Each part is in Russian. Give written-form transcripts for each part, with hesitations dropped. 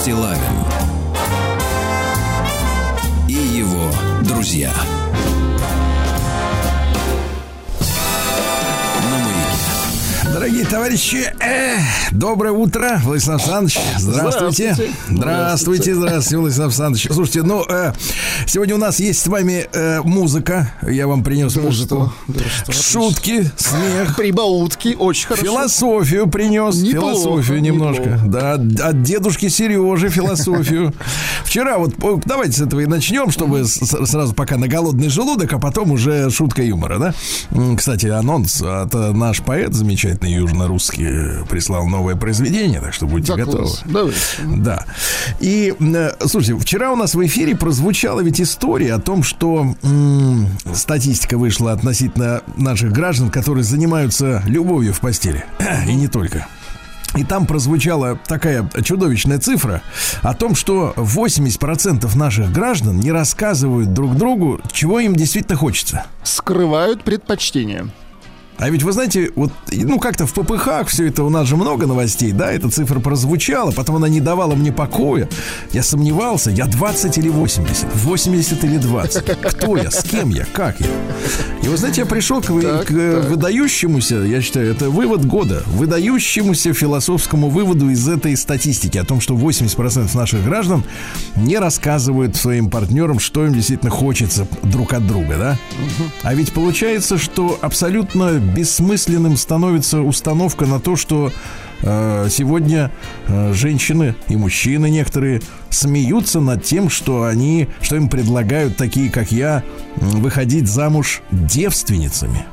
Стилавин и его друзья. Дорогие товарищи, доброе утро, Владислав Александрович, здравствуйте. Здравствуйте, Владислав Александрович. Слушайте, сегодня у нас есть с вами музыка, я вам принес музыку, шутки, смех, прибаутки, очень хорошо. Философию принес, философию немножко, да, от дедушки Сережи философию. Вчера вот, давайте с этого и начнем, чтобы сразу пока на голодный желудок, а потом уже шутка юмора, да. Кстати, анонс от наш поэт замечательный, южно-русский прислал новое произведение, так что будьте готовы. Да. И, слушайте, вчера у нас в эфире прозвучала ведь история о том, что статистика вышла относительно наших граждан, которые занимаются любовью в постели. И не только. И там прозвучала такая чудовищная цифра о том, что 80% наших граждан не рассказывают друг другу, чего им действительно хочется. Скрывают предпочтения. А ведь вы знаете, вот, как-то в ППХ все это, у нас же много новостей, да, эта цифра прозвучала, потом она не давала мне покоя. Я сомневался, я 20 или 80, 80 или 20. Кто я, с кем я, как я? И вы знаете, я пришел к выдающемуся, я считаю, это вывод года, выдающемуся философскому выводу из этой статистики о том, что 80% наших граждан не рассказывают своим партнерам, что им действительно хочется друг от друга, да? А ведь получается, что абсолютно бессмысленным становится установка на то, что сегодня женщины и мужчины некоторые смеются над тем, что им предлагают такие, как я, выходить замуж девственницами.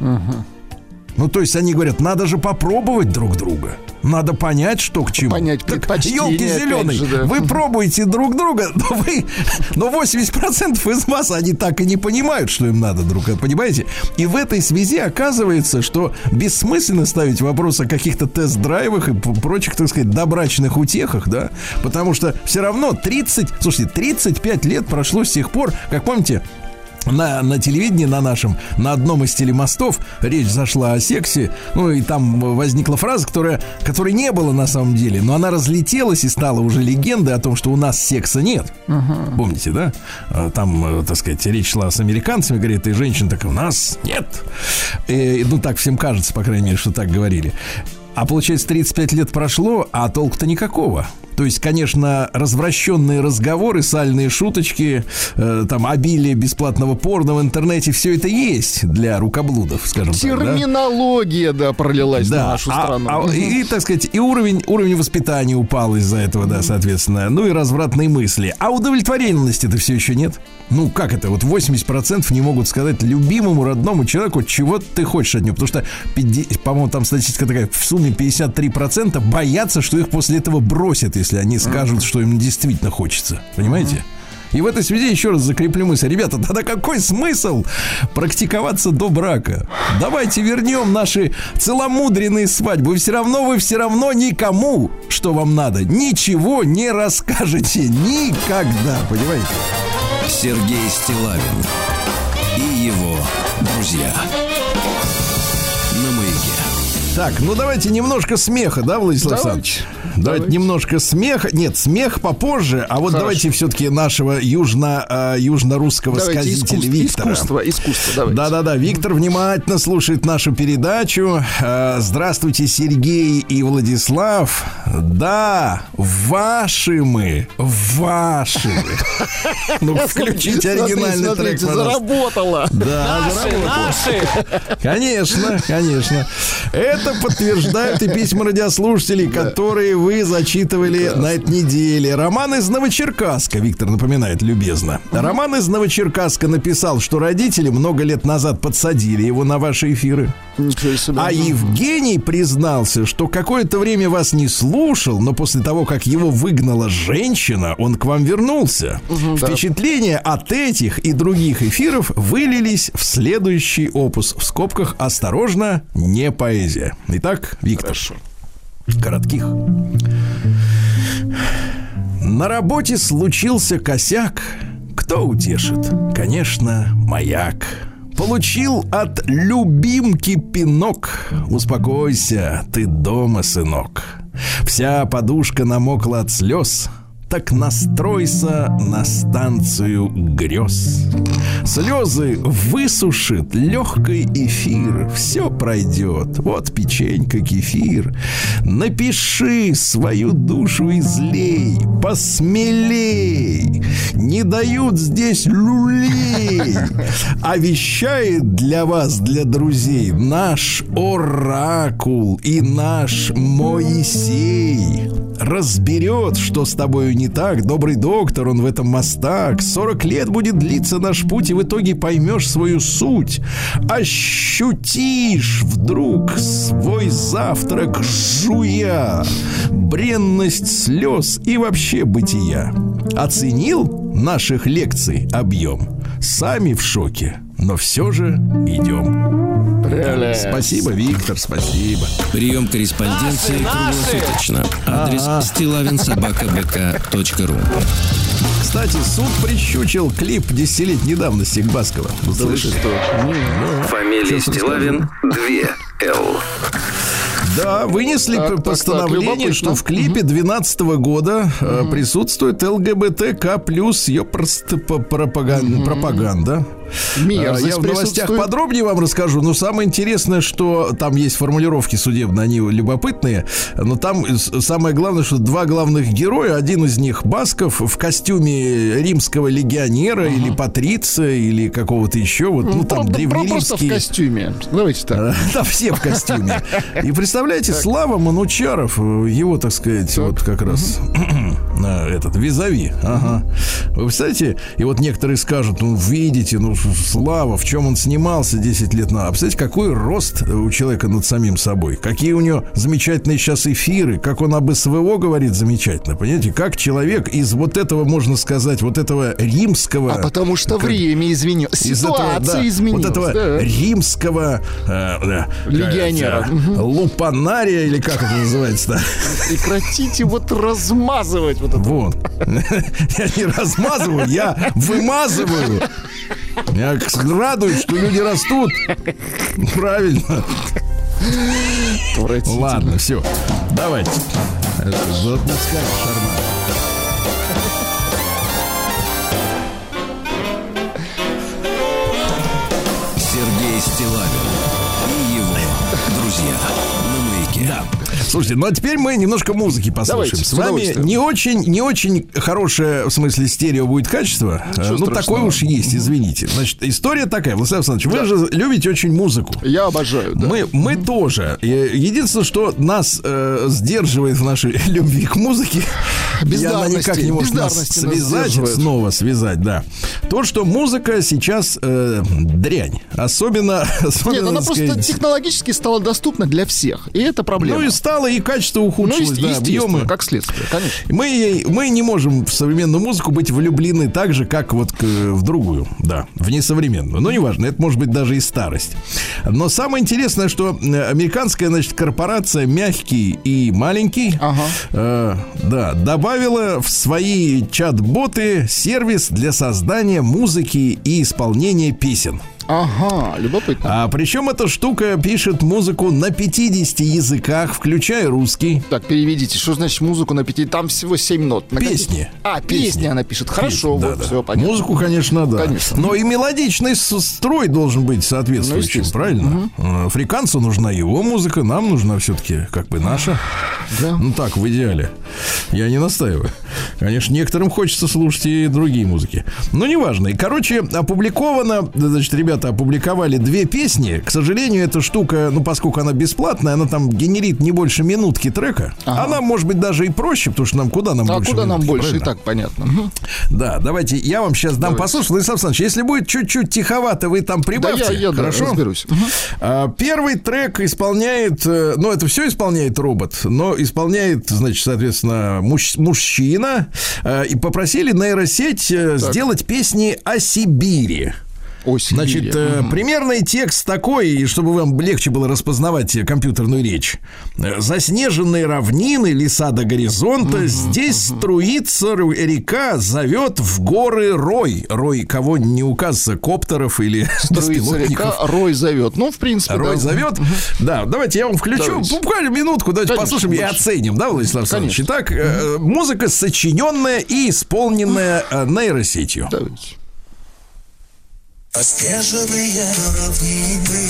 Угу. То есть они говорят, надо же попробовать друг друга. Надо понять, что к чему. Понять предпочтение. Елки зеленые, да. Вы пробуете друг друга, но 80% из вас, они так и не понимают, что им надо друг друга. Понимаете? И в этой связи оказывается, что бессмысленно ставить вопрос о каких-то тест-драйвах и прочих, так сказать, добрачных утехах, да? Потому что все равно 35 лет прошло с тех пор, как помните, на телевидении на одном из телемостов речь зашла о сексе, и там возникла фраза, которой не было на самом деле, но она разлетелась и стала уже легендой о том, что у нас секса нет. Uh-huh. Помните, да? Там, так сказать, речь шла с американцами, говорит, и женщина такая, у нас нет. И, так всем кажется, по крайней мере, что так говорили. А получается, 35 лет прошло, а толку-то никакого. То есть, конечно, развращенные разговоры, сальные шуточки, обилие бесплатного порно в интернете, все это есть для рукоблудов, скажем так. Терминология, да, пролилась на нашу страну. И уровень воспитания упал из-за этого, да, соответственно. И развратные мысли. А удовлетворенности-то все еще нет. Как это? 80% не могут сказать любимому, родному человеку, чего ты хочешь от него. Потому что, по-моему, там статистика такая, в сумме 53% боятся, что их после этого бросят, если они скажут, что им действительно хочется. Понимаете? И в этой связи еще раз закреплю мысль. Ребята, тогда какой смысл практиковаться до брака? Давайте вернем наши целомудренные свадьбы. Вы все равно никому, что вам надо, ничего не расскажете. Никогда. Понимаете? Сергей Стилавин и его друзья. Так, давайте немножко смеха, да, Владислав Александрович? Давайте немножко смеха. Нет, смех попозже, а вот хорошо. Давайте все-таки нашего южно-русского сказителя Виктора. Искусство, давайте. Да, Виктор внимательно слушает нашу передачу. Здравствуйте, Сергей и Владислав. Да, ваши мы. Включите оригинальный трек, пожалуйста. Заработало. Да, наши. Конечно. Это подтверждают и письма радиослушателей, которые вы зачитывали на этой неделе. Роман из Новочеркасска, Виктор напоминает любезно. Роман из Новочеркасска написал, что родители много лет назад подсадили его на ваши эфиры. Ничего себе. А Евгений признался, что какое-то время вас не слушал, но после того, как его выгнала женщина, он к вам вернулся. Впечатления от этих и других эфиров вылились в следующий опус. В скобках «Осторожно, не поэзия». Итак, Виктор. Хорошо. Коротких. На работе случился косяк. Кто утешит? Конечно, маяк. Получил от любимки пинок. Успокойся, ты дома, сынок. Вся подушка намокла от слез. Так настройся на станцию грез. Слезы высушит легкий эфир. Все пройдет, вот печенька, кефир. Напиши свою душу и злей, посмелей. Не дают здесь люлей. А вещает для вас, для друзей, наш оракул и наш Моисей. Разберет, что с тобою не так. Добрый доктор, он в этом мастак. 40 лет будет длиться наш путь, и в итоге поймешь свою суть. Ощутишь вдруг свой завтрак жуя бренность слез и вообще бытия. Оценил наших лекций объем? Сами в шоке, но все же идем. Привет. Спасибо, Виктор, спасибо. Прием корреспонденции круглосуточно. Адрес stilavinsobaka.bk.ru. Кстати, суд прищучил клип 10-летней давности к Баскову. Слышите? Фамилия Стилавин 2Л. Да, вынесли постановление, что в клипе 2012 года присутствует ЛГБТК плюс ее пропаганда. Я в новостях подробнее вам расскажу, но самое интересное, что там есть формулировки судебные, они любопытные, но там самое главное, что два главных героя, один из них Басков в костюме римского легионера или патриция, или какого-то еще, вот, ну там древнеримский. Просто в костюме, давайте так. Да, все в костюме. И представляете, Слава Манучаров, его, так сказать, вот как раз этот визави. Вы представляете, и вот некоторые скажут, ну видите, ну Слава, в чем он снимался 10 лет назад. А представляете, какой рост у человека над самим собой. Какие у него замечательные сейчас эфиры. Как он об СВО говорит замечательно. Понимаете, как человек из вот этого, можно сказать, вот этого римского... А потому что как, время изменилось. Ситуация этого, да, изменилась. Вот этого римского... легионера. Лупанария, или как это называется-то? Прекратите вот размазывать вот это. Вот. Я не размазываю, я вымазываю. Меня радует, что люди растут. Правильно. Ладно, все. Давайте. Запускай, Шарман. Сергей Стилавин и его друзья на маяке. Да. Слушайте, ну а теперь мы немножко музыки послушаем. Давайте, с вами не очень хорошее, в смысле, стерео будет качество. Ну, такое уж есть, извините. Значит, история такая. Владислав Александрович, да, вы же любите очень музыку. Я обожаю, да. Мы тоже. Единственное, что нас сдерживает в нашей любви к музыке, она никак не может нас снова связать, да. То, что музыка сейчас дрянь. Особенно нет, она просто технологически стала доступна для всех. И это проблема. Ну и стало, и качество ухудшилось. Ну, да, объемы. Как следствие, конечно. Мы не можем в современную музыку быть влюблены так же, как вот в другую. Да, в несовременную. Но неважно, это может быть даже и старость. Но самое интересное, что американская, значит, корпорация «Мягкий и маленький», добавила в свои чат-боты сервис для создания музыки и исполнения песен. Ага, любопытно. А причем эта штука пишет музыку на 50 языках, включая русский. Так, переведите, что значит музыку на 50? Там всего 7 нот. Песни. Песни она пишет. Хорошо, да, вот, да. Все понятно. Музыку, конечно, да. Конечно. Но и мелодичный строй должен быть соответствующим, правильно? Угу. Африканцу нужна его музыка, нам нужна все-таки как бы наша. Да. Ну так, в идеале. Я не настаиваю. Конечно, некоторым хочется слушать и другие музыки. Но неважно. И, короче, ребята опубликовали 2 песни. К сожалению, эта штука, ну, поскольку она бесплатная, она там генерит не больше минутки трека. Ага. Она, может быть, даже и проще, потому что нам больше, и так понятно. Да, давайте я вам сейчас дам послушать. Владислав Александрович, если будет чуть-чуть тиховато, вы там прибавьте. Да, я хорошо? Разберусь. Первый трек исполняет, ну, это все исполняет робот, но исполняет, значит, соответственно, мужчина. И попросили нейросеть сделать песни о Сибири. Осень. Значит, примерный текст такой, чтобы вам легче было распознавать компьютерную речь. Заснеженные равнины, леса до горизонта, здесь струится река, зовет в горы рой. Рой кого не указывается, коптеров или беспилотников. Рой зовет. Ну, в принципе, рой зовет. Да, давайте я вам включу. Буквально минутку, давайте послушаем и оценим, да, Владислав Александрович? Итак, музыка сочиненная и исполненная нейросетью. Давайте. Заснеженные равнины,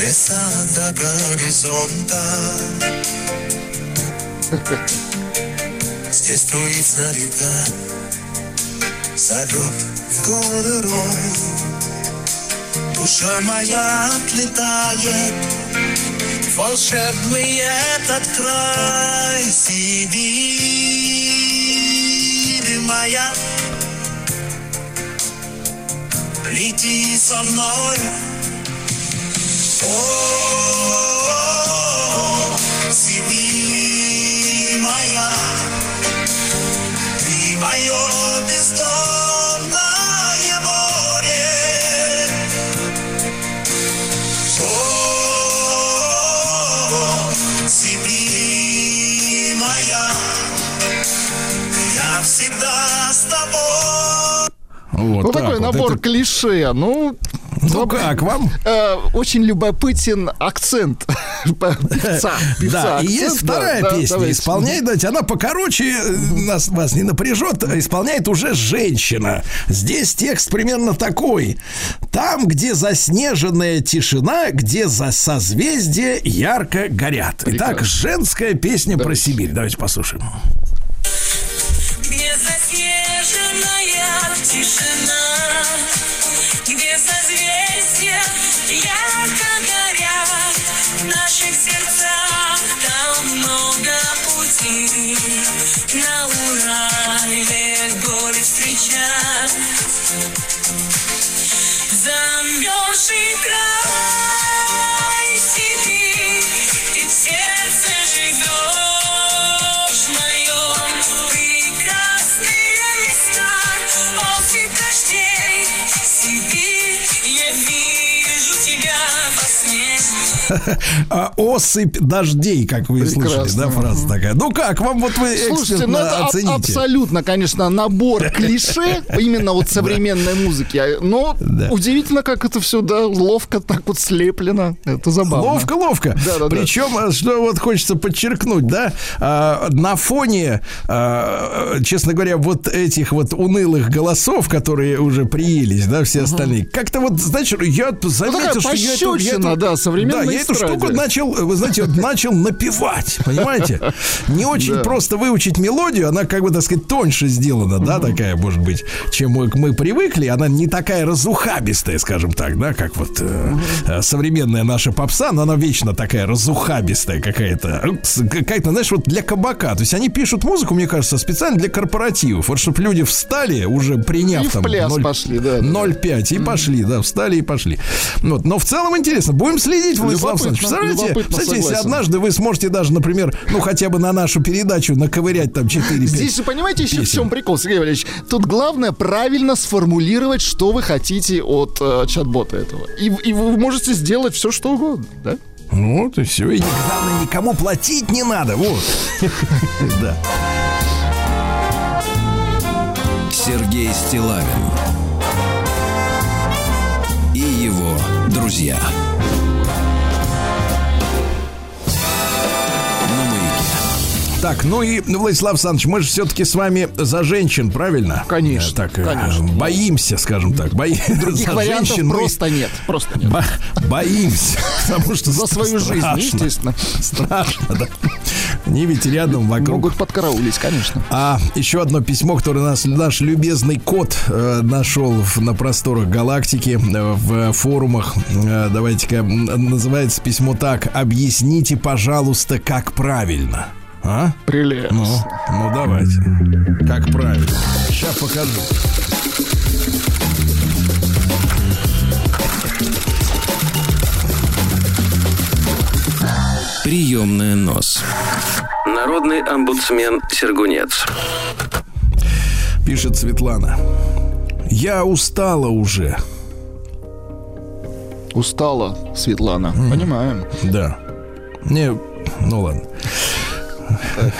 леса до горизонта, здесь струится река, зовет в горы рой. Душа моя отлетает в волшебный этот край, Сибирь моя. Лети со мной, о, Сибирь моя, ты мое бездонное море, о, Сибирь моя, я всегда с тобой. Вот, вот такой набор это... клише. Ну как вам? Очень любопытен акцент певца. Да, и есть вторая песня. Исполняет, давайте, она покороче, нас вас не напряжет, исполняет уже женщина. Здесь текст примерно такой. Там, где заснеженная тишина, где за созвездия ярко горят. Итак, женская песня про Сибирь. Давайте послушаем. Где заснеженная тишина, где созвездия ярко горят, в наших сердцах там много пути. На Урале горе встречать замерзший край Сибирь, и в сердце живешь моем. Осыпь дождей, как вы слышали, да, фраза такая. Ну как, вам вот вы экспертно оцените? Абсолютно, конечно, набор клише именно вот современной музыки. Но удивительно, как это все, да, ловко так вот слеплено. Это забавно. Ловко. Причем, что вот хочется подчеркнуть, да, на фоне, честно говоря, вот этих вот унылых голосов, которые уже приелись, да, все остальные. Как-то вот, знаешь, я заметил, что пощечина, да, современная. Я эту штуку начал, вы знаете, начал напевать, понимаете? Не очень просто выучить мелодию, она как бы, так сказать, тоньше сделана, да, такая, может быть, чем мы привыкли, она не такая разухабистая, скажем так, да, как вот современная наша попса, но она вечно такая разухабистая какая-то, знаешь, вот для кабака, то есть они пишут музыку, мне кажется, специально для корпоративов, вот чтобы люди встали, уже приняв и там 0,5, и пошли, да, встали и пошли. Вот. Но в целом интересно, будем следить, Владимир. Представляете, если однажды вы сможете даже, например, ну хотя бы на нашу передачу наковырять там 4-5. Здесь, понимаете, еще в чем прикол, Сергей Валерьевич? Тут главное правильно сформулировать, что вы хотите от чат-бота этого. И вы можете сделать все, что угодно, да? Ну вот и все. И главное, никому платить не надо. Вот. Да. Сергей Стилавин и его друзья. Так, Владислав Александрович, мы же все-таки с вами за женщин, правильно? Конечно. Так, конечно. Боимся, скажем так. Других вариантов просто нет. Боимся, потому что за свою страшно. Жизнь, естественно. Страшно, да. Они ведь рядом вокруг. Могут подкараулить, конечно. А еще одно письмо, которое наш любезный кот нашел на просторах галактики, в форумах. Давайте-ка, называется письмо так. Объясните, пожалуйста, как правильно. А? Прелестно. Ну давайте. Как правильно. Сейчас покажу. Приемная нос. Народный омбудсмен Сергунец. Пишет Светлана. Я устала уже. Устала, Светлана. Понимаем. Да. Не, ну ладно. Так,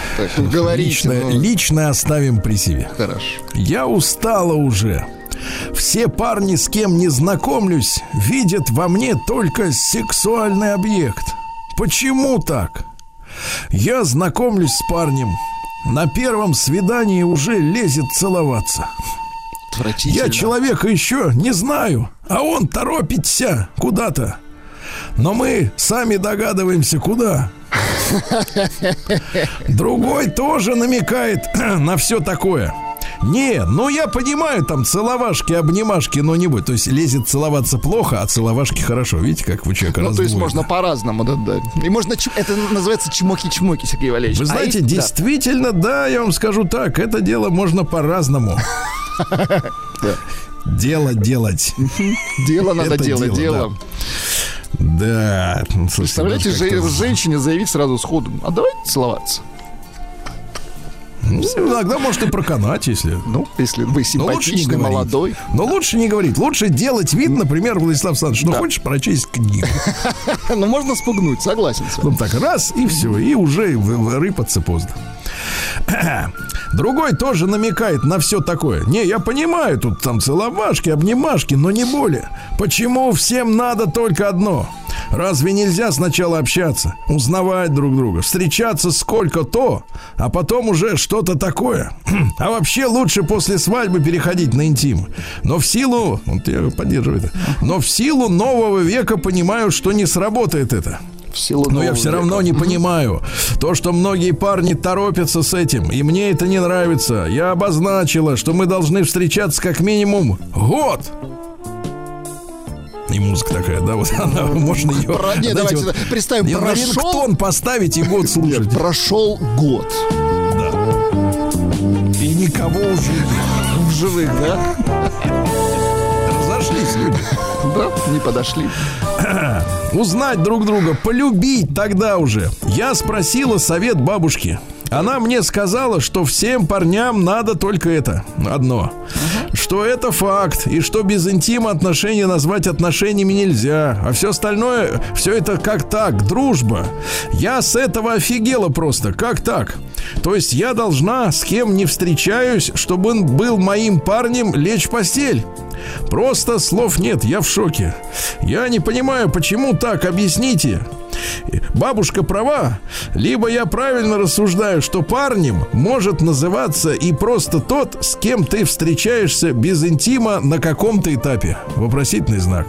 говорите, лично оставим при себе. Хорошо. Я устала уже. Все парни, с кем не знакомлюсь, видят во мне только сексуальный объект. Почему так? Я знакомлюсь с парнем. На первом свидании уже лезет целоваться. Я человека еще не знаю, а он торопится куда-то. Но мы сами догадываемся, куда. Другой тоже намекает на все такое. Не, ну я понимаю, там целовашки, обнимашки, но не будет. То есть лезет целоваться плохо, а целовашки хорошо. Видите, как у человека раздвоено. Ну, то есть можно по-разному, да. И можно, это называется чмоки-чмоки, Сергей Валерьевич. Вы знаете, действительно, да, я вам скажу так, это дело можно по-разному. Дело делать. Дело надо делать, дело. Да. Представляете, женщине заявить сразу сходу: а давайте целоваться. Иногда может и проканать, если... Ну, если вы симпатичный, молодой. Но лучше не говорить. Лучше делать вид, например, Владислав Александрович, ну, хочешь прочесть книгу? Ну, можно спугнуть, согласен. Ну, так раз, и все. И уже рыпаться поздно. Другой тоже намекает на все такое. Не, я понимаю, тут там целовашки, обнимашки, но не более. Почему всем надо только одно? Разве нельзя сначала общаться, узнавать друг друга, встречаться сколько-то, а потом уже что-то такое? А вообще лучше после свадьбы переходить на интим. Но в силу... Вот я поддерживаю это. Но в силу нового века понимаю, что не сработает это. Но я все равно не понимаю то, что многие парни торопятся с этим, и мне это не нравится. Я обозначила, что мы должны встречаться как минимум год. И музыка такая, да, вот она, можно ее... Нет, давайте вот, представим, прошел... рингтон поставить и год слушать. Прошел год. Да. И никого в живых, да? Разошлись люди. Да, не подошли. Узнать друг друга, полюбить тогда уже. Я спросила совет бабушки. Она мне сказала, что всем парням надо только это одно. Что это факт, и что без интима отношения назвать отношениями нельзя. А все остальное, все это как так, дружба. Я с этого офигела просто, как так? То есть я должна, с кем не встречаюсь, чтобы он был моим парнем, лечь в постель? Просто слов нет, я в шоке. Я не понимаю, почему так, объясните. Бабушка права, либо я правильно рассуждаю, что парнем может называться и просто тот, с кем ты встречаешься без интима на каком-то этапе. Вопросительный знак.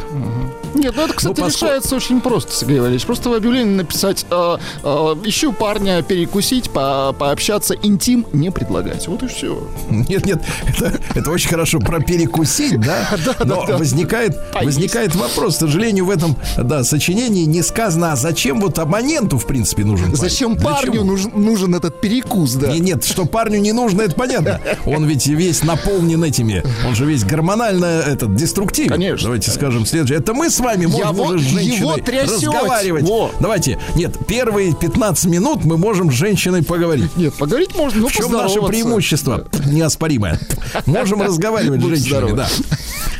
Нет, ну это, кстати, решается очень просто, Сергей Валерьевич. Просто в объявлении написать: ищу парня перекусить, пообщаться, интим не предлагать. Вот и все. Нет, это очень хорошо про перекусить, да? Но возникает вопрос, к сожалению, в этом сочинении не сказано, а зачем вот абоненту, в принципе, нужен парень? Зачем парню нужен этот перекус, да? Нет, что парню не нужно, это понятно. Он ведь весь наполнен этими, он же весь гормонально деструктивен. Конечно. Давайте скажем следующее. Это мы с вами можем уже с женщиной разговаривать. Во. Давайте. Нет, первые 15 минут мы можем с женщиной поговорить. Нет, поговорить можно, но в чем наше преимущество? Неоспоримое. Можем разговаривать с женщиной, да.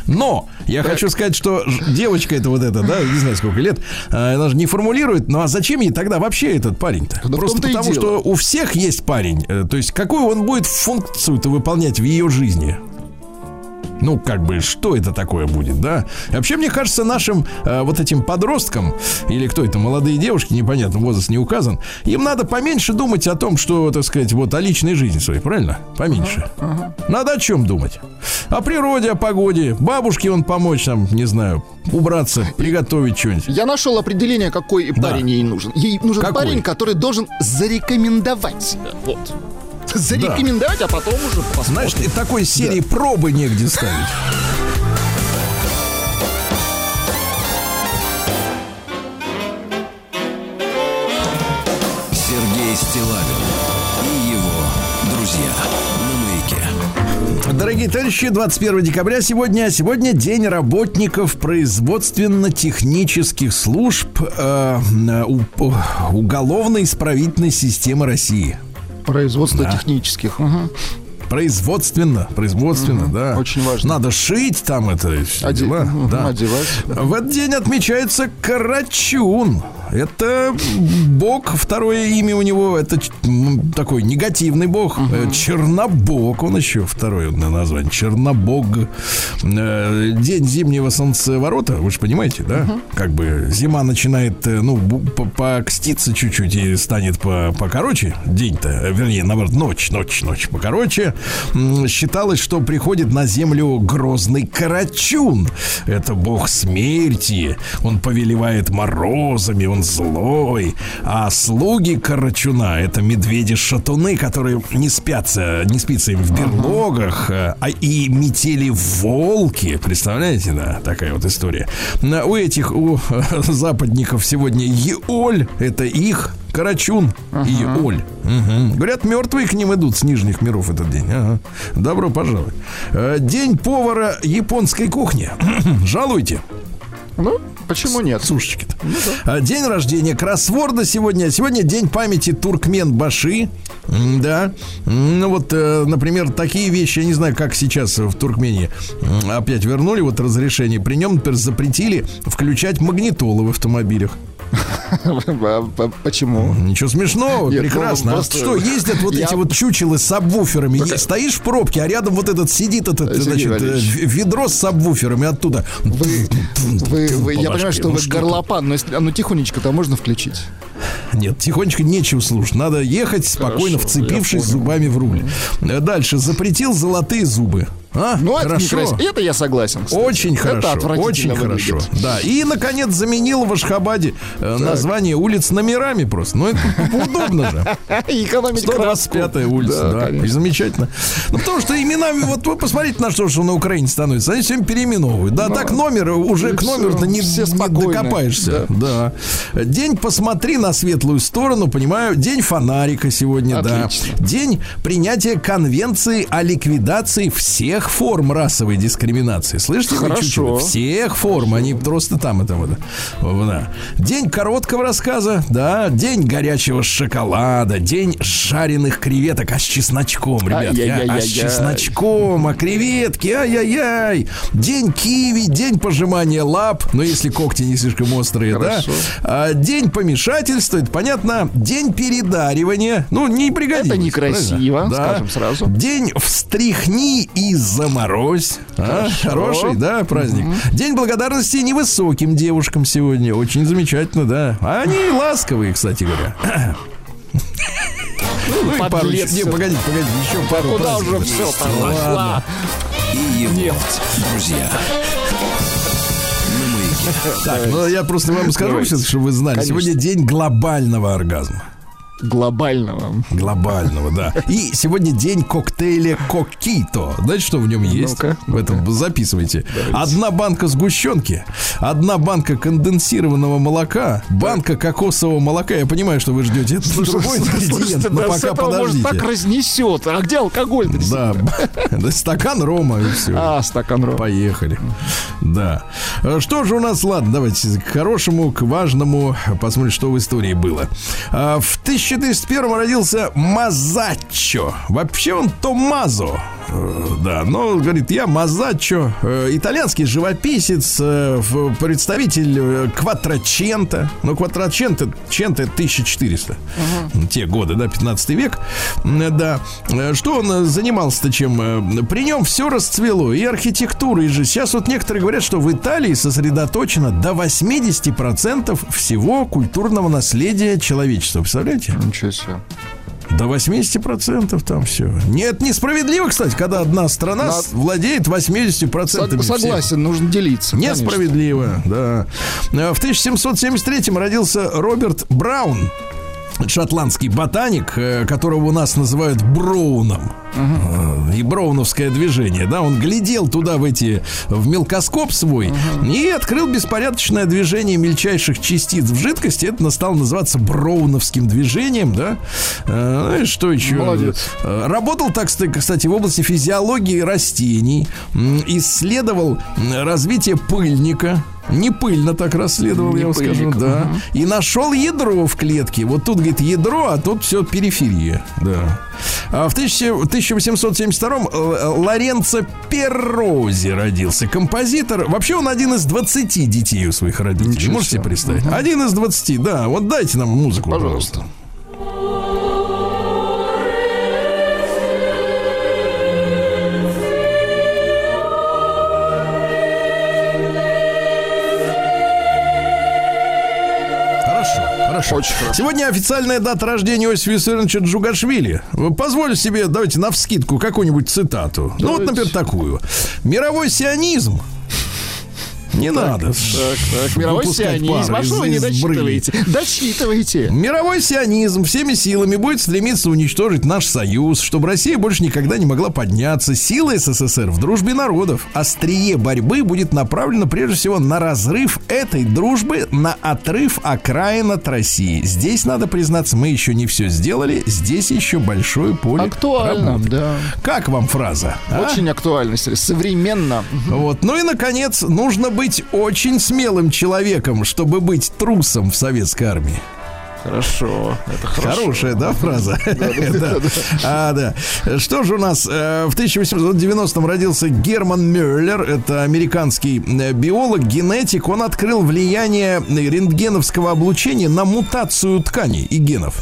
Но я хочу сказать, что девочка эта вот эта, да, не знаю сколько лет, она же не формулирует, ну а зачем ей тогда вообще этот парень-то? Да просто потому, что у всех есть парень. То есть какую он будет функцию-то выполнять в ее жизни? Ну, как бы, что это такое будет, да? Вообще, мне кажется, нашим вот этим подросткам, или кто это, молодые девушки, непонятно, возраст не указан, им надо поменьше думать о том, что, так сказать, вот о личной жизни своей, правильно? Поменьше. Надо о чем думать? О природе, о погоде, бабушке он помочь там, не знаю, убраться, приготовить что-нибудь. Я нашел определение, какой парень ей нужен. Ей нужен парень, который должен зарекомендовать себя. Вот. Зарекомендовать, а потом уже посмотрим. Знаешь, и такой серии пробы негде ставить. Сергей Стилавин и его друзья на маяке. Дорогие товарищи, 21 декабря сегодня день работников производственно-технических служб уголовно-исправительной системы России. Производство технических. Производственно, да. Очень важно. Надо шить там это. Одевать. В этот день отмечается Карачун. Это бог, второе имя у него, это такой негативный бог. Чернобог, он еще второе название. Чернобог. День зимнего солнцеворота, вы же понимаете, да? Как бы зима начинает, покститься чуть-чуть и станет покороче. День-то, вернее, наоборот, ночь покороче. Считалось, что приходит на землю грозный Карачун. Это бог смерти. Он повелевает морозами, он злой. А слуги Карачуна — это медведи-шатуны, которые не спится им в берлогах, а и метели волки. Представляете, да, такая вот история. У западников сегодня Еоль — это их Карачун и Оль. Говорят, мертвые к ним идут с нижних миров этот день. Добро пожаловать. День повара японской кухни. Жалуйте. Почему нет? Сушечки-то. День рождения кроссворда сегодня. Сегодня день памяти туркменбаши. Да. Например, такие вещи, я не знаю, как сейчас в Туркмении опять вернули разрешение. При нем, например, запретили включать магнитолы в автомобилях. Почему? Ничего смешного, прекрасно. Что, ездят эти чучелы с сабвуферами. Стоишь в пробке, а рядом этот сидит ведро с сабвуферами оттуда. Я понимаю, что вы горлопан, но тихонечко-то можно включить? Нет, тихонечко нечем слушать. Надо ехать спокойно, вцепившись зубами в руль. Дальше. Запретил золотые зубы. Хорошо. Это я согласен. Кстати. Очень хорошо. Очень хорошо. Да. И, наконец, заменил в Ашхабаде название улиц номерами просто. Это удобно же. 125-я улица. Да, и замечательно. Потому что имена... вы посмотрите, на что на Украине становится. Они всем переименовывают. Да, так номер уже к номеру-то не докопаешься. Да. Да. День «Посмотри на светлую сторону», понимаю. День фонарика сегодня. Отлично. Да. День принятия конвенции о ликвидации всех форм расовой дискриминации. Слышите? Хорошо. Всех форм. Они просто там это вот. Да. День короткого рассказа. Да. День горячего шоколада. День жареных креветок. А с чесночком, ребят. А с чесночком. А креветки. Ай-яй-яй. День киви. День пожимания лап. Но если когти не слишком острые. Хорошо. Да. День помешательства. Это понятно. День передаривания. Не пригодится. Это некрасиво. Да. Скажем сразу. День встряхни и заморозь. Хороший, да, праздник. День благодарности невысоким девушкам сегодня. Очень замечательно, да. А они ласковые, кстати говоря. Подлец. Погодите, еще пару. Куда уже все пошла? И нефть, друзья. Так, я просто вам скажу сейчас, чтобы вы знали. Сегодня день глобального оргазма. Глобального, да. И сегодня день коктейля Кокито. Знаете, что в нем есть? В этом записывайте. Одна банка сгущенки, одна банка конденсированного молока, банка кокосового молока. Я понимаю, что вы ждете этот другой ингредиент, но пока подождите. Может, так разнесет. А где алкоголь? Да, стакан рома и все. Стакан рома. Поехали. Да. Что же у нас, ладно, давайте к хорошему, к важному. Посмотрим, что в истории было. В 1401 родился Мазаччо. Вообще он Томмазо. Да, но говорит, я Мазаччо. Итальянский живописец, представитель Кватраченто. Кватраченто 1400. Те годы, да, 15 век. Да. Что он занимался-то чем? При нем все расцвело. И архитектура, и жизнь. Сейчас некоторые говорят, что в Италии сосредоточено до 80% всего культурного наследия человечества. Представляете? Ничего себе. До 80% там все. Нет, несправедливо, кстати, когда одна страна владеет 80% всех. Согласен, нужно делиться. Несправедливо, конечно. Да. В 1773-м родился Роберт Браун. Шотландский ботаник, которого у нас называют Броуном. И броуновское движение, да, он глядел туда в мелкоскоп свой и открыл беспорядочное движение мельчайших частиц в жидкости. Это стало называться броуновским движением, да. И что еще? Молодец. Работал, так кстати, в области физиологии растений, исследовал развитие пыльника. Не пыльно так расследовал, я вам скажу, да. И нашел ядро в клетке. Вот тут, говорит, ядро, а тут все периферия. Да. А в 1872-м Лоренцо Перрози родился. Композитор. Вообще он один из 20 детей у своих родителей. Ничего. Можете представить? Угу. Один из 20, да. Вот дайте нам музыку, пожалуйста. Очень хорошо. Сегодня официальная дата рождения Иосифа Виссарионовича Джугашвили. Позволю себе, давайте навскидку какую-нибудь цитату. Давайте. Ну вот, например, такую. Мировой сионизм. Не так, надо. Так. Мировой сионизм. А что вы не дочитываете? Дочитывайте. Мировой сионизм всеми силами будет стремиться уничтожить наш союз, чтобы Россия больше никогда не могла подняться. Сила СССР в дружбе народов. Острие борьбы будет направлено прежде всего на разрыв этой дружбы, на отрыв окраин от России. Здесь, надо признаться, мы еще не все сделали. Здесь еще большое поле работы. Да. Как вам фраза? Очень актуально. Современно. Вот. Ну и, наконец, нужно быть очень смелым человеком, чтобы быть трусом в советской армии. Хорошо, это хорошо. Хорошая, да, фраза? Да. Что же у нас? В 1890-м родился Герман Мюллер. Это американский биолог, генетик. Он открыл влияние рентгеновского облучения на мутацию тканей и генов.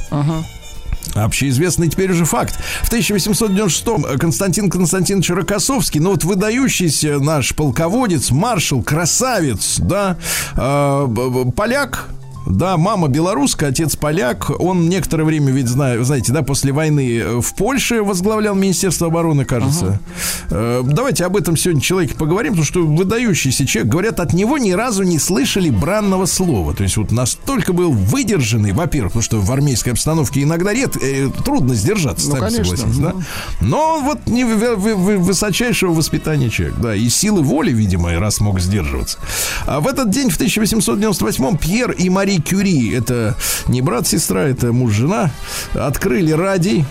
Общеизвестный теперь уже факт. В 1896-м Константин Константинович Рокоссовский, ну вот выдающийся наш полководец, маршал, красавец, да, поляк. Да, мама белоруска, отец поляк. Он некоторое время, ведь, знаете, да, после войны в Польше возглавлял Министерство обороны, кажется. Давайте об этом сегодня человеке поговорим, потому что выдающийся человек. Говорят, от него ни разу не слышали бранного слова. То есть вот настолько был выдержанный, во-первых, потому что в армейской обстановке иногда трудно сдержаться, сами согласитесь, да? Но вот не высочайшего воспитания человек, да, и силы воли, видимо, раз мог сдерживаться. А в этот день, в 1898-м, Пьер и Мария Кюри, это не брат-сестра, это муж-жена, открыли радий.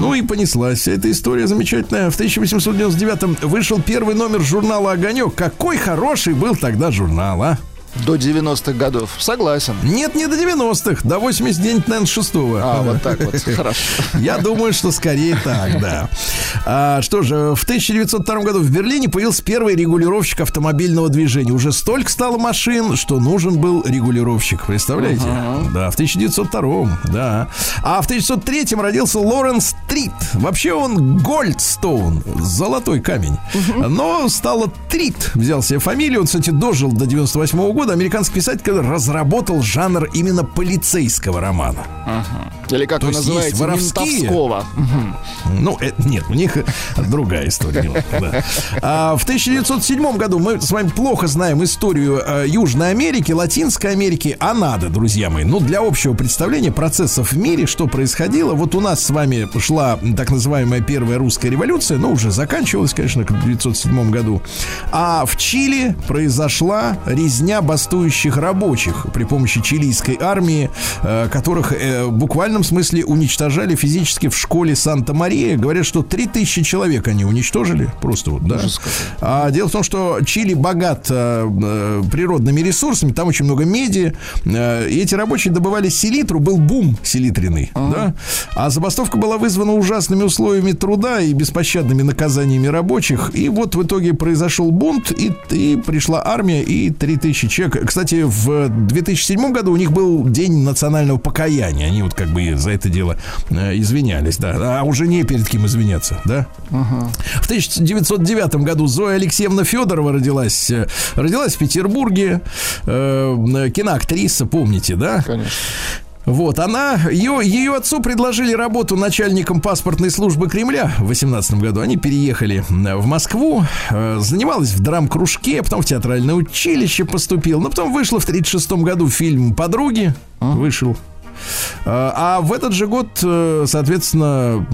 Ну и понеслась вся эта история замечательная. В 1899-м вышел первый номер журнала «Огонек». Какой хороший был тогда журнал, а? До 90-х годов. Согласен. Нет, не до 90-х. До 89-96-го. Вот так вот. Хорошо. Я думаю, что скорее так, да. Что же, в 1902 году в Берлине появился первый регулировщик автомобильного движения. Уже столько стало машин, что нужен был регулировщик. Представляете? Да, в 1902-м. Да. А в 1903-м родился Лоуренс Трит. Вообще он Гольдстоун. Золотой камень. Но стало Трит. Взял себе фамилию. Он, кстати, дожил до 98-го года. Американский писатель разработал жанр именно полицейского романа. Или как вы называете, ментовского. Ну, нет, у них другая история. Да. В 1907 году мы с вами плохо знаем историю Южной Америки, Латинской Америки, а надо, друзья мои. Ну, для общего представления процессов в мире, что происходило. Вот у нас с вами шла так называемая первая русская революция, но уже заканчивалась, конечно, в 1907 году. А в Чили произошла резня бастующих рабочих при помощи чилийской армии, которых в буквальном смысле уничтожали физически в школе Санта-Мария. Говорят, что 3000 человек они уничтожили. Просто вот, да. А дело в том, что Чили богат природными ресурсами, там очень много меди. И эти рабочие добывали селитру, был бум селитренный. Да? А забастовка была вызвана ужасными условиями труда и беспощадными наказаниями рабочих. И вот в итоге произошел бунт, и пришла армия, и 3000 человек. Кстати, в 2007 году у них был день национального покаяния. Они вот как бы за это дело извинялись, да. А уже не перед кем извиняться, да. В 1909 году Зоя Алексеевна Федорова родилась в Петербурге. Киноактриса, помните, да? Конечно. Вот, ее отцу предложили работу начальником паспортной службы Кремля в 18 году. Они переехали в Москву, занималась в драм-кружке, потом в театральное училище поступил. Но потом вышла в 1936 году фильм «Подруги». Вышел. А в этот же год, соответственно,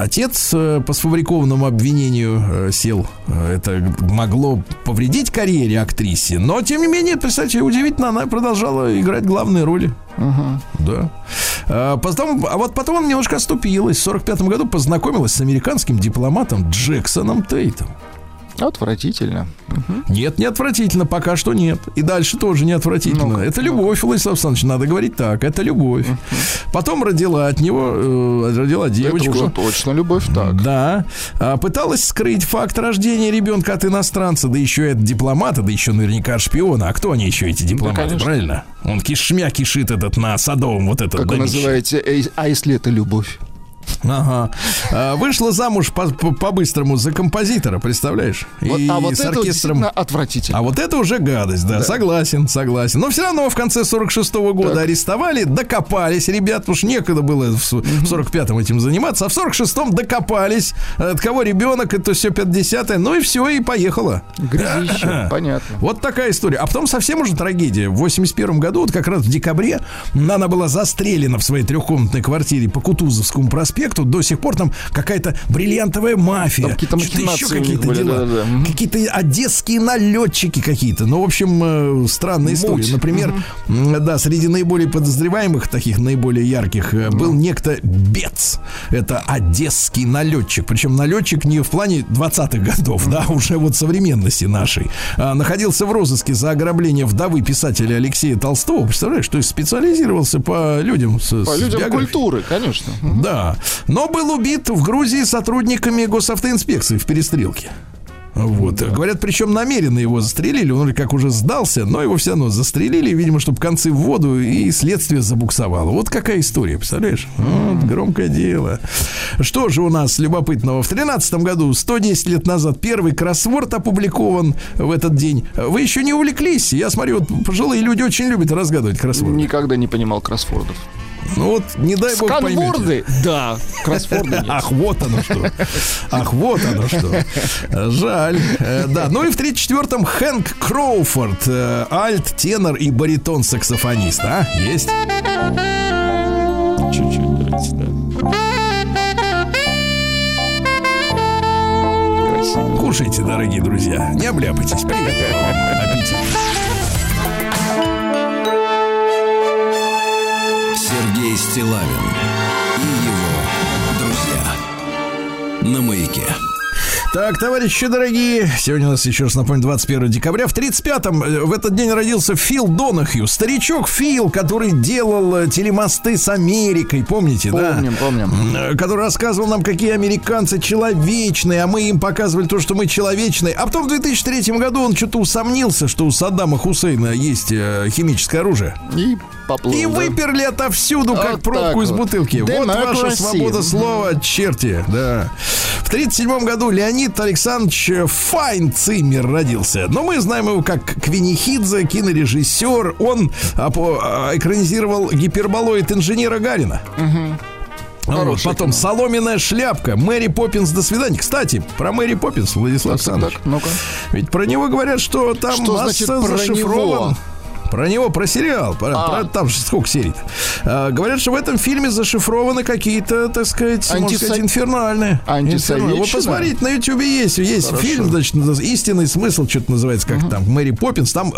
отец по сфабрикованному обвинению сел. Это могло повредить карьере актрисе. Но, тем не менее, представьте, удивительно, она продолжала играть главные роли. Да. А потом он немножко отступилась. В 1945 году познакомилась с американским дипломатом Джексоном Тейтом. Отвратительно. Нет, не отвратительно, пока что нет. И дальше тоже не отвратительно. Ну-ка, это любовь, Владислав Александрович, надо говорить так. Это любовь. Потом родила от него, родила девочку. Это уже точно любовь, так. Да. Пыталась скрыть факт рождения ребенка от иностранца, да еще и от дипломата, да еще наверняка шпиона. А кто они еще, эти дипломаты, да, правильно? Он кишмя кишит этот на Садовом, вот этот. Как домище. Вы называете, а если это любовь? Ага. Вышла замуж по-быстрому за композитора, представляешь? Вот, и а вот с это оркестром. Отвратительно. А вот это уже гадость, да. Согласен, согласен. Но все равно в конце 46-го года так. Арестовали, докопались, ребят, уж некогда было в 45-м этим заниматься. А в 46-м докопались, от кого ребенок, это все 50-е. Ну и все, и поехало. Грязище, понятно. Вот такая история. А потом совсем уже трагедия. В 81-м году, вот как раз в декабре, она была застрелена в своей трехкомнатной квартире по Кутузовскому проспекту. До сих пор там какая-то бриллиантовая мафия, какие-то еще какие-то были, дела, да. Какие-то одесские налетчики какие-то. Ну, в общем, странная история. Например, да, среди наиболее подозреваемых, таких наиболее ярких, был некто Бец. Это одесский налетчик. Причем налетчик не в плане 20-х годов, да, уже вот современности нашей. Находился в розыске за ограбление вдовы писателя Алексея Толстого. Представляешь, то есть специализировался по людям с культуры, конечно. Да. Но был убит в Грузии сотрудниками госавтоинспекции в перестрелке. Вот. Да. Говорят, причем намеренно его застрелили. Он как уже сдался, но его все равно застрелили, видимо, чтобы концы в воду, и следствие забуксовало. Вот какая история, представляешь? Вот, громкое дело. Что же у нас любопытного? В 13-м году, 110 лет назад, первый кроссворд опубликован в этот день. Вы еще не увлеклись? Я смотрю, вот пожилые люди очень любят разгадывать кроссворды. Никогда не понимал кроссвордов. Ну вот, не дай бог поймете. Сканворды? Да, кроссворды. Ах, вот оно что. Ах, вот оно что. Жаль. Да. Ну и в 34-м Хэнк Кроуфорд. Альт, тенор и баритон-саксофонист. А, есть? Чуть-чуть дайте, да. Красиво. Кушайте, дорогие друзья. Не обляпайтесь. Приятного аппетита. Сергей Стилавин и его друзья на маяке. Так, товарищи дорогие, сегодня у нас, еще раз напомню, 21 декабря. В 35-м в этот день родился Фил Донахью. Старичок Фил, который делал телемосты с Америкой. Помните, помним. Который рассказывал нам, какие американцы человечные, а мы им показывали то, что мы человечные. А потом в 2003 году он что-то усомнился, что у Саддама Хусейна есть химическое оружие. И поплыл. И выперли отовсюду, вот как пробку из бутылки. Да, вот ваша свобода слова, черти. Да. В 37-м году Леонид Александрович Файнциммер родился. Но мы знаем его как Квинихидзе, кинорежиссер. Он экранизировал гиперболоид инженера Гарина. Вот, потом «Соломенная шляпка», «Мэри Поппинс, до свидания». Кстати, про Мэри Поппинс, Владислав Александрович. Так, ведь про него говорят, что там что масса зашифрован. Про него, про сериал, про там же сколько серий-то. Говорят, что в этом фильме зашифрованы какие-то, так сказать, инфернальные. Антисоветчины. Вот посмотрите, на Ютубе есть фильм, значит, «Истинный смысл», что-то называется, как там, «Мэри Поппинс». Там,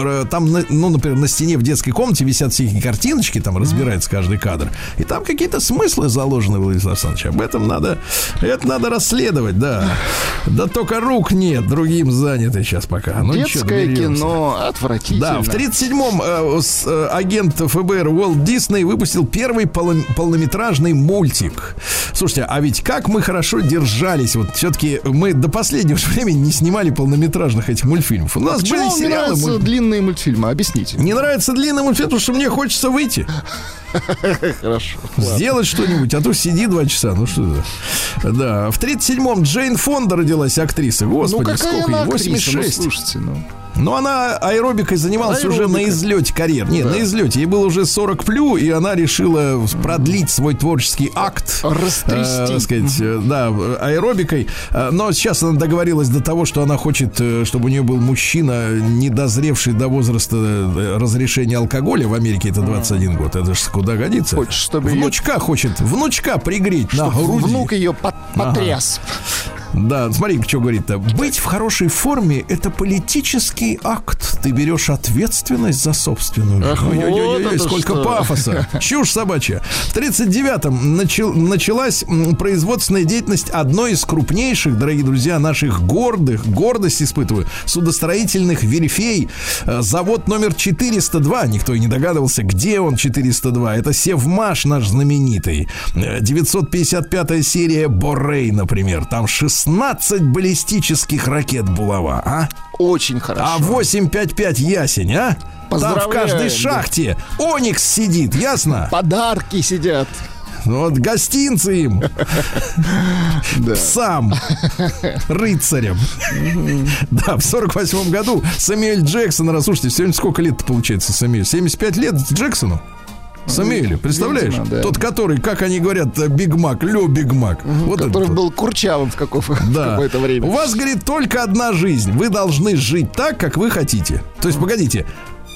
ну, например, на стене в детской комнате висят всякие картиночки, там разбирается каждый кадр. И там какие-то смыслы заложены, Владислав Александрович. Об этом надо расследовать, да. Да только рук нет, другим заняты сейчас пока. Детское кино отвратительно. Да, в 37-м агент ФБР Уолт Дисней выпустил первый полнометражный мультик. Слушайте, а ведь как мы хорошо держались. Вот все-таки мы до последнего времени не снимали полнометражных этих мультфильмов. У нас были сериалы. Не нравятся длинные мультфильмы? Объясните. Не нравятся длинные мультфильмы, потому что мне хочется выйти. Хорошо. Сделать что-нибудь, а то сиди 2 часа. Ну что это? Да. В 37-м Джейн Фонда родилась актриса. Господи, сколько ей? 86. Слушайте, ну... Но она аэробикой занималась уже на излете карьеры. Нет, на излете. Ей было уже 40+, и она решила продлить свой творческий акт. Растрясти. Так сказать, да, аэробикой. Но сейчас она договорилась до того, что она хочет, чтобы у нее был мужчина, не дозревший до возраста разрешения алкоголя. В Америке это 21 год. Это же куда годится. Хочет, чтобы внучка пригреть на груди. Внук ее потряс. Да, смотри, что говорит-то. Быть в хорошей форме – это политический акт. Ты берешь ответственность за собственную жизнь. Ой-ой-ой, сколько пафоса. Чушь собачья. В 1939-м началась производственная деятельность одной из крупнейших, дорогие друзья, наших гордых, гордость испытываю, судостроительных верфей. Завод номер 402. Никто и не догадывался, где он 402. Это Севмаш наш знаменитый. 955-я серия Борей, например. Там 16 баллистических ракет булава, а? Очень хорошо. А 855 ясень, а? Там в каждой шахте Оникс сидит, ясно? Подарки сидят. Вот гостинцы им. Псам. Рыцарям. Да, в 48 году Самюэль Джексон, раз слушайте, сегодня сколько лет получается Самюэль? 75 лет Джексону? Самюэлю, представляешь? Видимо, да. Тот, который, как они говорят, Биг Мак, Лё Биг Мак. Вот который этот был курчавым в, в какое-то время. У вас, говорит, только одна жизнь. Вы должны жить так, как вы хотите. То есть, погодите,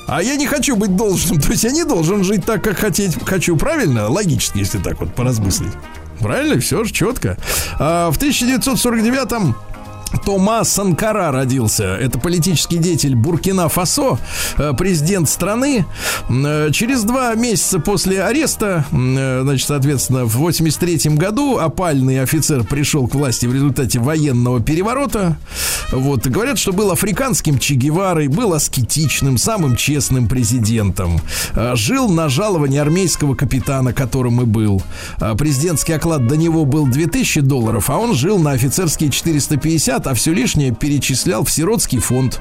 а я не хочу быть должным. То есть, я не должен жить так, как хочу. Правильно? Логически, если так вот поразмыслить. Правильно? Все же четко. А в 1949-м Тома Санкара родился. Это политический деятель Буркина-Фасо, президент страны. Через 2 месяца после ареста, значит, соответственно, в 1983 году опальный офицер пришел к власти в результате военного переворота. Вот. Говорят, что был африканским Че Геварой, был аскетичным, самым честным президентом. Жил на жаловании армейского капитана, которым и был. Президентский оклад до него был $2000, а он жил на офицерские 450. А все лишнее перечислял в сиротский фонд.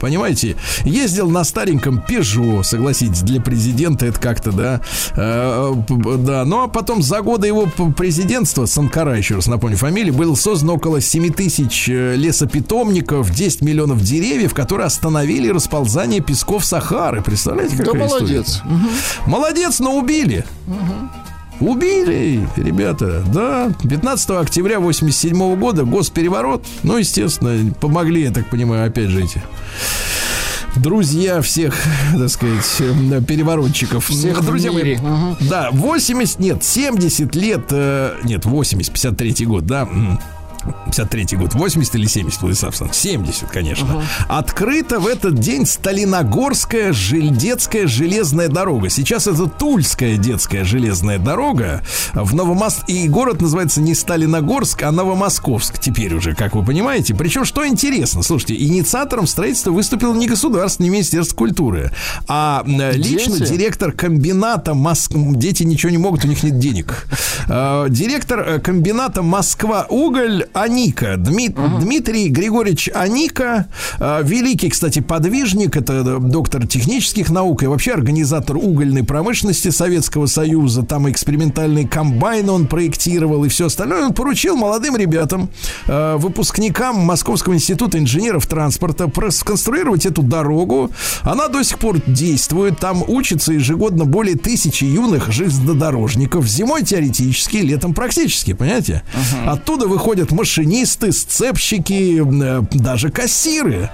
Понимаете? Ездил на стареньком Peugeot, согласитесь, для президента это как-то, да. Да. Ну, а потом за годы его президентства, Санкара, еще раз напомню фамилию, было создано около 7000 лесопитомников, 10 миллионов деревьев, которые остановили расползание песков Сахары. Представляете, какая история? Да молодец. Молодец, но убили. Убили, ребята, да. 15 октября 1987 года госпереворот. Ну, естественно, помогли, я так понимаю, опять же эти друзья всех, так сказать, переворотчиков. Всех друзья в мире. Да, 53-й год, да. 53-й год, 80 или 70, Владислав Александрович? 70, конечно. Открыта в этот день Сталиногорская детская железная дорога. Сейчас это Тульская детская железная дорога. И город называется не Сталиногорск, а Новомосковск теперь уже, как вы понимаете. Причем, что интересно, слушайте, инициатором строительства выступил не государство, не Министерство культуры, а лично директор комбината Москва. Дети ничего не могут, у них нет денег. Директор комбината Москва-Уголь Аника, Дмитрий Григорьевич Аника, великий, кстати, подвижник, это доктор технических наук и вообще организатор угольной промышленности Советского Союза, там экспериментальный комбайн он проектировал и все остальное, он поручил молодым ребятам, выпускникам Московского института инженеров транспорта, сконструировать эту дорогу. Она до сих пор действует, там учатся ежегодно более 1000 юных железнодорожников, зимой теоретически, летом практически, понимаете? Оттуда выходят машинисты, сцепщики, даже кассиры,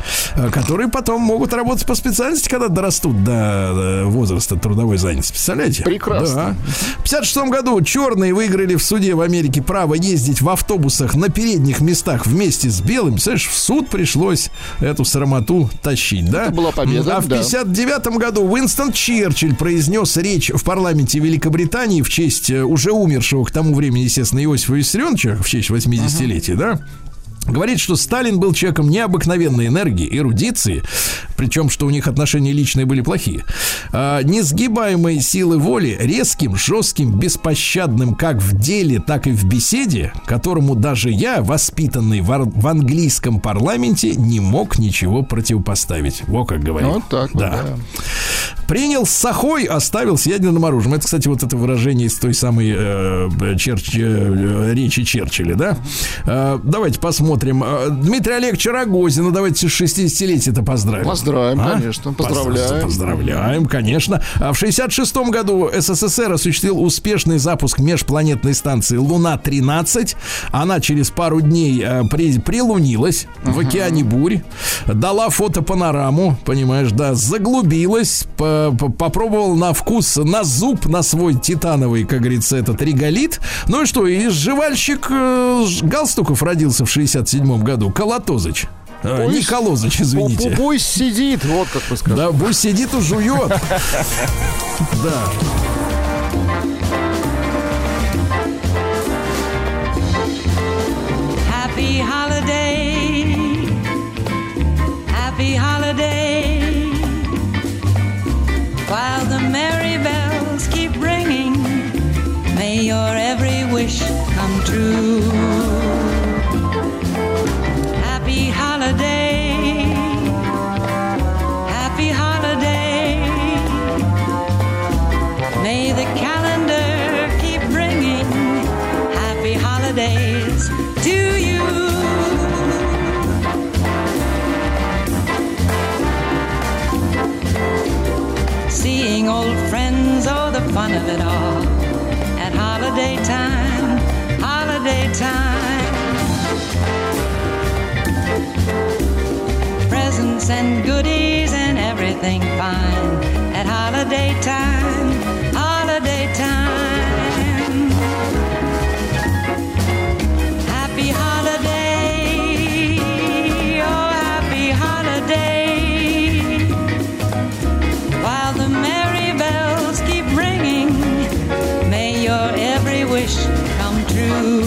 которые потом могут работать по специальности, когда дорастут до возраста трудовой занятости. Представляете? Прекрасно. Да. В 1956 году черные выиграли в суде в Америке право ездить в автобусах на передних местах вместе с белыми. Представляешь, в суд пришлось эту срамоту тащить, да? Это была победа. А в 1959 году Уинстон Черчилль произнес речь в парламенте Великобритании в честь уже умершего к тому времени, естественно, Иосифа Виссарионовича, в честь 80-летия, да? Говорит, что Сталин был человеком необыкновенной энергии, эрудиции, причем, что у них отношения личные были плохие, несгибаемой силы воли, резким, жестким, беспощадным как в деле, так и в беседе, которому даже я, воспитанный в английском парламенте, не мог ничего противопоставить. Во как говорит. Вот так вот, да. Принял с сахой, оставил с ядерным оружием. Это, кстати, вот это выражение из той самой речи Черчилля, да? Давайте посмотрим. Дмитрий Олегович Рогозина, давайте 60-летие-то поздравим. Поздравляем, конечно. Поздравляем, конечно. В 1966 году СССР осуществил успешный запуск межпланетной станции Луна-13. Она через пару дней прилунилась в океане бурь, дала фотопанораму, понимаешь, да, заглубилась, попробовал на вкус, на зуб, на свой титановый, как говорится, этот реголит. Ну и что, и сживальщик галстуков родился в 1967 году, Колотозыч. Николозыч, извините. Пусть сидит, вот как вы сказали. Да, пусть сидит и жует. Да. Happy holiday. Happy holiday. While the merry bells keep ringing, may your every wish come true. Happy holiday, may the calendar keep bringing happy holidays to you. Seeing old friends, oh the fun of it all, at holiday time, holiday time. Presents and goodies and everything fine at holiday time, holiday time. Happy holiday, oh happy holiday. While the merry bells keep ringing, may your every wish come true.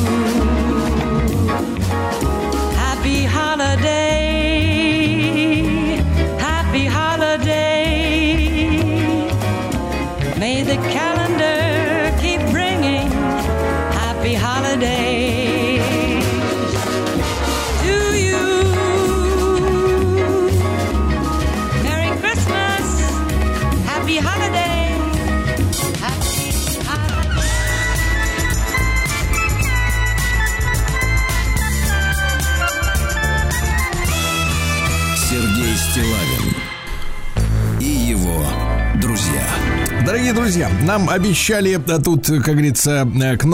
Дорогие друзья, нам обещали тут, как говорится, к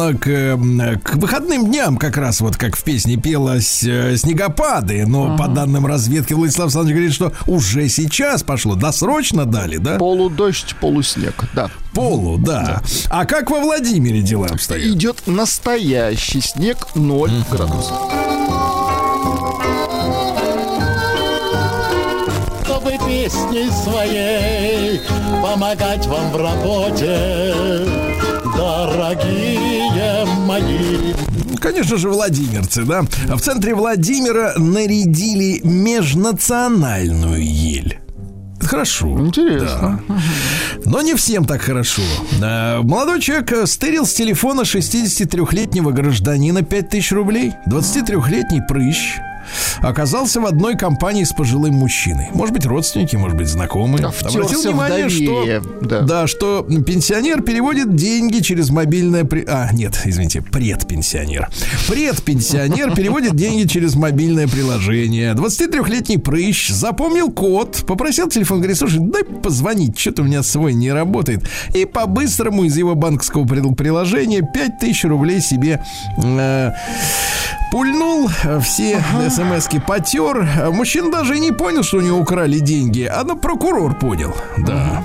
выходным дням, как раз вот как в песне пелось, снегопады, но по данным разведки Владислав Александрович говорит, что уже сейчас пошло, досрочно дали, да? Полудождь, полуснег, да. Да. А как во Владимире дела обстоят? Идет настоящий снег, 0 градусов. Чтобы песней своей помогать вам в работе, дорогие мои. Конечно же, владимирцы, да? В центре Владимира нарядили межнациональную ель. Хорошо. Интересно. Да. Но не всем так хорошо. Молодой человек стырил с телефона 63-летнего гражданина 5000 рублей. 23-летний прыщ оказался в одной компании с пожилым мужчиной. Может быть, родственники, может быть, знакомые. Обратил внимание, что пенсионер переводит деньги через мобильное... предпенсионер. Предпенсионер переводит деньги через мобильное приложение. 23-летний прыщ запомнил код, попросил телефон, говорит, слушай, дай позвонить, что-то у меня свой не работает. И по-быстрому из его банковского приложения 5000 рублей себе пульнул, все смс-ки потер. Мужчина даже и не понял, что у него украли деньги, а прокурор понял. Да.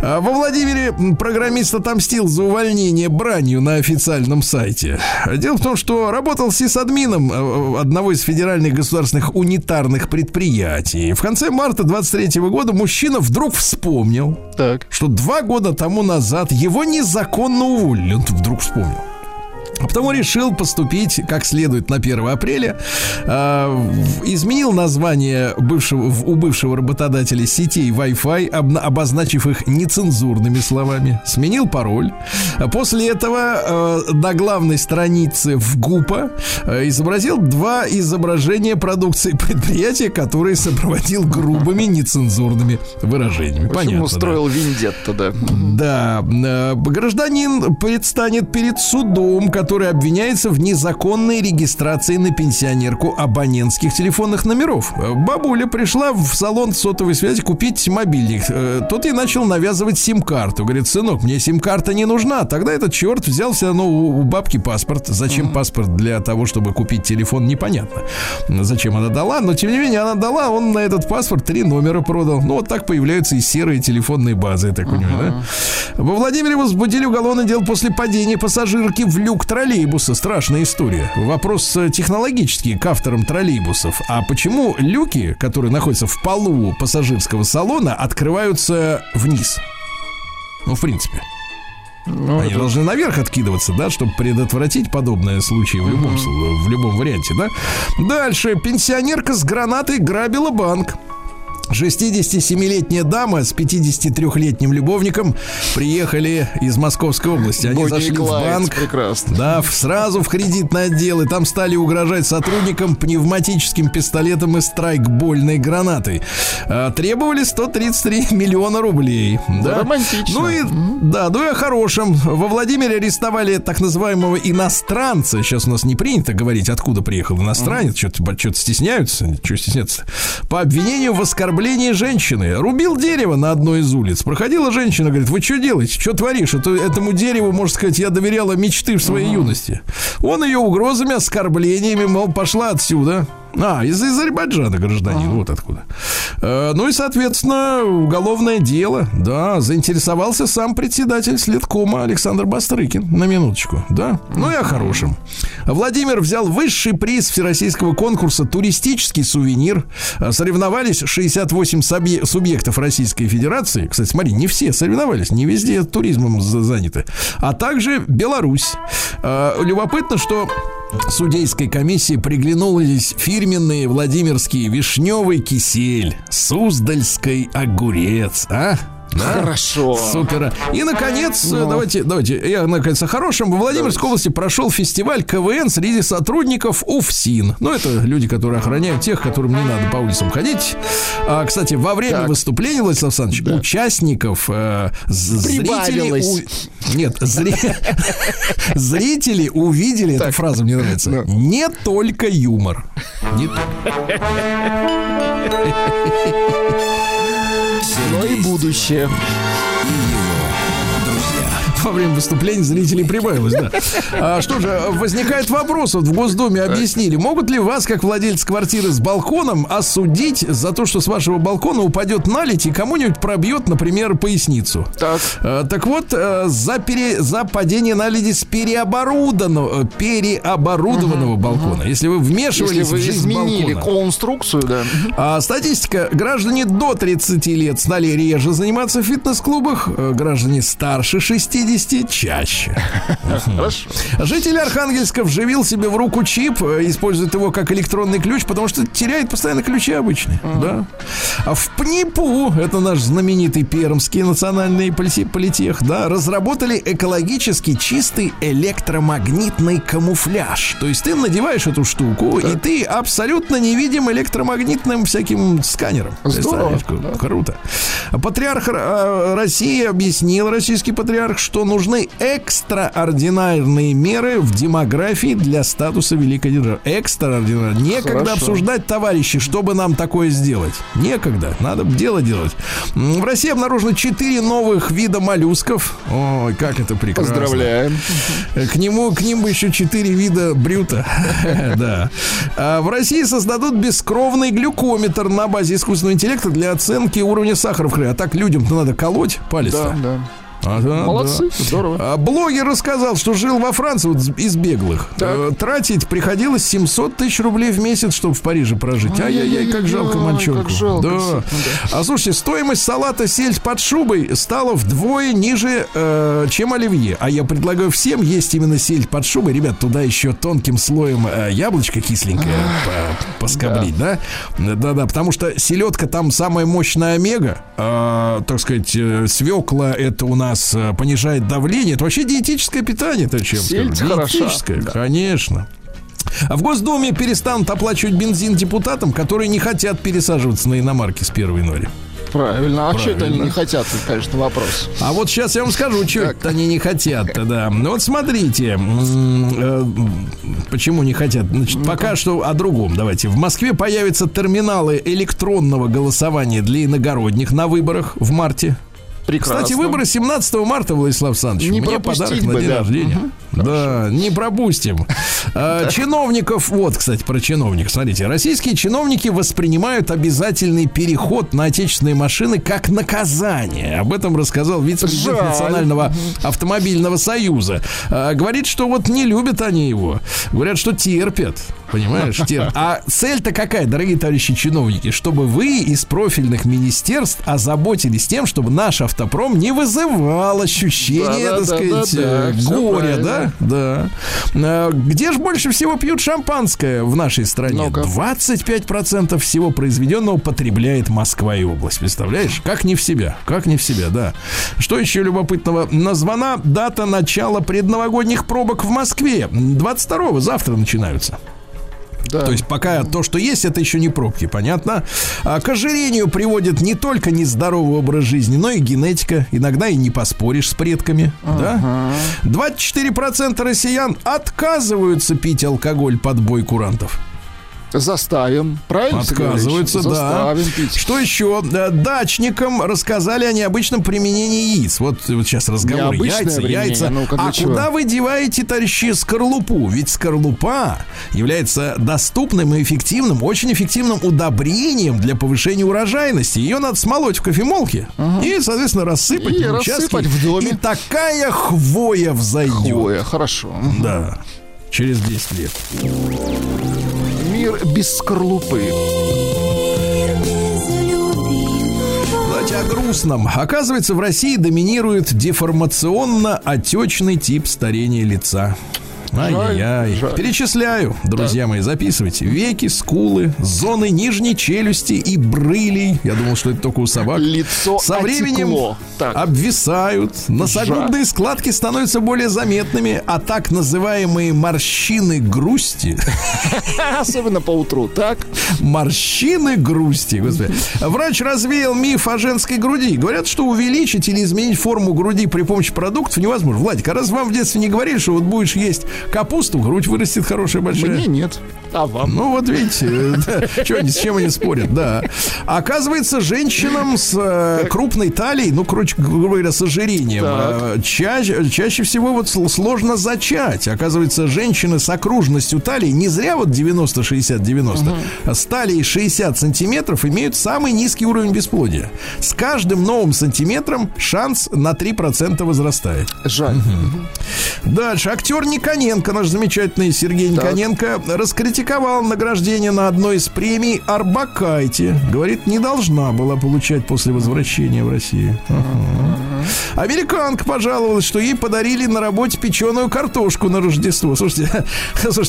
Во Владимире программист отомстил за увольнение бранью на официальном сайте. Дело в том, что работал сисадмином одного из федеральных государственных унитарных предприятий. В конце марта 23 года мужчина вдруг вспомнил, что 2 года тому назад его незаконно уволили. Он вдруг вспомнил. А потому решил поступить как следует на 1 апреля. Изменил название у бывшего работодателя сетей Wi-Fi, обозначив их нецензурными словами. Сменил пароль. После этого на главной странице в ГУПа изобразил 2 изображения продукции предприятия, которые сопроводил грубыми нецензурными выражениями. Почему устроил вендетту, да? Да. Гражданин предстанет перед судом, который который обвиняется в незаконной регистрации на пенсионерку абонентских телефонных номеров. Бабуля пришла в салон сотовой связи купить мобильник. Тот ей начал навязывать сим-карту. Говорит: сынок, мне сим-карта не нужна. Тогда этот черт взялся, у бабки паспорт. Зачем паспорт для того, чтобы купить телефон, непонятно. Зачем она дала, но тем не менее она дала, он на этот паспорт 3 номера продал. Ну вот так появляются и серые телефонные базы, я так понимаю, да? Во Владимире возбудили уголовное дело после падения пассажирки в люк троллейбуса. Страшная история. Вопрос технологический к авторам троллейбусов. А почему люки, которые находятся в полу пассажирского салона, открываются вниз? Ну, в принципе. Ну, они должны наверх откидываться, да, чтобы предотвратить подобные случаи в любом варианте, да. Дальше. Пенсионерка с гранатой грабила банк. 67-летняя дама с 53-летним любовником приехали из Московской области. Они зашли в банк, да, сразу в кредитный отдел, и там стали угрожать сотрудникам пневматическим пистолетом и страйкбольной гранатой. Требовали 133 миллиона рублей. Да? Романтично. Ну и о хорошем. Во Владимире арестовали так называемого иностранца. Сейчас у нас не принято говорить, откуда приехал иностранец. Что-то стесняются. Что стесняться? По обвинению в оскорблении женщины. Рубил дерево на одной из улиц. Проходила женщина, говорит: вы что делаете? Что творишь? Этому дереву, можно сказать, я доверяла мечты в своей юности. Он ее угрозами, оскорблениями, мол, пошла отсюда. Из Азербайджана гражданин, вот откуда. Ну и, соответственно, уголовное дело. Да, заинтересовался сам председатель следкома Александр Бастрыкин. На минуточку, да. Ну и о хорошем. Владимир взял высший приз всероссийского конкурса «Туристический сувенир». Соревновались 68 субъектов Российской Федерации. Кстати, смотри, не все соревновались, не везде туризмом заняты. А также Беларусь. Любопытно, что судейской комиссии приглянулись фирменные владимирские вишневый кисель, суздальский огурец, Да? Хорошо. Супер. И, наконец, давайте, я, наконец, о хорошем. Во Владимирской области прошел фестиваль КВН среди сотрудников УФСИН. Ну, это люди, которые охраняют тех, которым не надо по улицам ходить. Кстати, во время выступления, Владислав Александрович, участников, зрители увидели, эта фраза мне нравится, не только юмор. Не только. Но и будущее. Во время выступлений зрителей прибавилось, да. Что же, возникает вопрос. Вот в Госдуме объяснили, могут ли вас, как владелец квартиры с балконом, осудить за то, что с вашего балкона упадет наледь и кому-нибудь пробьет, например, поясницу. Так вот, за падение наледи с переоборудованного балкона. Если вы вмешивались в жизнь балкона. Если вы изменили конструкцию, да. Статистика. Граждане до 30 лет стали реже заниматься в фитнес-клубах. Граждане старше 60 чаще. Житель Архангельска вживил себе в руку чип, использует его как электронный ключ, потому что теряет постоянно ключи обычные. Да. А в ПНИПУ, это наш знаменитый Пермский национальный политех, да, разработали экологически чистый электромагнитный камуфляж. То есть ты надеваешь эту штуку, и ты абсолютно невидим электромагнитным всяким сканером. Здорово. Круто. Патриарх России объяснил, российский патриарх, что нужны экстраординарные меры в демографии для статуса великой державы. Экстраординарно. Некогда обсуждать, товарищи, чтобы нам такое сделать. Некогда. Надо дело делать. В России обнаружено 4 новых вида моллюсков. Ой, как это прекрасно. Поздравляем. К ним бы еще 4 вида брюта. Да. В России создадут бескровный глюкометр на базе искусственного интеллекта для оценки уровня сахара в крови. А так людям-то надо колоть палец-то. Да. Молодцы, здорово. Блогер рассказал, что жил во Франции, вот из беглых. Тратить приходилось 700 тысяч рублей в месяц, чтобы в Париже прожить. Ай-яй-яй, как жалко мальчонку. Да. А слушайте, стоимость салата сельдь под шубой стала вдвое ниже, чем оливье. А я предлагаю всем есть именно сельдь под шубой. Ребят, туда еще тонким слоем яблочко кисленькое поскоблить, да? Да, потому что селедка там самая мощная омега. Так сказать, свекла это у нас понижает давление. Это вообще диетическое питание. Это чем? Сельдь диетическое, конечно. В Госдуме перестанут оплачивать бензин депутатам, которые не хотят пересаживаться на иномарки с 1 января. Правильно. А что это они не хотят, конечно, вопрос. А вот сейчас я вам скажу, что это они не хотят. Да. Вот смотрите, почему не хотят. Значит, пока что о другом. Давайте. В Москве появятся терминалы электронного голосования для иногородних на выборах в марте. Прекрасно. Кстати, выборы 17 марта, Владислав Александрович. Не мне подарок на день рождения. Угу. Да, не пропустим. Чиновников, вот, кстати, про чиновников. Смотрите, российские чиновники воспринимают обязательный переход на отечественные машины как наказание. Об этом рассказал вице-президент Национального автомобильного союза. Говорит, что вот не любят они его. Говорят, что терпят. Понимаешь, терпят. А цель-то какая, дорогие товарищи чиновники? Чтобы вы из профильных министерств озаботились тем, чтобы наш автопром не вызывал ощущения, так сказать, горя, да? Да. Где же больше всего пьют шампанское в нашей стране? 25% всего произведенного потребляет Москва и область. Представляешь? Как не в себя, да. Что еще любопытного? Названа дата начала предновогодних пробок в Москве. 22-го, завтра начинаются. Да. То есть пока то, что есть, это еще не пробки, понятно? А к ожирению приводит не только нездоровый образ жизни, но и генетика. Иногда и не поспоришь с предками. Да? 24% россиян отказываются пить алкоголь под бой курантов. Заставим, правильно? Отказываются, да. Пить. Что еще? Дачникам рассказали о необычном применении яиц. Вот сейчас разговор. Яйца. Ну, а куда вы деваете, товарищи, скорлупу? Ведь скорлупа является доступным и эффективным, очень эффективным удобрением для повышения урожайности. Ее надо смолоть в кофемолке и, соответственно, рассыпать и в участке. Рассыпать в доме. И такая хвоя взойдет. Хвоя, хорошо. Да. Через 10 лет. Мир без скорлупы. О грустном. Оказывается, в России доминирует деформационно-отечный тип старения лица. Жаль. Перечисляю, друзья мои, записывайте. Веки, скулы, зоны нижней челюсти и брылей. Я думал, что это только у собак. Лицо со временем обвисают. Носогубные складки становятся более заметными. А так называемые морщины грусти. Особенно по утру, так? Морщины грусти, господи. Врач развеял миф о женской груди. Говорят, что увеличить или изменить форму груди при помощи продуктов невозможно. Владик, а раз вам в детстве не говорили, что вот будешь есть капусту, грудь вырастет хорошая, большая. Мне нет. А вам? Ну, вот видите, с чем они спорят, да. Оказывается, женщинам с крупной талией, ну, короче говоря, с ожирением, чаще всего вот сложно зачать. Оказывается, женщины с окружностью талии, не зря вот 90-60-90, с талией 60 сантиметров имеют самый низкий уровень бесплодия. С каждым новым сантиметром шанс на 3% возрастает. Жаль. Дальше. Актер Никоненко, наш замечательный Сергей Никоненко, раскритиковал награждение на одной из премий Орбакайте. Говорит, не должна была получать после возвращения в Россию. Американка пожаловалась, что ей подарили на работе печеную картошку на Рождество. Слушайте,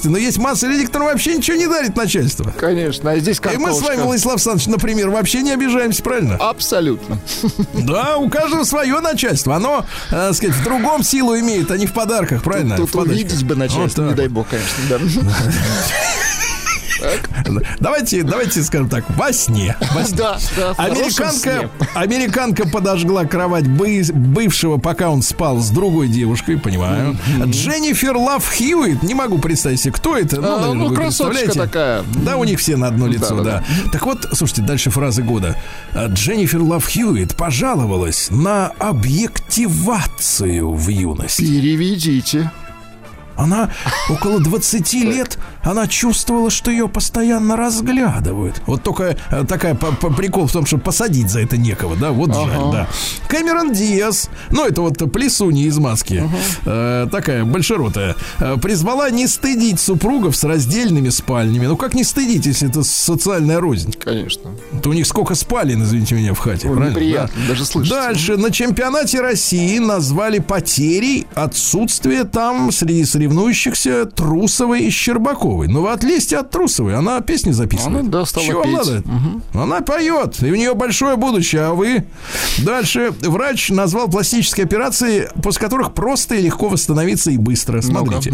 но есть масса людей, которым вообще ничего не дарит начальство. Конечно, а здесь картошка. И мы с вами, Владислав Александрович, например, вообще не обижаемся, правильно? Абсолютно. Да, у каждого свое начальство. Оно, так сказать, в другом силу имеет, а не в подарках, правильно? Тут увидеть бы начальство, не дай бог, конечно, да. Давайте, скажем так, во сне. Да, американка подожгла кровать бывшего, пока он спал с другой девушкой, понимаю. Дженнифер Лав Хьюитт, не могу представить себе, кто это. Ну, красотка такая. Да, у них все на одно лицо, да. Так вот, слушайте, дальше фразы года. Дженнифер Лав Хьюитт пожаловалась на объективацию в юности. Переведите. Она около 20 лет, она чувствовала, что ее постоянно разглядывают. Вот только такая прикол в том, что посадить за это некого, да, вот жаль, да. Кэмерон Диас, ну это вот плесунья из маски, такая большеротая, призвала не стыдить супругов с раздельными спальнями. Ну как не стыдить, если это социальная рознь? Конечно. То у них сколько спален, извините меня, в хате, правильно? Неприятно, даже слышать. Дальше, на чемпионате России назвали потерей отсутствие там среди ревнующихся Трусовой и Щербаковой. Но вы отлезьте от Трусовой. Она песни записывает. Она, чего петь. Надо? Она поет. И у нее большое будущее. А вы? Дальше. Врач назвал пластические операции, после которых просто и легко восстановиться и быстро. Смотрите.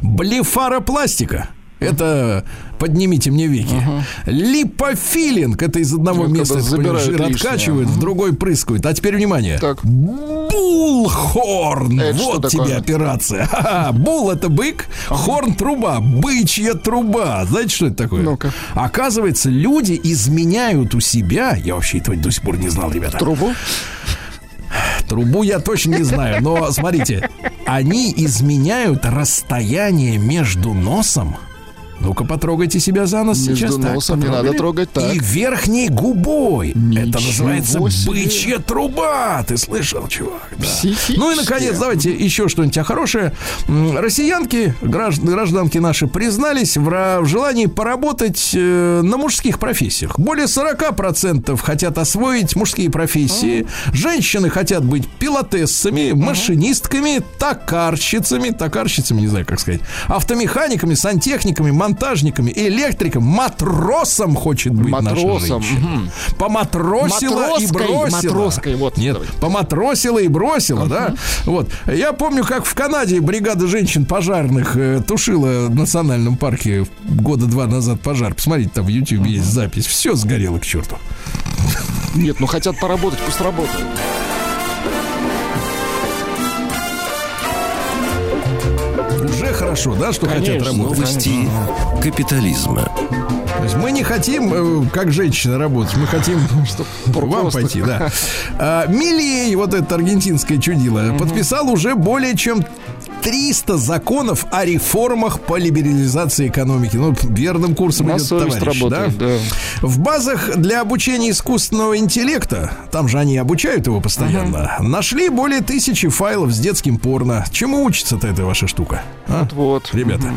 Блефаропластика. Это поднимите мне веки. Липофилинг. Это из одного места жир откачивают, в другой прыскают. А теперь внимание. Так. Булхорн. Вот тебе операция. Бул — это бык, хорн — труба. Бычья труба. Знаете, что это такое? Ну-ка. Оказывается, люди изменяют у себя. Я вообще этого до сих пор не знал, ребята. Трубу? Трубу я точно не знаю, но смотрите. Они изменяют расстояние между носом. Ну-ка, потрогайте себя за нос между сейчас. Носом так, не надо трогать так. И верхней губой. Ничего. Это называется бычья труба. Ты слышал, чувак? Да. Ну и, наконец, давайте еще что-нибудь хорошее. Россиянки, гражданки наши, признались в желании поработать на мужских профессиях. Более 40% хотят освоить мужские профессии. Женщины хотят быть пилотессами, машинистками, токарщицами. Токарщицами, не знаю, как сказать. Автомеханиками, сантехниками, монтажниками, электриком, матросом хочет быть наша женщина. Поматросила и бросила. Поматросила и бросила, да. Вот. Я помню, как в Канаде бригада женщин пожарных тушила в национальном парке года два назад пожар. Посмотрите, там в Ютьюбе есть запись. Все сгорело к черту. Нет, ну хотят поработать, пусть работают. Хорошо, да, что конечно, хотят работать. Новости капитализма. То есть мы не хотим, как женщина, работать. Мы хотим, чтобы вам пойти, да. Милей, вот это аргентинское чудило, подписал уже более чем 300 законов о реформах по либерализации экономики. Ну, верным курсом идет товарищ, работает, да? В базах для обучения искусственного интеллекта, там же они обучают его постоянно, нашли более 1000 файлов с детским порно. Чему учится-то эта ваша штука? Вот. Ребята.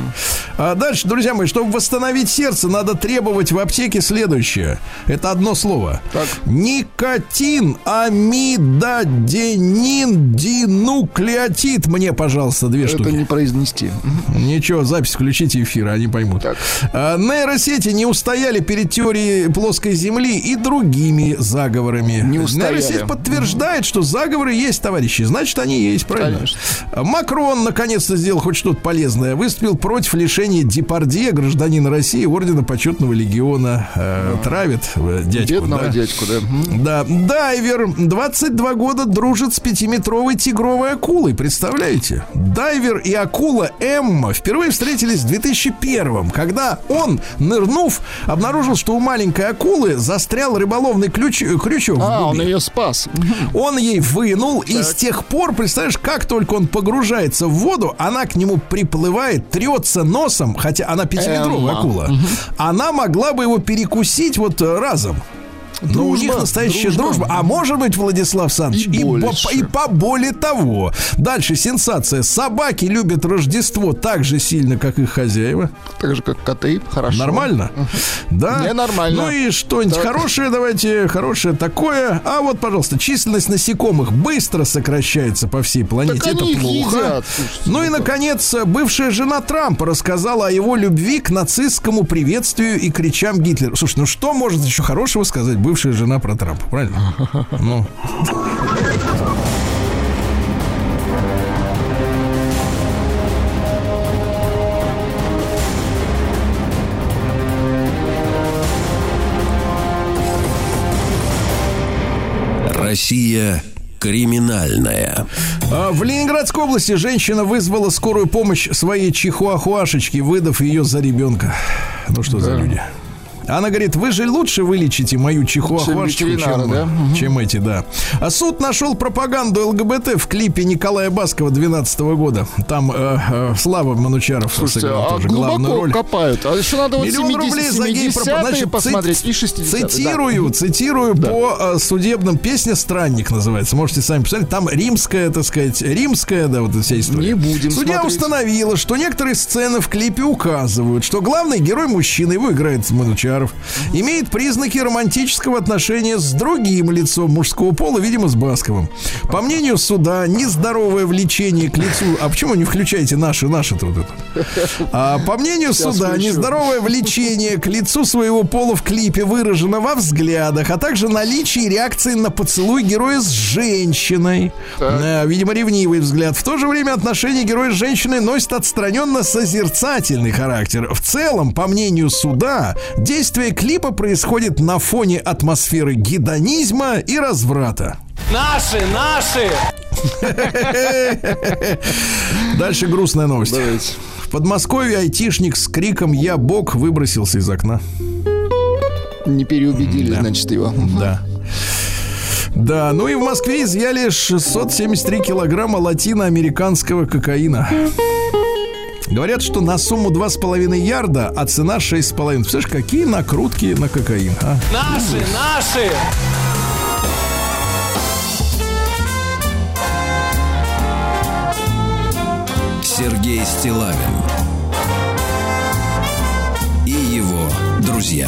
А дальше, друзья мои, чтобы восстановить сердце, надо требовать в аптеке следующее. Это одно слово. Так. Никотин, амидаденин, динуклеотид. Мне, пожалуйста, две штуки. Это не произнести. Ничего, запись включите эфира, они поймут. А, нейросети не устояли перед теорией плоской земли и другими заговорами. Не устояли. Нейросеть подтверждает, что заговоры есть, товарищи. Значит, они есть, правильно? Конечно. Макрон наконец-то сделал хоть что-то полезное. Выступил против лишения Депардье, гражданина России, ордена почетного легиона. Травит дядьку. Бедного дядьку, да. Да. Дайвер 22 года дружит с 5-метровой тигровой акулой. Представляете? Дайвер и акула Эмма впервые встретились в 2001-м, когда он, нырнув, обнаружил, что у маленькой акулы застрял рыболовный крючок. А, он ее спас. Он ей вынул, и с тех пор, представляешь, как только он погружается в воду, она к нему приплывает, трется носом, хотя она 5-метровая акула. Она могла бы его перекусить вот разом. Но у них настоящая дружба. А может быть, Владислав Александрович, и поболее того. Дальше сенсация. Собаки любят Рождество так же сильно, как их хозяева. Так же, как коты. Хорошо. Нормально? Да. Не нормально. Ну и что-нибудь хорошее давайте. Хорошее такое. А вот, пожалуйста, численность насекомых быстро сокращается по всей планете. Это плохо. Ну и, наконец, бывшая жена Трампа рассказала о его любви к нацистскому приветствию и кричам Гитлера. Слушай, ну что может еще хорошего сказать бывшая жена про Трампа, правильно? Ну. Россия криминальная. В Ленинградской области женщина вызвала скорую помощь своей чихуахуашечки, выдав ее за ребенка. Ну что за люди? Она говорит, вы же лучше вылечите мою чихуахуашечку, чем эти, да. А суд нашел пропаганду ЛГБТ в клипе Николая Баскова 2012 года. Там Слава Манучаров сыграл тоже главную роль. Копают. А еще надо вот 70-е посмотреть и 60-е. Цитирую по судебным. Песня «Странник» называется. Можете сами писать. Там римская, так сказать, да, вот вся история. Не будем Судья смотреть. Установила, что некоторые сцены в клипе указывают, что главный герой мужчина, его играет Манучаров. Манучаров, имеет признаки романтического отношения с другим лицом мужского пола, видимо, с Басковым. По мнению суда, нездоровое влечение к лицу... А почему не включаете наши-то вот это? По мнению суда, нездоровое влечение к лицу своего пола в клипе выражено во взглядах, а также наличии реакции на поцелуй героя с женщиной. Видимо, ревнивый взгляд. В то же время отношения героя с женщиной носят отстраненно-созерцательный характер. В целом, по мнению суда, действие клипа происходит на фоне атмосферы гедонизма и разврата. Наши! Дальше грустная новость. Давайте. В Подмосковье айтишник с криком «Я Бог» выбросился из окна. Не переубедили, значит, его. Да. Да, ну и в Москве изъяли 673 килограмма латиноамериканского кокаина. Говорят, что на сумму 2,5 ярда, а цена 6,5. Представляешь, какие накрутки на кокаин, а? Наши! Сергей Стилавин и его друзья.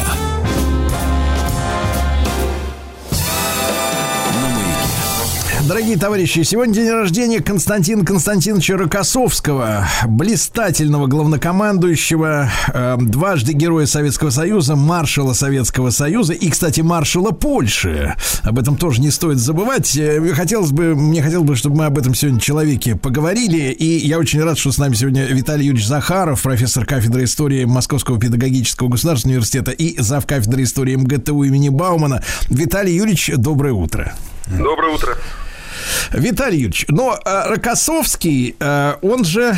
Дорогие товарищи, сегодня день рождения Константина Константиновича Рокоссовского, блистательного главнокомандующего, дважды Героя Советского Союза, маршала Советского Союза и, кстати, маршала Польши. Об этом тоже не стоит забывать. Мне хотелось бы, чтобы мы об этом сегодня человеке поговорили. И я очень рад, что с нами сегодня Виталий Юрьевич Захаров, профессор кафедры истории Московского педагогического государственного университета и завкафедры истории МГТУ имени Баумана. Виталий Юрьевич, доброе утро. Доброе утро. Виталий Юрьевич, но Рокоссовский, он же,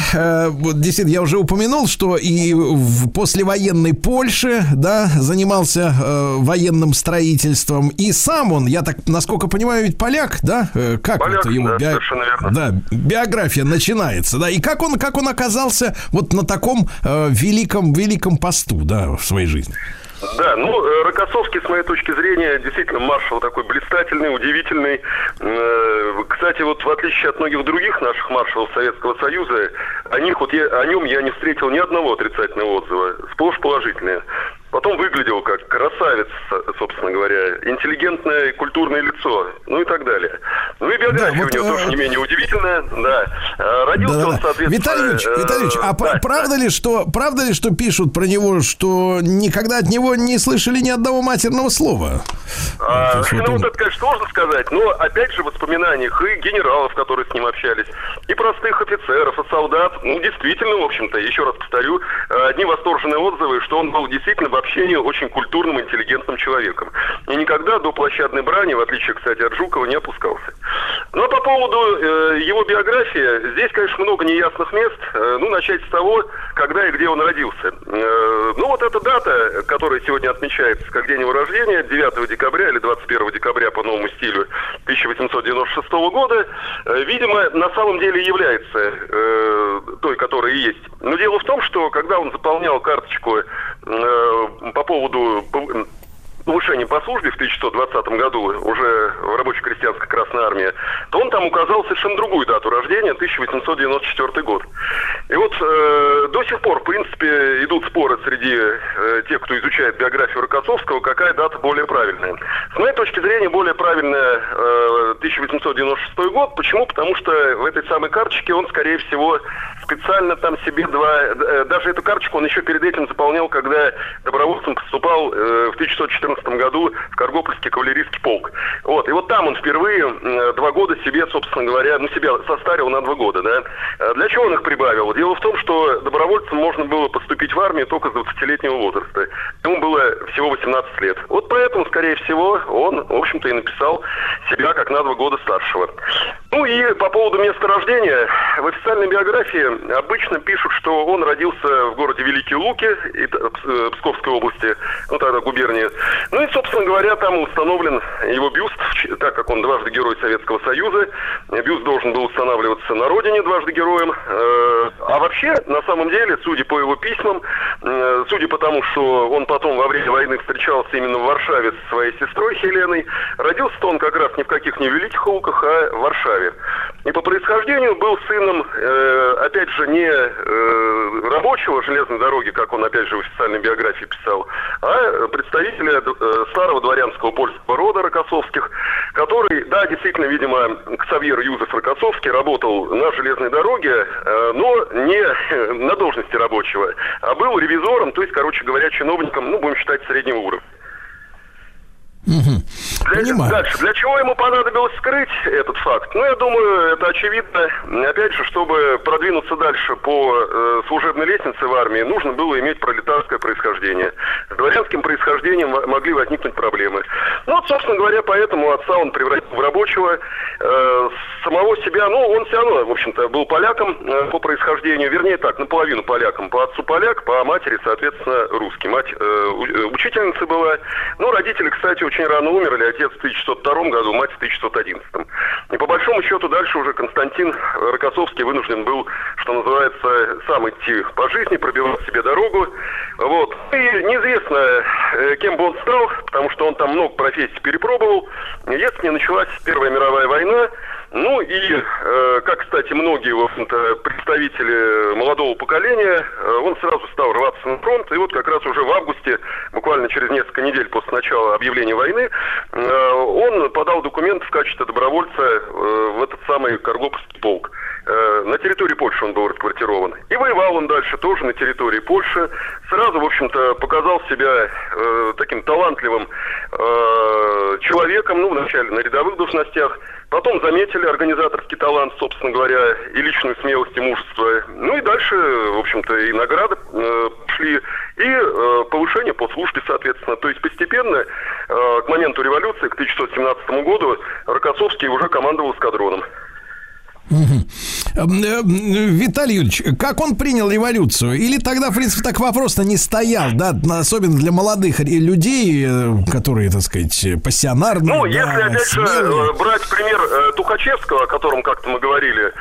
действительно, я уже упомянул, что и в послевоенной Польше, да, занимался военным строительством, и сам он, я так, насколько понимаю, ведь поляк, да? Как поляк, это его, да, биография начинается, да? И как он оказался вот на таком великом посту, да, в своей жизни? Да, ну, Рокоссовский, с моей точки зрения, действительно маршал такой блистательный, удивительный. Кстати, вот в отличие от многих других наших маршалов Советского Союза, о нем я не встретил ни одного отрицательного отзыва, сплошь положительные. Потом выглядел как красавец, собственно говоря, интеллигентное и культурное лицо, ну и так далее. Ну и биография у него тоже не менее удивительная, да. Родился он, соответственно... Виталий Юрьевич, правда ли, что пишут про него, что никогда от него не слышали ни одного матерного слова? Это, конечно, сложно сказать, но, опять же, в воспоминаниях и генералов, которые с ним общались, и простых офицеров, и солдат, ну, действительно, в общем-то, еще раз повторю, одни восторженные отзывы, что он был действительно в общении очень культурным, интеллигентным человеком. И никогда до площадной брани, в отличие, кстати, от Жукова, не опускался. Но по поводу его биографии, здесь, конечно, много неясных мест. Начать с того, когда и где он родился. Вот эта дата, которая сегодня отмечается как день его рождения, 9 декабря или 21 декабря по новому стилю 1896 года, видимо, на самом деле является той, которая и есть. Но дело в том, что когда он заполнял карточку по поводу повышения по службе в 1920 году уже в рабоче-крестьянской Красной Армии, то он там указал совершенно другую дату рождения, 1894 год. И вот до сих пор, в принципе, идут споры среди тех, кто изучает биографию Рокоссовского, какая дата более правильная. С моей точки зрения, более правильная 1896 год. Почему? Потому что в этой самой карточке он, скорее всего, специально там себе даже эту карточку он еще перед этим заполнял, когда добровольцем поступал в 1914 году в Каргопольский кавалерийский полк. Вот. И вот там он впервые 2 года себе, собственно говоря, себя состарил на 2 года. Да? Для чего он их прибавил? Дело в том, что добровольцем можно было поступить в армию только с 20-летнего возраста. Ему было всего 18 лет. Вот поэтому, скорее всего, он, в общем-то, и написал себя как на 2 года старшего. Ну и по поводу места рождения. В официальной биографии обычно пишут, что он родился в городе Великие Луки Псковской области, тогда губерния. Ну и, собственно говоря, там установлен его бюст, так как он дважды Герой Советского Союза. Бюст должен был устанавливаться на родине дважды героем. А вообще, на самом деле, судя по его письмам, судя по тому, что он потом во время войны встречался именно в Варшаве со своей сестрой Хеленой, родился он как раз ни в каких не Великих Луках, а в Варшаве. И по происхождению был сыном, опять же, не рабочего железной дороги, как он, опять же, в официальной биографии писал, а представителя старого дворянского польского рода Рокоссовских, который, да, действительно, видимо, Ксавьер Юзеф Рокоссовский работал на железной дороге, но не на должности рабочего, а был ревизором, то есть, короче говоря, чиновником, ну, будем считать, среднего уровня. Угу. Дальше. Для чего ему понадобилось скрыть этот факт? Ну, я думаю, это очевидно. Опять же, чтобы продвинуться дальше по служебной лестнице в армии, нужно было иметь пролетарское происхождение. С дворянским происхождением могли возникнуть проблемы. Ну, вот, собственно говоря, поэтому отца он превратил в рабочего. Самого себя, ну, он все равно, в общем-то, был поляком по происхождению. Вернее так, наполовину поляком. По отцу поляк, по матери, соответственно, русский. Мать учительница была. Ну, родители, кстати, очень рано умерли, отец в 1902 году, мать в 1911. И по большому счету дальше уже Константин Рокоссовский вынужден был, что называется, сам идти по жизни, пробивать себе дорогу. Вот. И неизвестно, кем бы он стал, потому что он там много профессий перепробовал. Если не началась Первая мировая война, ну и, как, кстати, многие, в общем-то, представители молодого поколения, он сразу стал рваться на фронт. И вот как раз уже в августе, буквально через несколько недель после начала объявления войны, он подал документ в качестве добровольца в этот самый Корлоповский полк. На территории Польши он был расквартирован. И воевал он дальше тоже на территории Польши. Сразу, в общем-то, показал себя таким талантливым человеком, ну, вначале на рядовых должностях. Потом заметили организаторский талант, собственно говоря, и личную смелость, и мужество. Ну и дальше, в общем-то, и награды шли, и повышение по службе, соответственно. То есть постепенно, к моменту революции, к 1917 году, Рокоссовский уже командовал эскадроном. Угу. Виталий Юрьевич, как он принял революцию? Или тогда, в принципе, так вопрос-то не стоял, да, особенно для молодых людей, которые, так сказать, пассионарные. Ну, да, если, опять же, брать пример Тухачевского, о котором как-то мы говорили,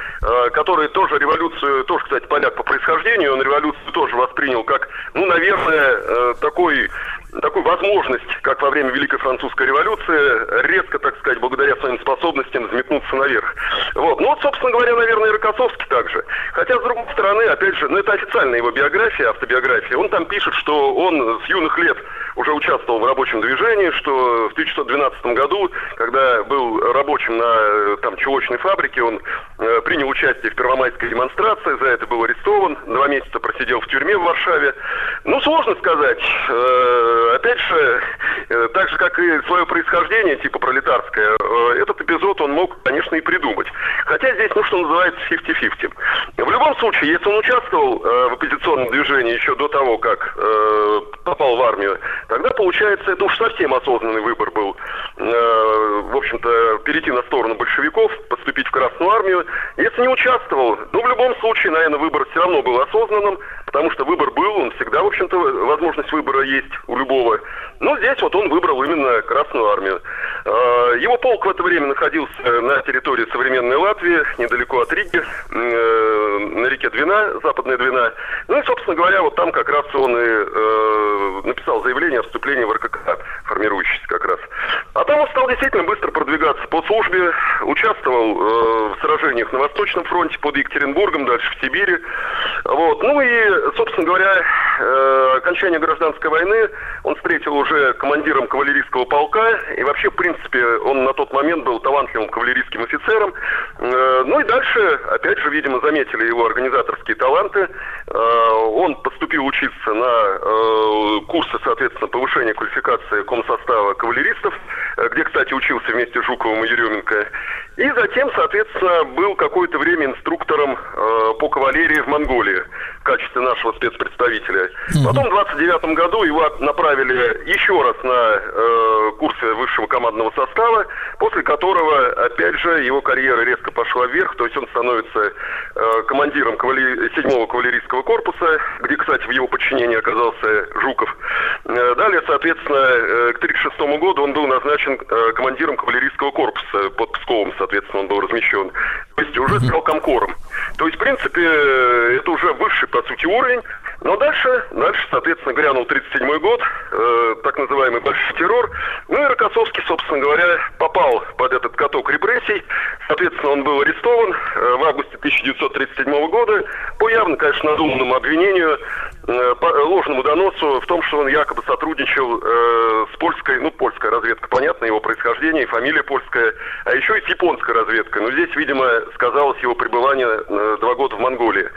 который тоже революцию, тоже, кстати, поляк по происхождению, он революцию тоже воспринял как, ну, наверное, такую возможность, как во время Великой Французской революции, резко, так сказать, благодаря своим способностям взметнуться наверх. Вот. Ну вот, собственно говоря, наверное, и Рокоссовский также. Хотя, с другой стороны, опять же, ну это официальная его биография, автобиография. Он там пишет, что он с юных лет уже участвовал в рабочем движении, что в 1912 году, когда был рабочим на там чулочной фабрике, он принял участие в первомайской демонстрации, за это был арестован, 2 месяца просидел в тюрьме в Варшаве. Ну, сложно сказать. Опять же, так же, как и свое происхождение, типа пролетарское, этот эпизод он мог, конечно, и придумать. Хотя здесь, ну, что называется, 50-50. В любом случае, если он участвовал в оппозиционном движении еще до того, как попал в армию, тогда, получается, это уж совсем осознанный выбор был. В общем-то, перейти на сторону большевиков, поступить в Красную армию. Если не участвовал, ну, в любом случае, наверное, выбор все равно был осознанным, потому что выбор был, он всегда, в общем-то, возможность выбора есть у любого. Но здесь вот он выбрал именно Красную армию. Его полк в это время находился на территории современной Латвии, недалеко от Риги, на реке Двина, западная Двина. Ну и, собственно говоря, вот там как раз он и написал заявление о вступлении в РККА, формирующийся как раз. А там он стал действительно быстро продвигаться по службе, участвовал в сражениях на Восточном фронте под Екатеринбургом, дальше в Сибири. Вот. Ну и, собственно говоря, окончание гражданской войны он встретил уже командиром кавалерийского полка. И вообще, в принципе, он на тот момент был талантливым кавалерийским офицером. Ну и дальше, опять же, видимо, заметили его организаторские таланты. Он поступил учиться на курсы, соответственно, повышения квалификации комсостава кавалеристов, где, кстати, учился вместе с Жуковым и Еременко. И затем, соответственно, был какое-то время инструктором по кавалерии в Монголии в качестве нашего спецпредставителя. Потом в 1929 году его направили еще раз на курсы высшего командного состава, после которого, опять же, его карьера резко пошла вверх, то есть он становится командиром 7-го кавалерийского корпуса, где, кстати, в его подчинении оказался Жуков. Далее, соответственно, к 1936 году он был назначен командиром кавалерийского корпуса под Псковом, соответственно, он был размещен. То есть уже стал комкором. То есть, в принципе, это уже высший, по сути, уровень. Но дальше, соответственно, грянул 1937 год, так называемый большой террор. Ну и Рокоссовский, собственно говоря, попал под этот каток репрессий. Соответственно, он был арестован в августе 1937 года по явно, конечно, надуманному обвинению, по ложному доносу в том, что он якобы сотрудничал с польской, ну, польская разведка, понятно, его происхождение и фамилия польская, а еще и с японской разведкой. Но здесь, видимо, сказалось его пребывание 2 года в Монголии.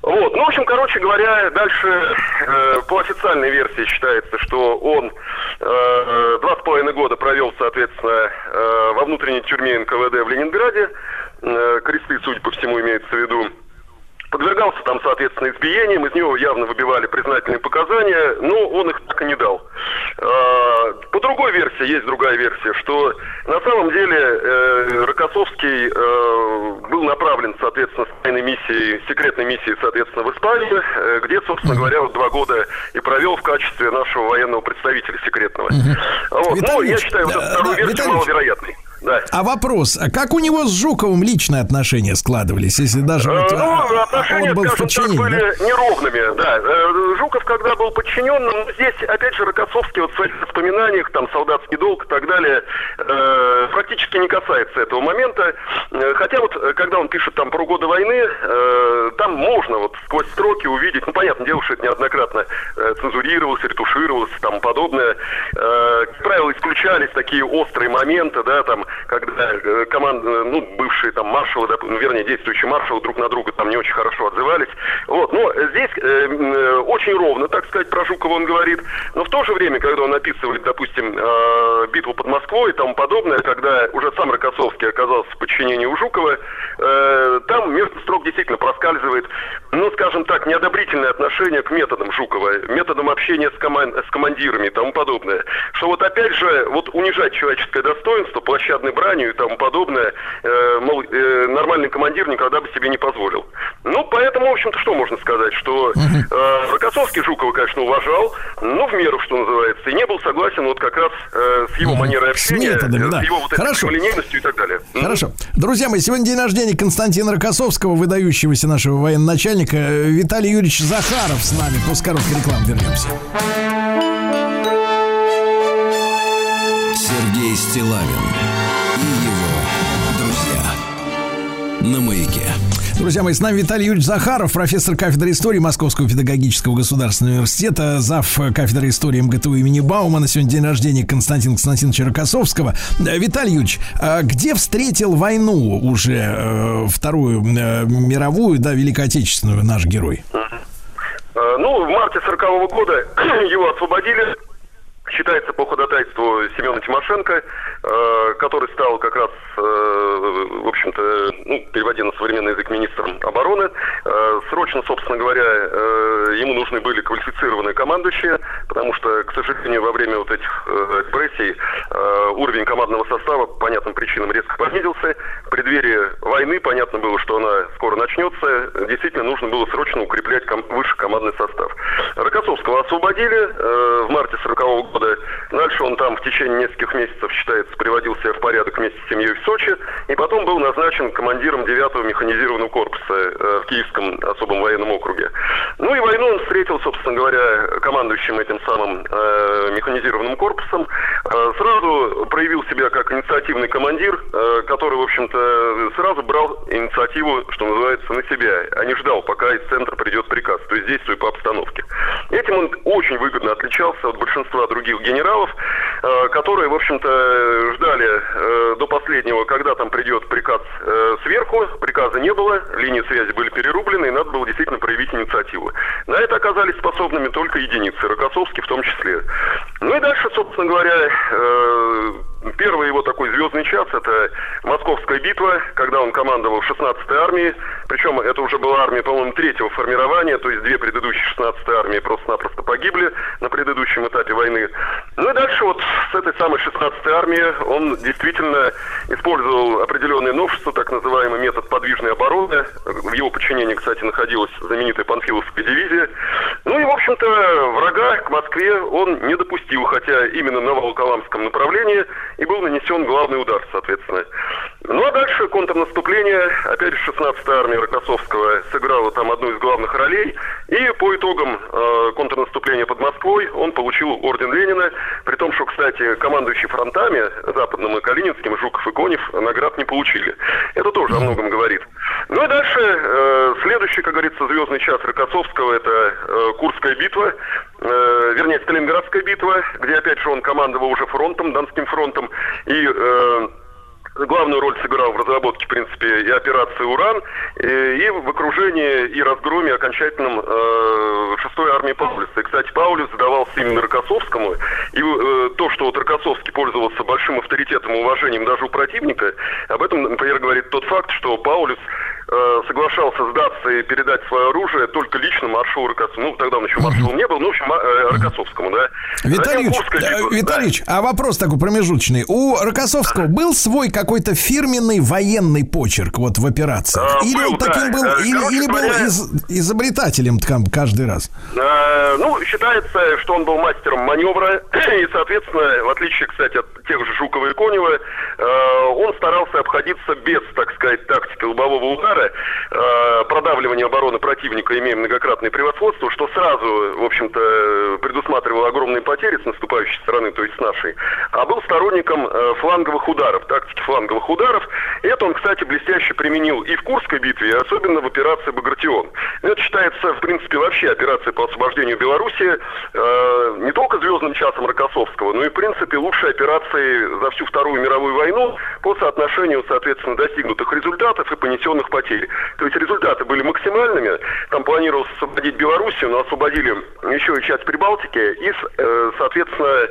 Вот, ну, в общем, короче говоря, дальше по официальной версии считается, что он 2,5 года провел, соответственно, во внутренней тюрьме НКВД в Ленинграде, кресты, судя по всему, имеется в виду. Подвергался там, соответственно, избиениям, из него явно выбивали признательные показания, но он их так и не дал. По другой версии, есть другая версия, что на самом деле Рокоссовский был направлен, соответственно, с тайной миссией, секретной миссией, соответственно, в Испанию, где, собственно говоря, вот 2 года и провел в качестве нашего военного представителя секретного. Вот. Ну, я считаю, вот эту вторую версию маловероятной. Да. А вопрос, а как у него с Жуковым личные отношения складывались, если даже отношения, он был скажем так, были неровными, да. Жуков, когда был подчиненным, здесь, опять же, Рокоссовский вот в своих воспоминаниях, там, солдатский долг и так далее, практически не касается этого момента. Хотя вот, когда он пишет там про годы войны, там можно вот сквозь строки увидеть, ну, понятно, дело, что это неоднократно цензурировалось, ретушировалось и тому подобное. Как правило, исключались такие острые моменты, да, там, когда команда, ну, бывшие там маршалы, вернее, действующие маршалы друг на друга там не очень хорошо отзывались. Вот, но здесь очень ровно, так сказать, про Жукова он говорит. Но в то же время, когда он описывает, допустим, битву под Москвой и тому подобное, когда уже сам Рокоссовский оказался в подчинении у Жукова, там между строк действительно проскальзывает, ну, скажем так, неодобрительное отношение к методам Жукова, методам общения с командирами и тому подобное. Что вот опять же, вот унижать человеческое достоинство, площадь бранью и тому подобное, мол, нормальный командир никогда бы себе не позволил. Ну, поэтому, в общем-то, что можно сказать, что Рокоссовский Жукова, конечно, уважал, но в меру, что называется, и не был согласен вот как раз с его манерой общения, с методами, да, с его вот этой линейностью и так далее. Хорошо. Друзья мои, сегодня день рождения Константина Рокоссовского, выдающегося нашего военачальника. Виталий Юрьевич Захаров с нами. После короткой рекламы вернемся. Сергей Стилавин на маяке. Друзья мои, с нами Виталий Юрьевич Захаров, профессор кафедры истории Московского педагогического государственного университета, зав. Кафедры истории МГТУ имени Баумана. Сегодня день рождения Константина Константиновича Рокоссовского. Виталий Юрьевич, где встретил войну уже вторую мировую, да, Великой Отечественную, наш герой? Ну, в марте 40-го года его освободили. Считается по ходатайству Семена Тимошенко, который стал как раз, в общем-то, ну, переводя на современный язык, министром обороны. Срочно, собственно говоря, ему нужны были квалифицированные командующие, потому что, к сожалению, во время вот этих репрессий уровень командного состава по понятным причинам резко понизился. В преддверии войны понятно было, что она скоро начнется. Действительно, нужно было срочно укреплять высший командный состав. Рокоссовского освободили в марте 40-го года. Дальше он там в течение нескольких месяцев, считается, приводил себя в порядок вместе с семьей в Сочи. И потом был назначен командиром 9-го механизированного корпуса в Киевском особом военном округе. Ну и войну он встретил, собственно говоря, командующим этим самым механизированным корпусом. Сразу проявил себя как инициативный командир, который, в общем-то, сразу брал инициативу, что называется, на себя, а не ждал, пока из центра придет приказ. То есть действуя по обстановке. Этим он очень выгодно отличался от большинства других генералов, которые, в общем-то, ждали до последнего, когда там придет приказ сверху. Приказа не было, линии связи были перерублены, и надо было действительно проявить инициативу. На это оказались способными только единицы, Рокоссовский в том числе. Ну и дальше, собственно говоря, первый его такой звездный час – это Московская битва, когда он командовал 16-й армией. Причем это уже была армия, по-моему, 3-го формирования, то есть 2 предыдущие 16-й армии просто-напросто погибли на предыдущем этапе войны. Ну и дальше вот с этой самой 16-й армии он действительно использовал определенные новшества, так называемый метод подвижной обороны. В его подчинении, кстати, находилась знаменитая Панфиловская дивизия. Ну и, в общем-то, врага к Москве он не допустил, хотя именно на Волоколамском направлении и был нанесен главный удар, соответственно. Ну а дальше контрнаступление, опять же, 16-я армия Рокоссовского сыграла там одну из главных ролей. И по итогам контрнаступления под Москвой он получил орден Ленина. При том, что, кстати, командующие фронтами, Западным и Калининским, Жуков и Конев, наград не получили. Это тоже о многом говорит. Ну и дальше следующий, как говорится, звездный час Рокоссовского — это Курская битва, вернее, Сталинградская битва, где, опять же, он командовал уже фронтом, Донским фронтом, и... главную роль сыграл в разработке, в принципе, и операции «Уран», и в окружении и разгроме окончательном 6-й армии Паулюса. И, кстати, Паулюс сдавался именно Рокоссовскому, и то, что вот Рокоссовский пользовался большим авторитетом и уважением даже у противника, об этом, например, говорит тот факт, что Паулюс соглашался сдаться и передать свое оружие только лично маршалу Рокоссовскому. Ну, тогда он еще маршалом не был, но, в общем, Рокоссовскому, да. Виталий Юрьевич, а вопрос такой промежуточный. У Рокоссовского был свой какой-то фирменный военный почерк вот в операциях? Или он таким был, или был изобретателем там каждый раз? Ну, считается, что он был мастером маневра, и, соответственно, в отличие, кстати, от тех же Жукова и Конева, он старался обходиться без, так сказать, тактики лобового удара, продавливание обороны противника, имея многократное превосходство, что сразу, в общем-то, предусматривало огромные потери с наступающей стороны, то есть с нашей, а был сторонником фланговых ударов, тактики фланговых ударов. Это он, кстати, блестяще применил и в Курской битве, и особенно в операции «Багратион». Это считается, в принципе, вообще операцией по освобождению Белоруссии не только звездным часом Рокоссовского, но и, в принципе, лучшей операцией за всю Вторую мировую войну по соотношению, соответственно, достигнутых результатов и понесенных потерь. То есть результаты были максимальными. Там планировалось освободить Белоруссию, но освободили еще и часть Прибалтики и, соответственно,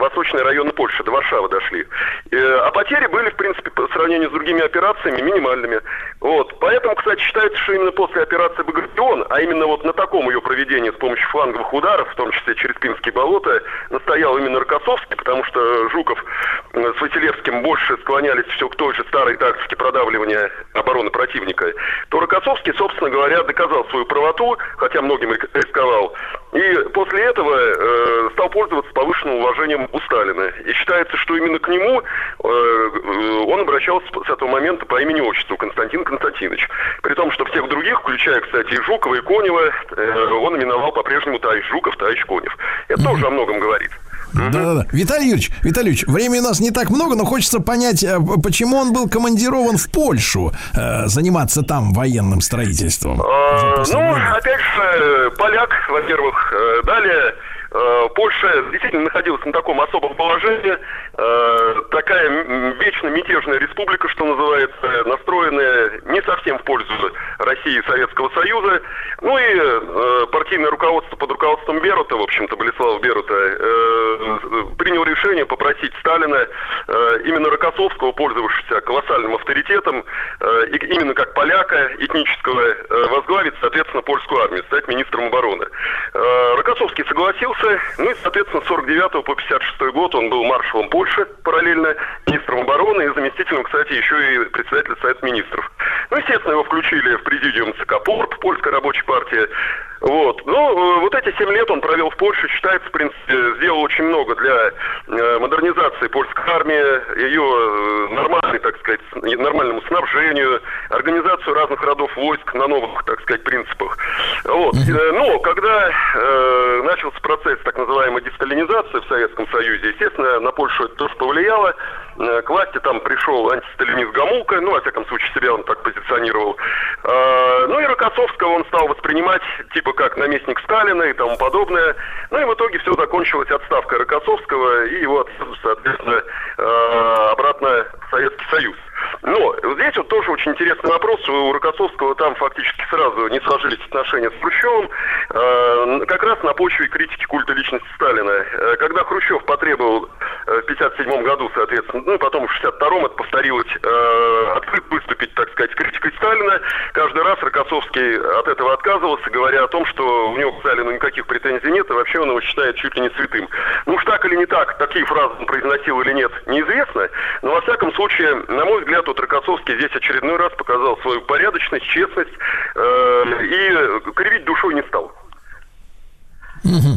восточные районы Польши, до Варшавы дошли. А потери были, в принципе, по сравнению с другими операциями, минимальными. Вот. Поэтому, кстати, считается, что именно после операции «Багратион», а именно вот на таком ее проведении с помощью фланговых ударов, в том числе через Пинские болота, настоял именно Рокоссовский, потому что Жуков с Василевским больше склонялись все к той же старой тактике продавливания обороны противника, то Рокоссовский, собственно говоря, доказал свою правоту, хотя многим рисковал, и после этого стал пользоваться повышенным уважением у Сталина. И считается, что именно к нему он обращался с этого момента по имени-отчеству Константин Константинович. При том, что всех других, включая, кстати, и Жукова, и Конева, он именовал по-прежнему товарищ Жуков, товарищ Конев. Это тоже о многом говорит. Да-да-да. Виталий Юрьевич, времени у нас не так много, но хочется понять, почему он был командирован в Польшу заниматься там военным строительством. Опять же, поляк, во-первых. Далее, Польша действительно находилась на таком особом положении. Такая вечно мятежная республика, что называется, настроенная не совсем в пользу России и Советского Союза. Ну и партийное руководство под руководством Берута, в общем-то, Болеслава Берута, принял решение попросить Сталина, именно Рокоссовского, пользовавшегося колоссальным авторитетом, именно как поляка этнического, возглавить, соответственно, польскую армию, стать министром обороны. Рокоссовский согласился, ну и, соответственно, с 49 по 56 год он был маршалом Польши параллельно, министром обороны и заместителем, кстати, еще и председателя Совета Министров. Ну, естественно, его включили в президиум ЦК ПОРП, Польская рабочая партия. Вот. Ну, вот эти 7 лет он провел в Польше, считается, в принципе, сделал очень много для модернизации польской армии, ее нормальной, так сказать, нормальному снабжению, организацию разных родов войск на новых, так сказать, принципах. Вот. Но когда начался процесс так называемой десталинизации в Советском Союзе, естественно, на Польшу это тоже повлияло. К власти там пришел антисталинист Гомулка, ну, во всяком случае, себя он так позиционировал. Ну, и Рокоссовского он стал воспринимать, типа, как наместник Сталина и тому подобное. Ну, и в итоге все закончилось отставкой Рокоссовского и его, соответственно, обратно в Советский Союз. Но здесь вот тоже очень интересный вопрос. У Рокоссовского там фактически сразу не сложились отношения с Хрущевым, как раз на почве критики культа личности Сталина. Когда Хрущев потребовал в 1957 году, соответственно, ну и потом в 1962-м это повторилось, открыто выступить, так сказать, критикой Сталина, каждый раз Рокоссовский от этого отказывался, говоря о том, что у него к Сталину никаких претензий нет, и вообще он его считает чуть ли не святым. Ну уж так или не так, такие фразы он произносил или нет, неизвестно, но во всяком случае, на мой взгляд, вот Рокоссовский здесь очередной раз показал свою порядочность, честность и кривить душой не стал. Угу.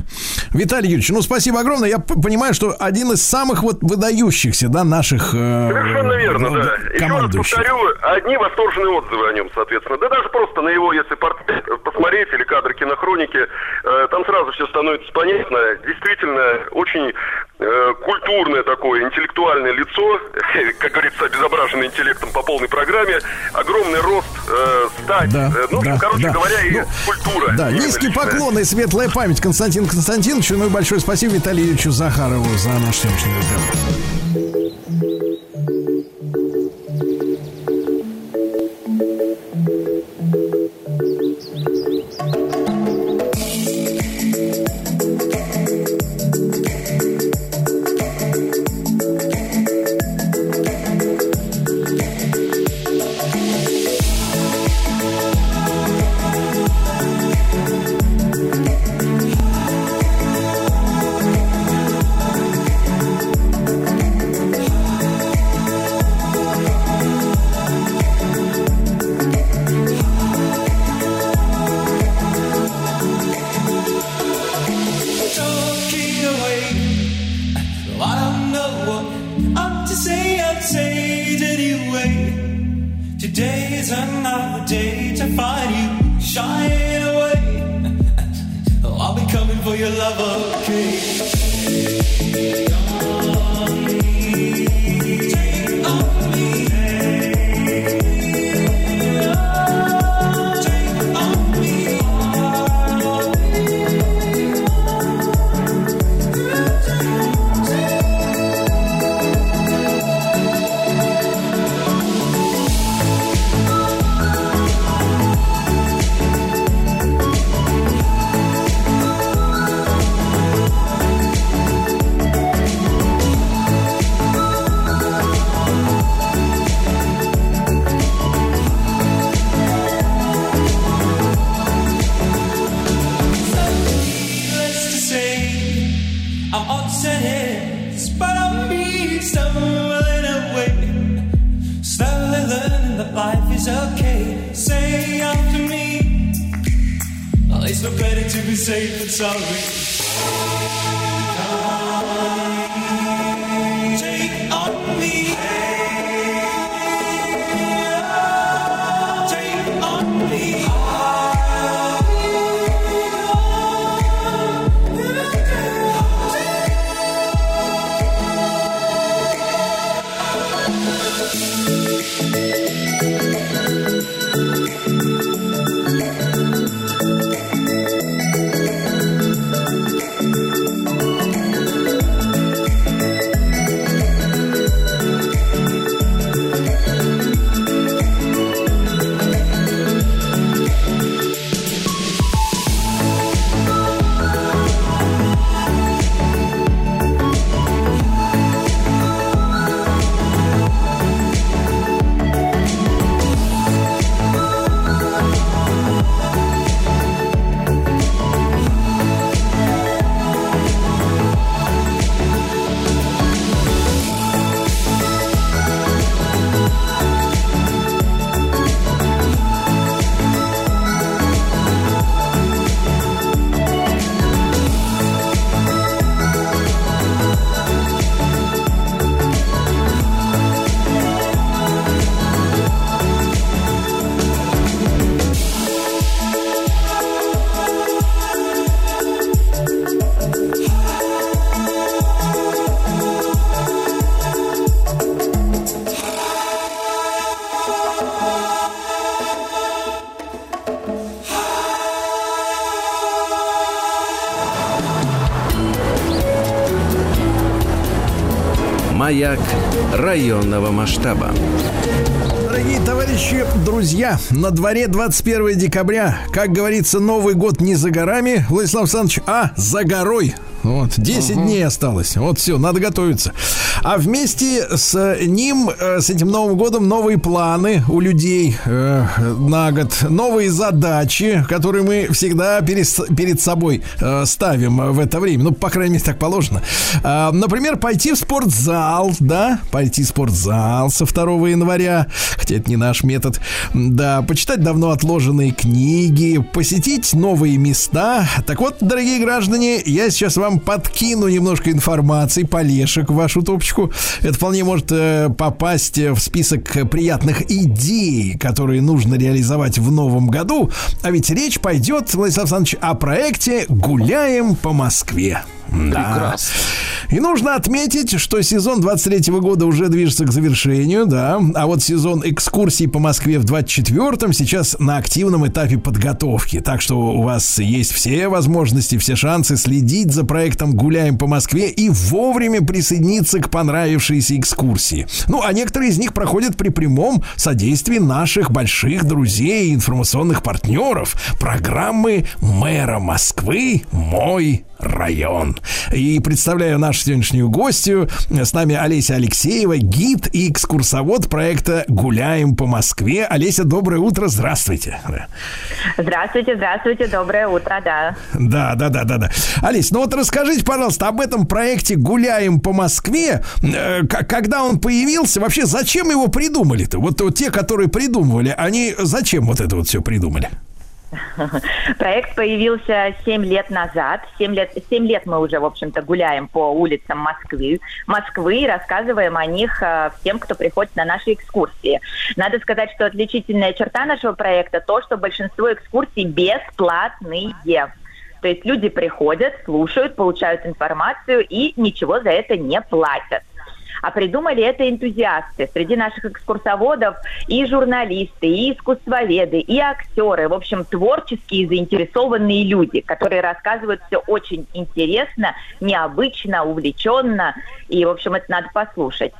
Виталий Юрьевич, ну спасибо огромное. Я понимаю, что один из самых вот выдающихся, да, наших совершенно верно, да. Еще раз повторю, одни восторженные отзывы о нем, соответственно. Да даже просто на его, если посмотреть или кадры кинохроники, там сразу все становится понятно. Действительно, очень культурное такое, интеллектуальное лицо, как говорится, обезображенное интеллектом по полной программе, огромный рост, стать, да, ну, да, короче да. говоря, и ну, культура. Да, низкий поклон и светлая память Константину Константиновичу, ну и большое спасибо Виталию Юрьевичу Захарову за наш сегодняшний разговор. Маяк районного масштаба. Дорогие товарищи, друзья, на дворе 21 декабря, как говорится, Новый год не за горами, Владислав Александрович, а за горой. Вот, 10 дней осталось. Вот все, надо готовиться. А вместе с ним, с этим Новым годом, новые планы у людей на год, новые задачи, которые мы всегда перед собой ставим в это время. Ну, по крайней мере, так положено. Например, пойти в спортзал, да, пойти в спортзал со 2 января, хотя это не наш метод, да, почитать давно отложенные книги, посетить новые места. Так вот, дорогие граждане, я сейчас вам подкину немножко информации, полешек в вашу топочку. Это вполне может попасть в список приятных идей, которые нужно реализовать в новом году. А ведь речь пойдет, Владислав Александрович, о проекте «Гуляем по Москве». Прекрасно. Да. И нужно отметить, что сезон 23-го года уже движется к завершению, да. А вот сезон экскурсий по Москве в 24-м сейчас на активном этапе подготовки. Так что у вас есть все возможности, все шансы следить за проектом «Гуляем по Москве» и вовремя присоединиться к понравившейся экскурсии. Ну, а некоторые из них проходят при прямом содействии наших больших друзей и информационных партнеров программы мэра Москвы «Мой район». И представляю нашу сегодняшнюю гостью. С нами Олеся Алексеева, гид и экскурсовод проекта «Гуляем по Москве». Олеся, доброе утро, здравствуйте. Здравствуйте, здравствуйте, доброе утро, да. Да. Олеся, ну вот расскажите, пожалуйста, об этом проекте «Гуляем по Москве». Когда он появился, вообще зачем его придумали-то? Вот те, которые придумывали, они зачем вот это вот все придумали? Проект появился 7 лет назад. 7 лет мы уже, в общем-то, гуляем по улицам Москвы и рассказываем о них всем, кто приходит на наши экскурсии. Надо сказать, что отличительная черта нашего проекта то, что большинство экскурсий бесплатные. То есть люди приходят, слушают, получают информацию и ничего за это не платят. А придумали это энтузиасты. Среди наших экскурсоводов и журналисты, и искусствоведы, и актеры. В общем, творческие заинтересованные люди, которые рассказывают все очень интересно, необычно, увлеченно. И, в общем, это надо послушать.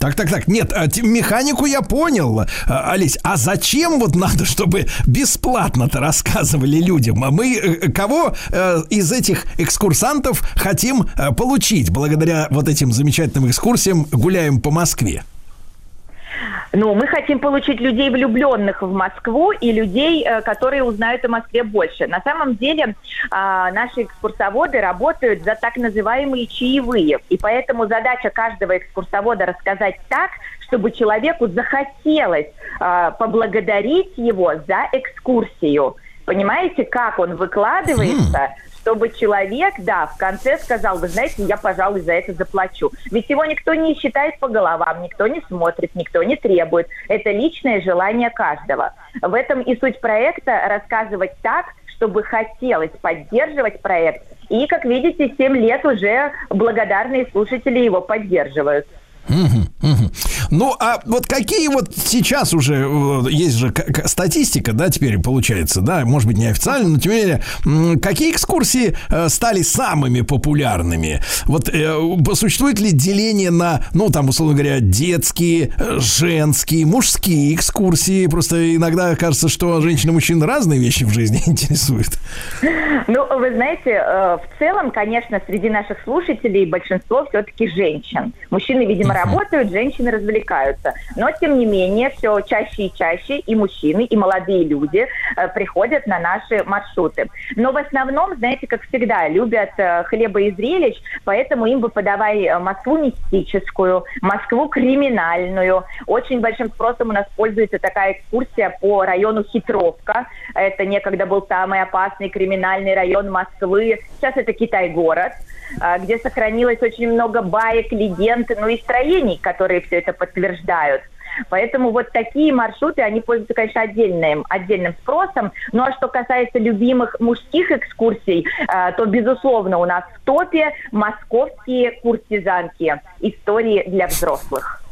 Так. Нет, механику я понял, Олесь. А зачем вот надо, чтобы бесплатно-то рассказывали людям? А мы кого из этих экскурсантов хотим получить благодаря вот этим замечательным экскурсиям «Гуляем по Москве»? Ну, мы хотим получить людей, влюбленных в Москву, и людей, которые узнают о Москве больше. На самом деле, наши экскурсоводы работают за так называемые чаевые. И поэтому задача каждого экскурсовода рассказать так, чтобы человеку захотелось поблагодарить его за экскурсию. Понимаете, как он выкладывается, чтобы человек, да, в конце сказал: вы знаете, я, пожалуй, за это заплачу. Ведь его никто не считает по головам, никто не смотрит, никто не требует. Это личное желание каждого. В этом и суть проекта – рассказывать так, чтобы хотелось поддерживать проект. И, как видите, 7 лет уже благодарные слушатели его поддерживают. Ну, а вот какие вот сейчас уже, есть же статистика, да, теперь получается, да, может быть, неофициально, но тем не менее, какие экскурсии стали самыми популярными? Вот существует ли деление на, ну, там, условно говоря, детские, женские, мужские экскурсии? Просто иногда кажется, что женщин и мужчин разные вещи в жизни интересуют. Ну, вы знаете, в целом, конечно, среди наших слушателей большинство все-таки женщин. Мужчины, видимо, работают, женщины развлекаются. Но, тем не менее, все чаще и чаще и мужчины, и молодые люди приходят на наши маршруты. Но в основном, знаете, как всегда, любят хлеба и зрелищ, поэтому им бы подавай Москву мистическую, Москву криминальную. Очень большим спросом у нас пользуется такая экскурсия по району Хитровка. Это некогда был самый опасный криминальный район Москвы. Сейчас это Китай-город, где сохранилось очень много баек, легенд, ну и строений, которые все это подтверждают. Поэтому вот такие маршруты, они пользуются, конечно, отдельным спросом. Ну а что касается любимых мужских экскурсий, то, безусловно, у нас в топе московские куртизанки. Истории для взрослых.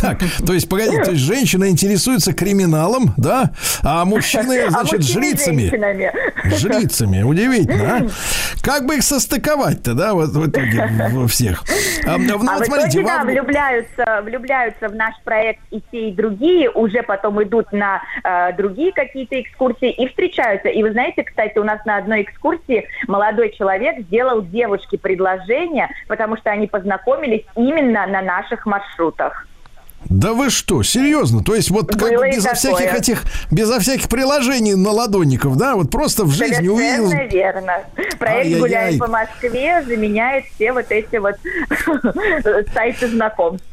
Так, то есть, погоди, то есть женщина интересуется криминалом, да, а мужчины, значит, жрицами. Жрицами, удивительно, а? Как бы их состыковать-то, да, вот в итоге во всех. Ну, вот, смотрите, да, влюбляются в наш проект и те, и другие, уже потом идут на другие какие-то экскурсии и встречаются. И вы знаете, кстати, у нас на одной экскурсии молодой человек сделал девушке предложение, потому что они познакомились именно на наших маршрутах. Да вы что, серьезно? То есть вот как бы безо всяких приложений на ладонников, да? Вот просто в жизни увидел. Совершенно верно. Проект «Гуляем по Москве» заменяет все вот эти вот сайты знакомств.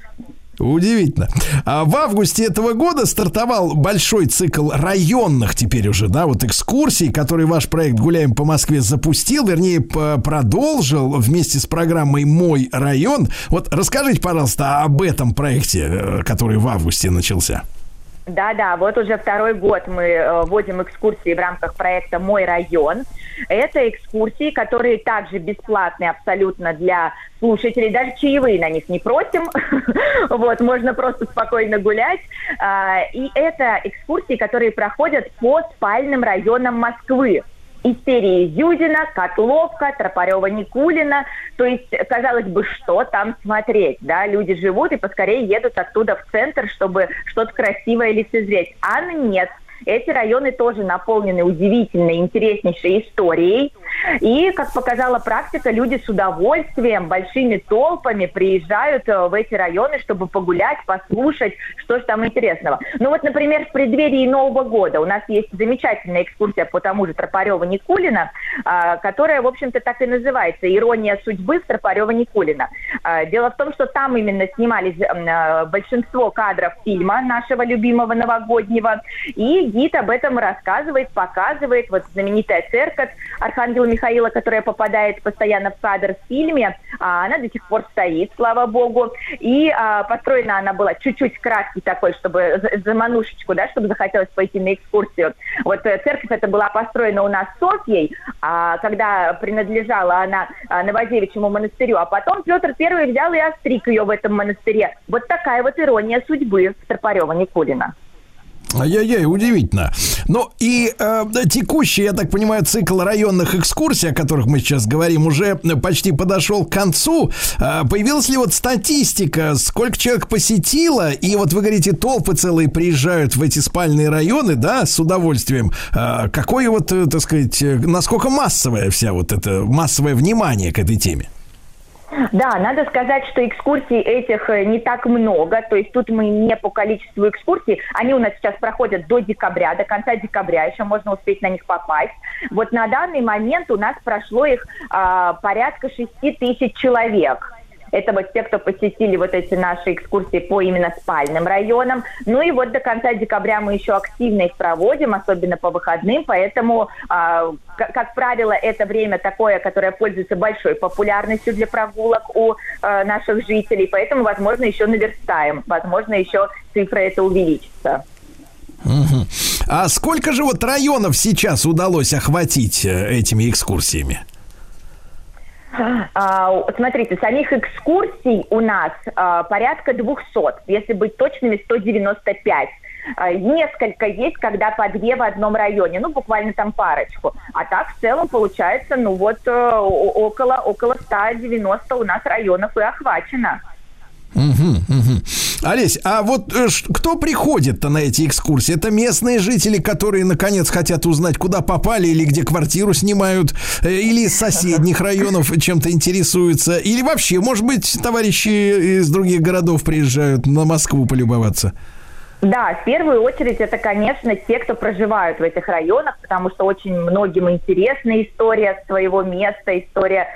Удивительно. А в августе этого года стартовал большой цикл районных теперь уже, да, вот экскурсий, которые ваш проект «Гуляем по Москве» запустил, вернее, продолжил вместе с программой «Мой район». Вот расскажите, пожалуйста, об этом проекте, который в августе начался. Да-да, вот уже второй год мы вводим экскурсии в рамках проекта «Мой район». Это экскурсии, которые также бесплатны абсолютно для слушателей. Даже чаевые на них не просим. Вот, можно просто спокойно гулять. И это экскурсии, которые проходят по спальным районам Москвы. Из серии Зюдина, Котловка, Тропарева-Никулина. То есть, казалось бы, что там смотреть, да? Люди живут и поскорее едут оттуда в центр, чтобы что-то красивое лицезреть. А нет. Эти районы тоже наполнены удивительной, интереснейшей историей. И, как показала практика, люди с удовольствием, большими толпами приезжают в эти районы, чтобы погулять, послушать, что же там интересного. Ну вот, например, в преддверии Нового года у нас есть замечательная экскурсия по тому же Тропарева-Никулина, которая, в общем-то, так и называется «Ирония судьбы» в Тропарева-Никулина. Дело в том, что там именно снимались большинство кадров фильма нашего любимого новогоднего, и гид об этом рассказывает, показывает. Вот знаменитая церковь Архангела Михаила, которая попадает постоянно в кадр в фильме, она до сих пор стоит, слава богу. И построена она была чуть-чуть краски такой, чтобы заманушечку, да, чтобы захотелось пойти на экскурсию. Вот церковь эта была построена у нас Софьей, когда принадлежала она Новозевичьему монастырю, а потом Петр I взял и остриг ее в этом монастыре. Вот такая вот ирония судьбы в Тропарева-Никулина. Ай-яй-яй, удивительно. Ну и текущий, я так понимаю, цикл районных экскурсий, о которых мы сейчас говорим, уже почти подошел к концу. Появилась ли вот статистика, сколько человек посетило? И вот вы говорите, толпы целые приезжают в эти спальные районы, да, с удовольствием. Какое вот, так сказать, насколько массовое вся вот это, массовое внимание к этой теме? Да, надо сказать, что экскурсий этих не так много, то есть тут мы не по количеству экскурсий, они у нас сейчас проходят до декабря, до конца декабря, еще можно успеть на них попасть. Вот на данный момент у нас прошло их порядка 6000 человек. Это вот те, кто посетили вот эти наши экскурсии по именно спальным районам. Ну и вот до конца декабря мы еще активно их проводим, особенно по выходным. Поэтому, как правило, это время такое, которое пользуется большой популярностью для прогулок у наших жителей. Поэтому, возможно, еще наверстаем. Возможно, еще цифра эта увеличится. Угу. А сколько же вот районов сейчас удалось охватить этими экскурсиями? Смотрите, самих экскурсий у нас порядка 200, если быть точными, 195. Несколько есть, когда по 2 в одном районе, ну, буквально там парочку. А так, в целом, получается, ну, вот около 190 у нас районов и охвачено. Олесь, а вот кто приходит-то на эти экскурсии? Это местные жители, которые, наконец, хотят узнать, куда попали или где квартиру снимают, или из соседних районов чем-то интересуются, или вообще, может быть, товарищи из других городов приезжают на Москву полюбоваться? Да, в первую очередь это, конечно, те, кто проживают в этих районах, потому что очень многим интересна история своего места, история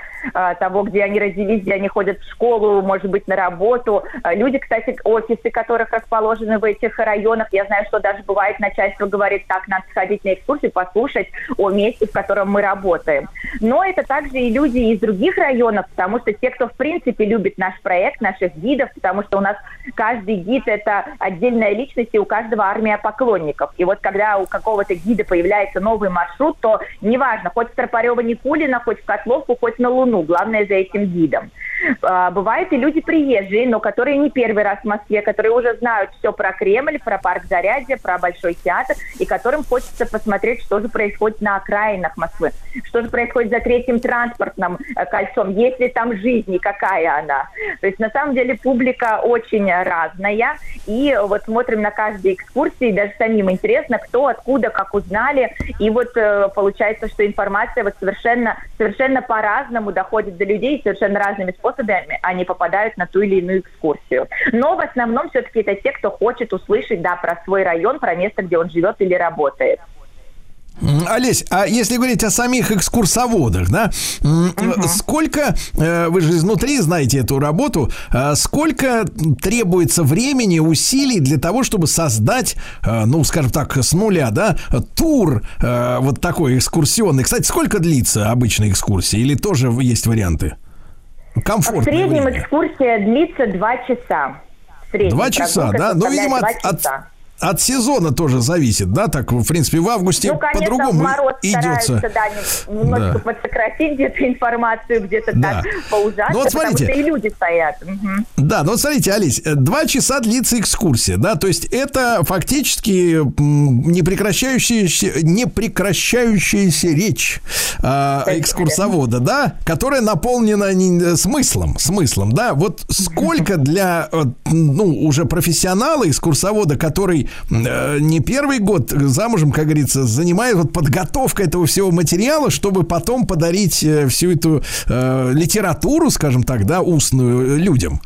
того, где они родились, где они ходят в школу, может быть, на работу. Люди, кстати, офисы которых расположены в этих районах. Я знаю, что даже бывает, начальство говорит, так, надо сходить на экскурсию, послушать о месте, в котором мы работаем. Но это также и люди из других районов, потому что те, кто, в принципе, любит наш проект, наших гидов, потому что у нас каждый гид – это отдельная личность, личности, у каждого армия поклонников. И вот когда у какого-то гида появляется новый маршрут, то неважно, хоть в Тропарева-Никулина, хоть в Котловку, хоть на Луну, главное за этим гидом. Бывают и люди приезжие, но которые не первый раз в Москве, которые уже знают все про Кремль, про парк Зарядье, про Большой театр, и которым хочется посмотреть, что же происходит на окраинах Москвы, что же происходит за третьим транспортным кольцом, есть ли там жизнь и какая она. То есть на самом деле публика очень разная, и вот смотрим на каждой экскурсии, даже самим интересно, кто, откуда, как узнали, и вот получается, что информация вот совершенно по-разному доходит до людей, совершенно разными способами они попадают на ту или иную экскурсию. Но в основном все-таки это те, кто хочет услышать, да, про свой район, про место, где он живет или работает. Олесь, а если говорить о самих экскурсоводах, да, сколько, вы же изнутри знаете эту работу, сколько требуется времени, усилий для того, чтобы создать, ну, скажем так, с нуля, да, тур вот такой экскурсионный? Кстати, сколько длится обычная экскурсия? Или тоже есть варианты? В среднем время. Экскурсия длится 2 часа. Два часа, да? Ну, видимо, от сезона тоже зависит, да? Так, в принципе, в августе по-другому идется. Ну, конечно, в мороз стараются, да, немножко подсократить где-то информацию, где-то так поужаться. Ну, вот смотрите. Потому что и люди стоят. Угу. Да, ну, вот смотрите, Олесь, 2 часа длится экскурсия, да? То есть это фактически непрекращающаяся речь экскурсовода, да? Которая наполнена смыслом, да? Вот сколько для, ну, уже профессионала, экскурсовода, который не первый год замужем, как говорится, занимает вот подготовка этого всего материала, чтобы потом подарить всю эту литературу, скажем так, да, устную людям.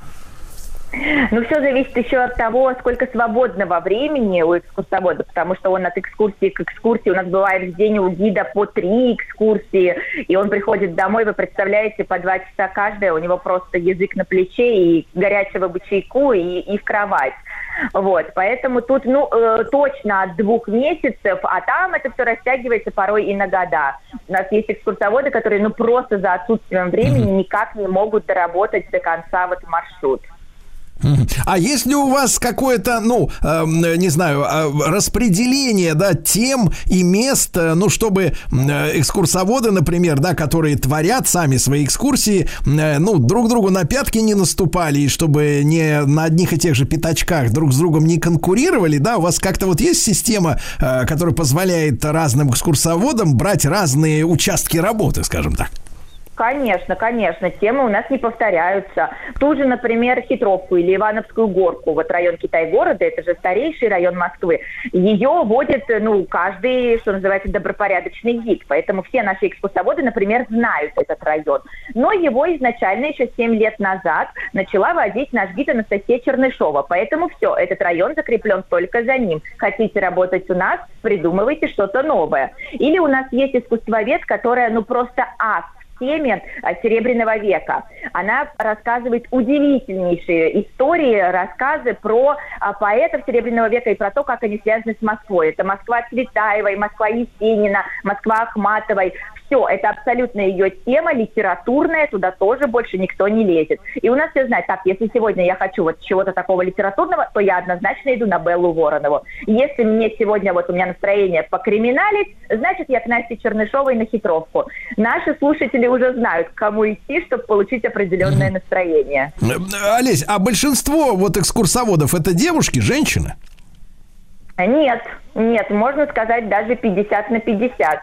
Ну, все зависит еще от того, сколько свободного времени у экскурсовода, потому что он от экскурсии к экскурсии, у нас бывает в день у гида по 3 экскурсии, и он приходит домой, вы представляете, по 2 часа каждая, у него просто язык на плече и горячего бы чайку, и в кровать. Вот, поэтому тут, ну, точно от 2 месяцев, а там это все растягивается порой и на года. У нас есть экскурсоводы, которые, ну, просто за отсутствием времени никак не могут доработать до конца вот маршрут. А есть ли у вас какое-то, ну, не знаю, распределение, да, тем и мест, ну, чтобы экскурсоводы, например, да, которые творят сами свои экскурсии, ну, друг другу на пятки не наступали, и чтобы не на одних и тех же пятачках друг с другом не конкурировали, да, у вас как-то вот есть система, которая позволяет разным экскурсоводам брать разные участки работы, скажем так? Конечно, конечно. Темы у нас не повторяются. Ту же, например, Хитровку или Ивановскую горку, вот район Китай-города, это же старейший район Москвы. Ее водит, ну, каждый, что называется, добропорядочный гид. Поэтому все наши экскурсоводы, например, знают этот район. Но его изначально еще 7 лет назад начала водить наш гид Анастасия Чернышова. Поэтому все, этот район закреплен только за ним. Хотите работать у нас, придумывайте что-то новое. Или у нас есть искусствовед, которая, ну, просто ас теме Серебряного века. Она рассказывает удивительнейшие истории, рассказы про поэтов Серебряного века и про то, как они связаны с Москвой. Это Москва Цветаевой, Москва Есенина, Москва Ахматовой. Все, это абсолютно ее тема, литературная, туда тоже больше никто не лезет. И у нас все знают, так, если сегодня я хочу вот чего-то такого литературного, то я однозначно иду на Беллу Воронову. Если мне сегодня вот у меня настроение покриминалить, значит, я к Насте Чернышовой на Хитровку. Наши слушатели уже знают, к кому идти, чтобы получить определенное настроение. Олесь, а большинство вот экскурсоводов это девушки, женщины? Нет, нет, можно сказать даже 50 на 50.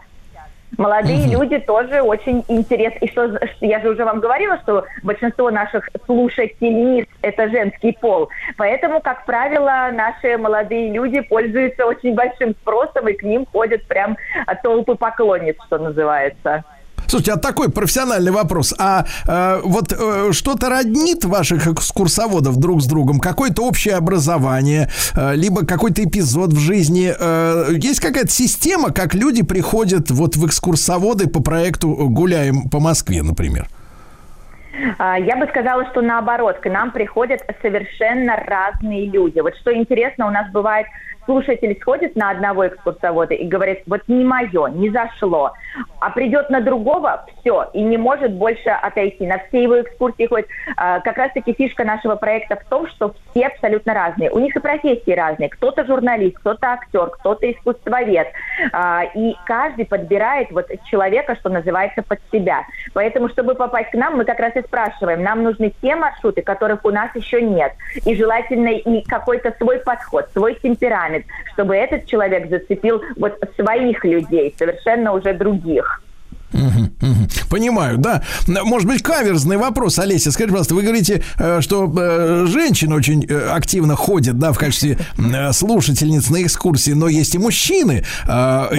Молодые люди тоже очень интересны. И что, я же уже вам говорила, что большинство наших слушательниц – это женский пол. Поэтому, как правило, наши молодые люди пользуются очень большим спросом, и к ним ходят прям толпы поклонниц, что называется. Слушайте, а такой профессиональный вопрос. А что-то роднит ваших экскурсоводов друг с другом? Какое-то общее образование, либо какой-то эпизод в жизни? Есть какая-то система, как люди приходят вот в экскурсоводы по проекту «Гуляем по Москве», например? Я бы сказала, что наоборот, к нам приходят совершенно разные люди. Вот что интересно, у нас бывает слушатель сходит на одного экскурсовода и говорит, вот не мое, не зашло, а придет на другого, все, и не может больше отойти. На все его экскурсии ходит. Как раз-таки фишка нашего проекта в том, что все абсолютно разные. У них и профессии разные. Кто-то журналист, кто-то актер, кто-то искусствовед. И каждый подбирает вот человека, что называется, под себя. Поэтому, чтобы попасть к нам, мы как раз и спрашиваем. Нам нужны те маршруты, которых у нас еще нет. И желательно и какой-то свой подход, свой темперамент, чтобы этот человек зацепил вот своих людей, совершенно уже других. Понимаю, да. Может быть, каверзный вопрос, Олеся. Скажите, пожалуйста, вы говорите, что женщины очень активно ходят, да, в качестве слушательниц на экскурсии, но есть и мужчины, а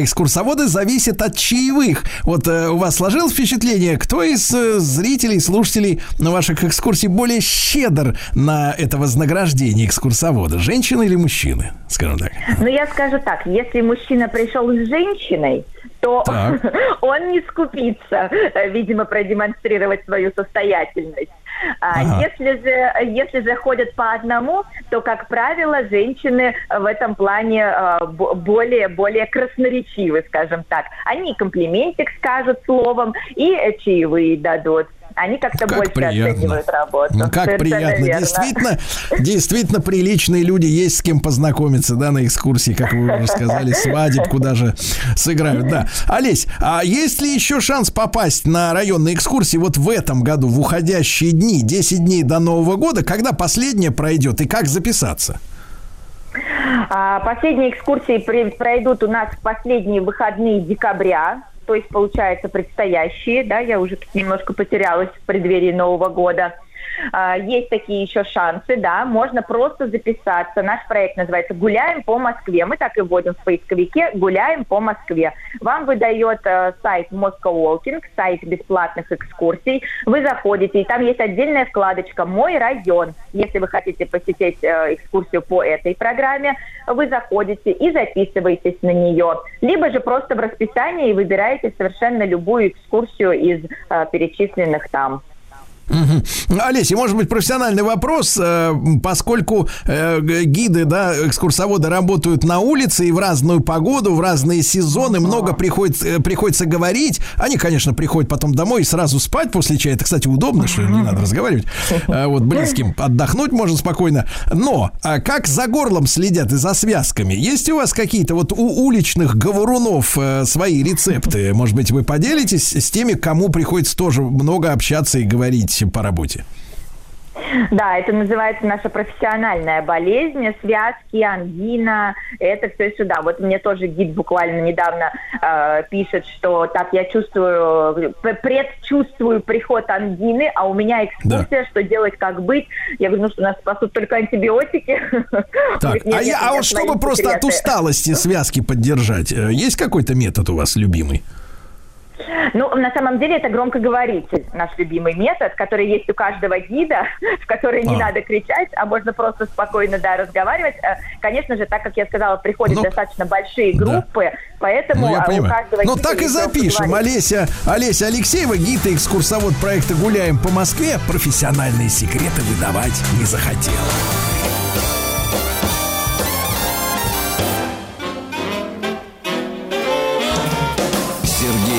экскурсоводы зависят от чаевых. Вот у вас сложилось впечатление, кто из зрителей, слушателей на ваших экскурсий более щедр на это вознаграждение экскурсовода? Женщины или мужчины, скажем так? Ну, я скажу так, если мужчина пришел с женщиной, то так. Он не скупится, видимо, продемонстрировать свою состоятельность. Ага. Если же ходят по одному, то, как правило, женщины в этом плане более красноречивы, скажем так. Они комплиментик скажут словом и чаевые дадут. Они как-то больше оценивают работу. Как приятно. Действительно, приличные люди, есть с кем познакомиться, да, на экскурсии, как вы уже сказали, свадебку даже сыграют, да. Олесь, а есть ли еще шанс попасть на районные экскурсии вот в этом году, в уходящие дни, 10 дней до Нового года, когда последняя пройдет и как записаться? Последние экскурсии пройдут у нас в последние выходные декабря. То есть, получается, предстоящие, да, я уже немножко потерялась в преддверии Нового года. Есть такие еще шансы, да, можно просто записаться. Наш проект называется «Гуляем по Москве». Мы так и вводим в поисковике «Гуляем по Москве». Вам выдает сайт Moscow Walking, сайт бесплатных экскурсий. Вы заходите, и там есть отдельная вкладочка «Мой район». Если вы хотите посетить экскурсию по этой программе, вы заходите и записываетесь на нее. Либо же просто в расписании выбираете совершенно любую экскурсию из перечисленных там. Угу. Олеся, может быть, профессиональный вопрос, поскольку гиды, да, экскурсоводы работают на улице и в разную погоду, в разные сезоны, много приходится говорить. Они, конечно, приходят потом домой и сразу спать после чая. Это, кстати, удобно, что не надо разговаривать. Вот близким отдохнуть можно спокойно. Но как за горлом следят и за связками? Есть у вас какие-то вот у уличных говорунов свои рецепты? Может быть, вы поделитесь с теми, кому приходится тоже много общаться и говорить по работе? Да, это называется наша профессиональная болезнь, связки, ангина, это все сюда. Вот мне тоже гид буквально недавно пишет, что так я чувствую, предчувствую приход ангины, а у меня экскурсия, да. Что делать, как быть. Я говорю, ну что, нас спасут только антибиотики. Так, а вот чтобы просто секреты от усталости связки поддержать, есть какой-то метод у вас любимый? Ну, на самом деле, это громкоговоритель, наш любимый метод, который есть у каждого гида, в который не надо кричать, а можно просто спокойно, да, разговаривать. Конечно же, так как я сказала, приходят достаточно большие группы, поэтому у каждого гида... Ну, так и запишем. Олеся Алексеева, гид и экскурсовод проекта «Гуляем по Москве». Профессиональные секреты выдавать не захотела.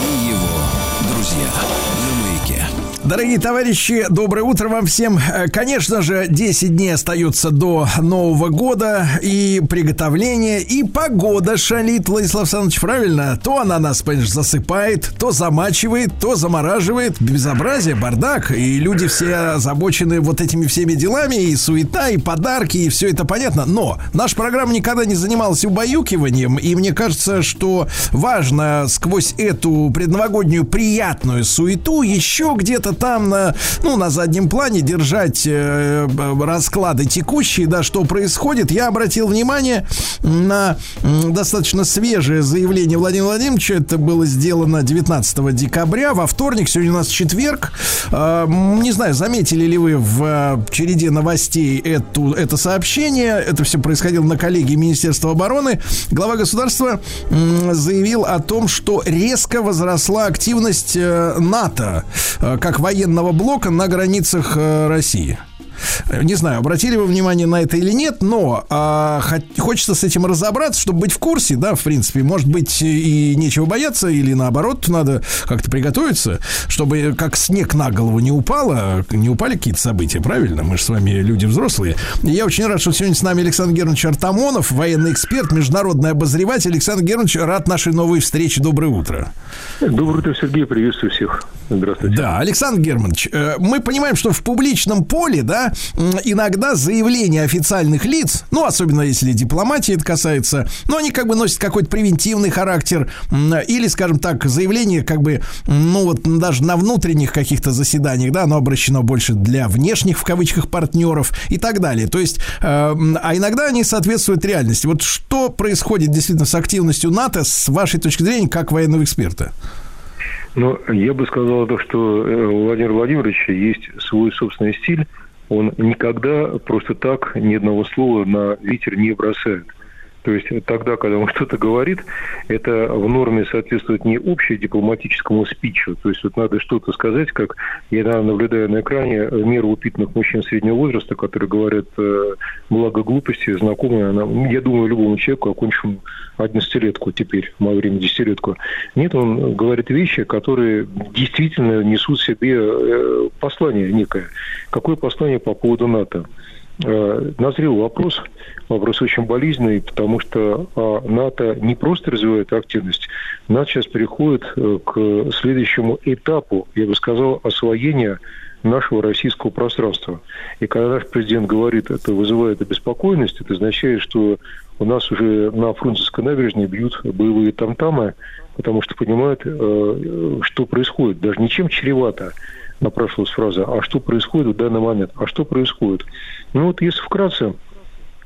и его друзья на маяке. Дорогие товарищи, доброе утро вам всем. Конечно же, 10 дней остаются до Нового года, и приготовление, и погода шалит, Владислав Александрович, правильно? То она нас, конечно, засыпает, то замачивает, то замораживает. Безобразие, бардак, и люди все озабочены вот этими всеми делами, и суета, и подарки, и все это понятно. Но наша программа никогда не занималась убаюкиванием, и мне кажется, что важно сквозь эту предновогоднюю приятную суету еще где-то там на заднем плане держать расклады текущие, да, что происходит. Я обратил внимание на достаточно свежее заявление Владимира Владимировича. Это было сделано 19 декабря, во вторник, сегодня у нас четверг. Не знаю, заметили ли вы в череде новостей это сообщение. Это все происходило на коллегии Министерства обороны. Глава государства заявил о том, что резко возросла активность НАТО как военного блока на границах России. Не знаю, обратили вы внимание на это или нет, но хочется с этим разобраться, чтобы быть в курсе, да, в принципе. Может быть, и нечего бояться, или наоборот, надо как-то приготовиться, чтобы как снег на голову не упало, не упали какие-то события, правильно? Мы же с вами люди взрослые. И я очень рад, что сегодня с нами Александр Германович Артамонов, военный эксперт, международный обозреватель. Александр Германович, рад нашей новой встрече. Доброе утро. Доброе утро, Сергей. Приветствую всех. Здравствуйте. Да, Александр Германович, мы понимаем, что в публичном поле, да, иногда заявления официальных лиц, ну, особенно если дипломатии это касается, но они как бы носят какой-то превентивный характер, или, скажем так, заявление как бы, ну, вот даже на внутренних каких-то заседаниях, да, оно обращено больше для внешних, в кавычках, партнеров и так далее. То есть, а иногда они соответствуют реальности. Вот что происходит действительно с активностью НАТО, с вашей точки зрения, как военного эксперта? Ну, я бы сказал, что у Владимира Владимировича есть свой собственный стиль. Он никогда просто так ни одного слова на ветер не бросает. То есть тогда, когда он что-то говорит, это в норме соответствует не общедипломатическому спичу. То есть вот надо что-то сказать, как я наблюдаю на экране в меру упитанных мужчин среднего возраста, которые говорят благо глупости, знакомые. Я думаю, любому человеку, окончившему 11-летку теперь, в мое время 10-летку. Нет, он говорит вещи, которые действительно несут в себе послание некое. Какое послание по поводу НАТО? Назрел вопрос. Вопрос очень болезненный, потому что НАТО не просто развивает активность. НАТО сейчас переходит к следующему этапу, я бы сказал, освоения нашего российского пространства. И когда наш президент говорит, это вызывает обеспокоенность, это означает, что у нас уже на Фрунзенской набережной бьют боевые тамтамы, потому что понимают, что происходит. Даже не чем чревато напрашивалась фраза, а что происходит в данный момент, а что происходит. Ну вот если вкратце,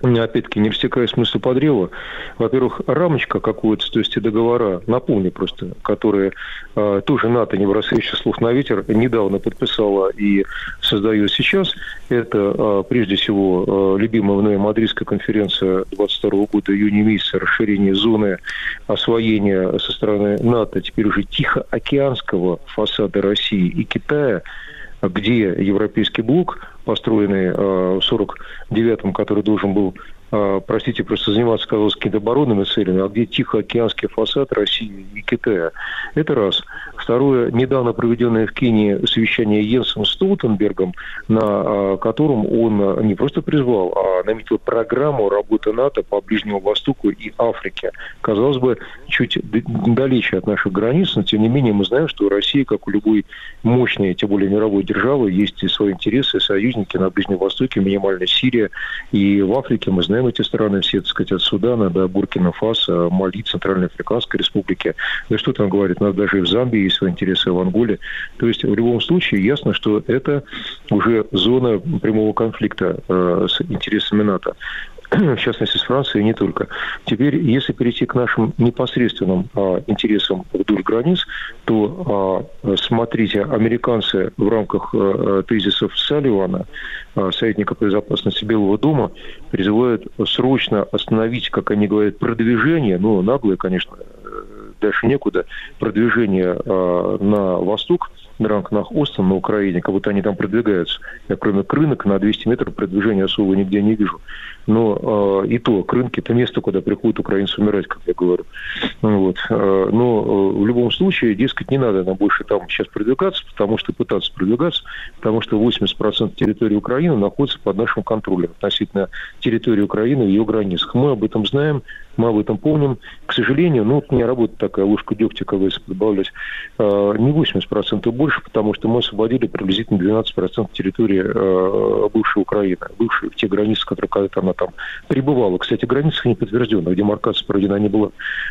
опять-таки, не растекая смысла по древу. Во-первых, рамочка какую-то, то есть договора, напомню просто, которые тоже НАТО, не бросающая слов на ветер, недавно подписала и создает сейчас. Это, прежде всего, любимая мной Мадридская конференция 22 года, июня месяца, расширение зоны освоения со стороны НАТО, теперь уже Тихоокеанского фасада России и Китая, где европейский блок, построенный в 49-м, который должен был, простите, просто заниматься, казалось, какими-то оборонными целями, а где Тихоокеанский фасад России и Китая. Это раз. Второе, недавно проведенное в Кении совещание Йенсом Столтенбергом, на котором он не просто призвал, а наметил программу работы НАТО по Ближнему Востоку и Африке. Казалось бы, чуть далече от наших границ, но тем не менее мы знаем, что у России, как у любой мощной, тем более мировой державы, есть и свои интересы, союзники на Ближнем Востоке, минимально Сирия, и в Африке мы знаем эти страны все, так сказать, от Судана до Буркина-Фасо, Мали, Центральной Африканской Республики. Да что там говорит, у нас даже и в Замбии есть свои интересы, и в Анголе. То есть в любом случае ясно, что это уже зона прямого конфликта с интересами НАТО. В частности, с Францией и не только. Теперь, если перейти к нашим непосредственным интересам вдоль границ, то, смотрите, американцы в рамках тезисов Салливана, советника по безопасности Белого дома, призывают срочно остановить, как они говорят, продвижение, ну, наглое, конечно, дальше некуда, продвижение на восток, на рамках Остана, на Украине, как будто они там продвигаются. Я кроме Крынок на 200 метров продвижения особо нигде не вижу. Но и то, Крынки – это место, куда приходят украинцы умирать, как я говорю. Вот. Но в любом случае, дескать, не надо нам больше там сейчас продвигаться, потому что пытаться продвигаться, потому что 80% территории Украины находится под нашим контролем относительно территории Украины и ее границах. Мы об этом знаем, мы об этом помним. К сожалению, ну, у меня работа такая, ложку дегтя, как говорится, добавлять, не 80% больше, потому что мы освободили приблизительно 12% территории бывшей Украины, бывшей, те границы, которые когда-то она там пребывала. Кстати, граница не подтверждена, демаркация проведена не была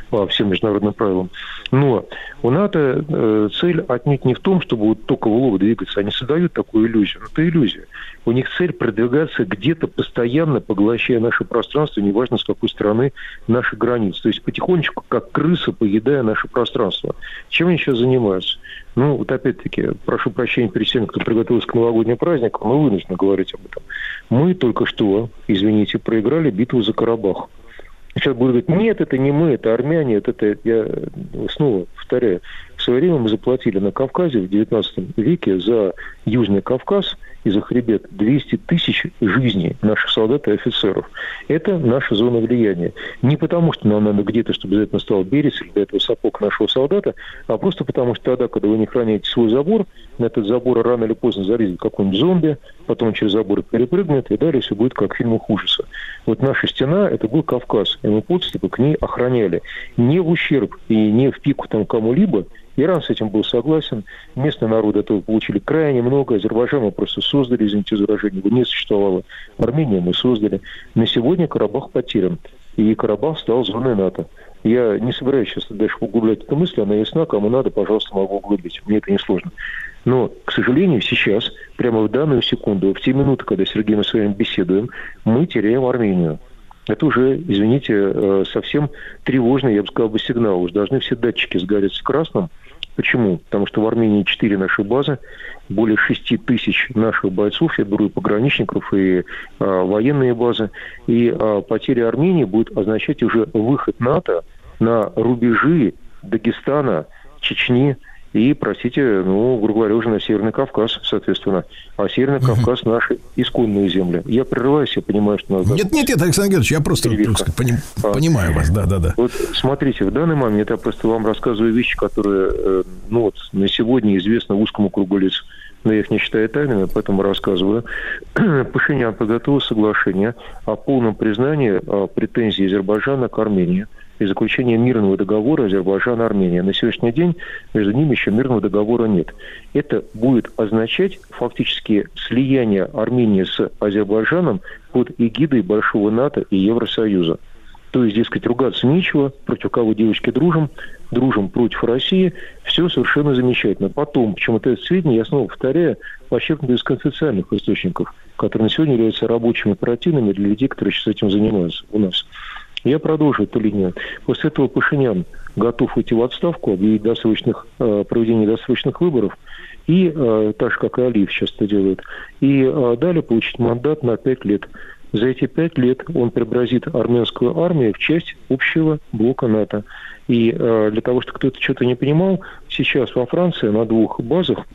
по всем международным правилам. Но у НАТО цель отнюдь не в том, чтобы вот только в лоб двигаться. Они создают такую иллюзию. Но это иллюзия. У них цель продвигаться где-то постоянно, поглощая наше пространство, неважно с какой стороны наши границы. То есть потихонечку, как крыса, поедая наше пространство. Чем они сейчас занимаются? Ну, вот опять-таки, прошу прощения перед тем, кто приготовился к новогодним праздникам, мы вынуждены говорить об этом. Мы только что, извините, проиграли битву за Карабах. Сейчас будут говорить, нет, это не мы, это армяне, это... Я снова повторяю, в свое время мы заплатили на Кавказе в XIX веке за Южный Кавказ из их ребят 200 тысяч жизней наших солдат и офицеров. Это наша зона влияния. Не потому, что нам надо где-то, чтобы обязательно стал берец или до этого сапог нашего солдата, а просто потому, что тогда, когда вы не храните свой забор, на этот забор рано или поздно залезет какой-нибудь зомби, потом через забор перепрыгнет, и далее все будет как в фильмах ужаса. Вот наша стена, это был Кавказ, и мы подступы к ней охраняли. Не в ущерб и не в пику там кому-либо, Иран с этим был согласен, местные народы этого получили крайне много, Азербайджан мы просто создали, извините за выражение, его не существовало, Армению мы создали. На сегодня Карабах потерян, и Карабах стал зоной НАТО. Я не собираюсь сейчас дальше углублять эту мысль, она ясна, кому надо, пожалуйста, могу углубить, мне это не сложно. Но, к сожалению, сейчас, прямо в данную секунду, в те минуты, когда, Сергей, мы с вами беседуем, мы теряем Армению. Это уже, извините, совсем тревожный, я бы сказал, сигнал. Уж должны все датчики сгореть в красном. Почему? Потому что в Армении 4 наши базы, более 6 тысяч наших бойцов, я беру и пограничников, и военные базы. И потеря Армении будет означать уже выход НАТО на рубежи Дагестана, Чечни и, простите, ну, грубо говоря, уже на Северный Кавказ, соответственно. А Северный Кавказ – наши исконные земли. Я прерываюсь, я понимаю, что надо... Нет, Александр Георгиевич, я просто понимаю вас, да. Вот смотрите, в данный момент я просто вам рассказываю вещи, которые, ну, вот, на сегодня известны узкому кругу лиц. Но я их не считаю тайными, поэтому рассказываю. Пашинян подготовил соглашение о полном признании претензий Азербайджана к Армении и заключение мирного договора Азербайджана-Армения. На сегодняшний день между ними еще мирного договора нет. Это будет означать фактически слияние Армении с Азербайджаном под эгидой Большого НАТО и Евросоюза. То есть, дескать, ругаться нечего, против кого девочки дружим против России, все совершенно замечательно. Потом, почему-то это сведения, я снова повторяю, подчеркнуто из конфиденциальных источников, которые на сегодня являются рабочими оперативными для людей, которые сейчас этим занимаются у нас. Я продолжу эту линию. После этого Пашинян готов уйти в отставку, объявить проведение досрочных выборов, и, так же, как и Алиев сейчас это делает, и далее получить мандат на 5 лет. За эти 5 лет он преобразит армянскую армию в часть общего блока НАТО. И для того, чтобы кто-то что-то не понимал, сейчас во Франции на 2 базах,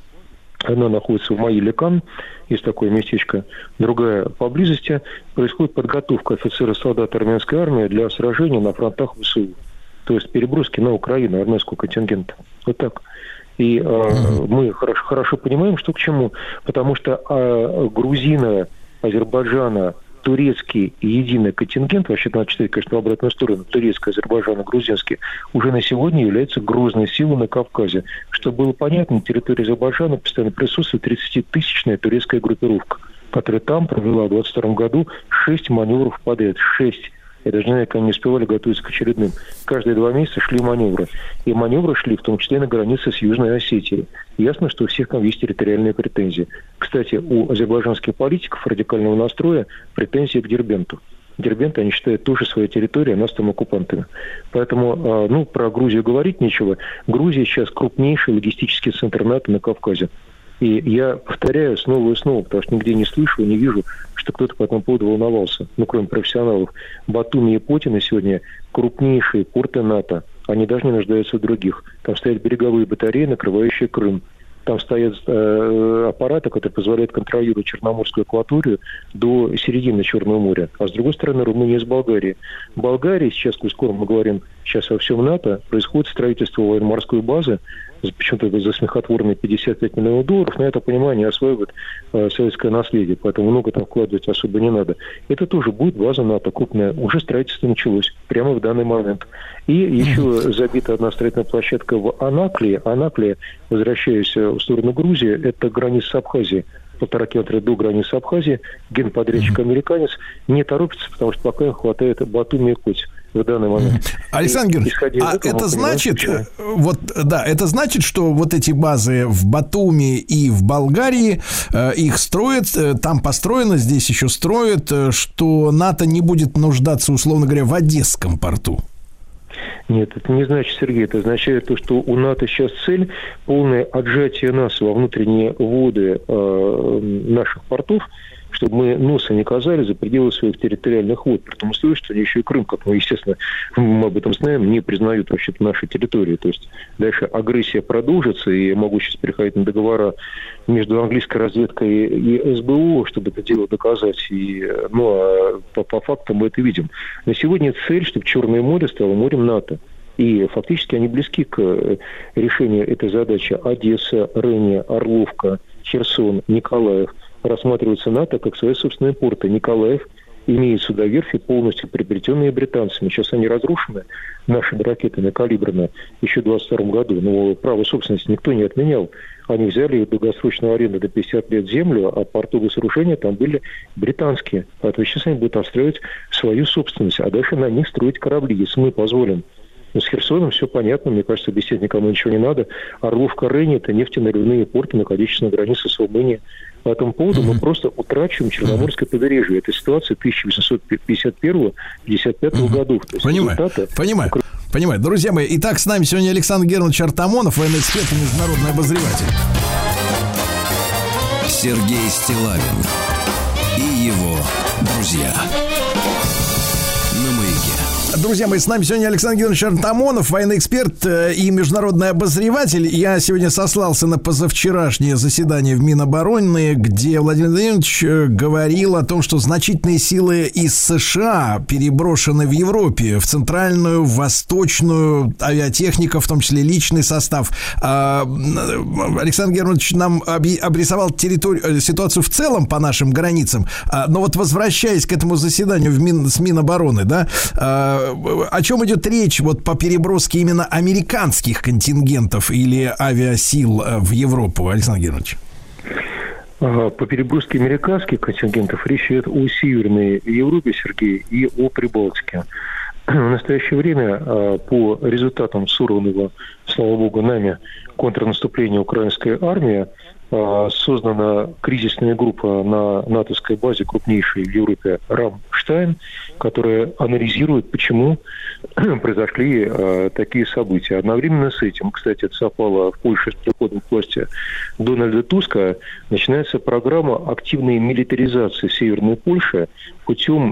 одна находится в Маи-Лекан, есть такое местечко, другая поблизости, происходит подготовка офицеров и солдат армянской армии для сражения на фронтах ВСУ. То есть переброски на Украину армянского контингента. Вот так. И мы хорошо понимаем, что к чему. Потому что грузина, Азербайджана, турецкий единый контингент, вообще надо читать, конечно, в обратную сторону, турецкий, Азербайджан, грузинский, уже на сегодня является грозной силой на Кавказе. Чтобы было понятно, на территории Азербайджана постоянно присутствует 30-тысячная турецкая группировка, которая там провела в 22 году 6 маневров подряд. 6. Я даже не знаю, как они не успевали готовиться к очередным. Каждые 2 месяца шли маневры. И маневры шли, в том числе, на границе с Южной Осетией. Ясно, что у всех там есть территориальные претензии. Кстати, у азербайджанских политиков радикального настроя претензии к Дербенту. Дербент они считают тоже своей территорией, а нас там оккупантами. Поэтому, ну, про Грузию говорить нечего. Грузия сейчас крупнейший логистический центр НАТО на Кавказе. И я повторяю снова и снова, потому что нигде не слышу, не вижу, что кто-то по этому поводу волновался, ну, кроме профессионалов. Батуми и Потина сегодня крупнейшие порты НАТО. Они даже не нуждаются в других. Там стоят береговые батареи, накрывающие Крым. Там стоят аппараты, которые позволяют контролировать Черноморскую акваторию до середины Черного моря. А с другой стороны, Румыния с Болгарией. В Болгарии сейчас, скоро мы говорим сейчас во всем НАТО, происходит строительство военно-морской базы, почему-то за смехотворные $55 миллионов, но это, понимание, осваивает советское наследие, поэтому много там вкладывать особо не надо. Это тоже будет база НАТО крупная. Уже строительство началось прямо в данный момент. И еще забита одна строительная площадка в Анаклии. Анаклия, возвращаясь в сторону Грузии, это граница с Абхазией. 1,5 километра до границы Абхазии. Генподрядчик американец не торопится, потому что пока им хватает Батуми и Куть в данный момент. Александр Георгиевич, это значит, это значит, что вот эти базы в Батуми и в Болгарии, их строят, там построено, здесь еще строят, что НАТО не будет нуждаться, условно говоря, в Одесском порту. Нет, это не значит, Сергей, это означает то, что у НАТО сейчас цель полное отжатие нас во внутренние воды наших портов, чтобы мы носа не казали за пределы своих территориальных вод. При том условии, что еще и Крым, как мы, естественно, мы об этом знаем, не признают вообще-то нашей территории. То есть дальше агрессия продолжится, и я могу сейчас переходить на договора между английской разведкой и СБУ, чтобы это дело доказать. А по факту мы это видим. На сегодня цель, чтобы Черное море стало морем НАТО. И фактически они близки к решению этой задачи. Одесса, Рыня, Орловка, Херсон, Николаев рассматриваются НАТО как свои собственные порты. Николаев имеет судоверфи, полностью приобретенные британцами. Сейчас они разрушены нашими ракетами калибрами еще в 1922 году. Но право собственности никто не отменял. Они взяли долгосрочную аренду до 50 лет землю, а порты разрушения там были британские. Поэтому сейчас они будут отстраивать свою собственность, а дальше на них строить корабли, если мы позволим. Но с Херсоном все понятно, мне кажется, объяснять никому ничего не надо. Орловка, Рени – это нефтяно-ревные порты, находящиеся на границе с Румынией. По этому поводу мы просто утрачиваем Черноморское побережье. Это ситуация 1851-55 годов. Понимаю. Друзья мои, итак, с нами сегодня Александр Германович Артамонов, военный эксперт и международный обозреватель. Сергей Стилавин и его друзья. Друзья мои, с нами сегодня Александр Германович Артамонов, военный эксперт и международный обозреватель. Я сегодня сослался на позавчерашнее заседание в Минобороны, где Владимир Владимирович говорил о том, что значительные силы из США переброшены в Европе, в центральную, в восточную авиатехнику, в том числе личный состав. Александр Германович нам обрисовал ситуацию в целом по нашим границам. Но вот возвращаясь к этому заседанию с Минобороны, да, о чем идет речь вот по переброске именно американских контингентов или авиасил в Европу, Александр Германович? По переброске американских контингентов речь идет о Северной Европе, Сергей, и о Прибалтике. В настоящее время по результатам сорванного, слава богу, нами контрнаступления украинской армии создана кризисная группа на натовской базе, крупнейшей в Европе «Рамштайн», которая анализирует, почему произошли такие события. Одновременно с этим, кстати, это совпало в Польше с приходом к власти Дональда Туска, начинается программа активной милитаризации Северной Польши путем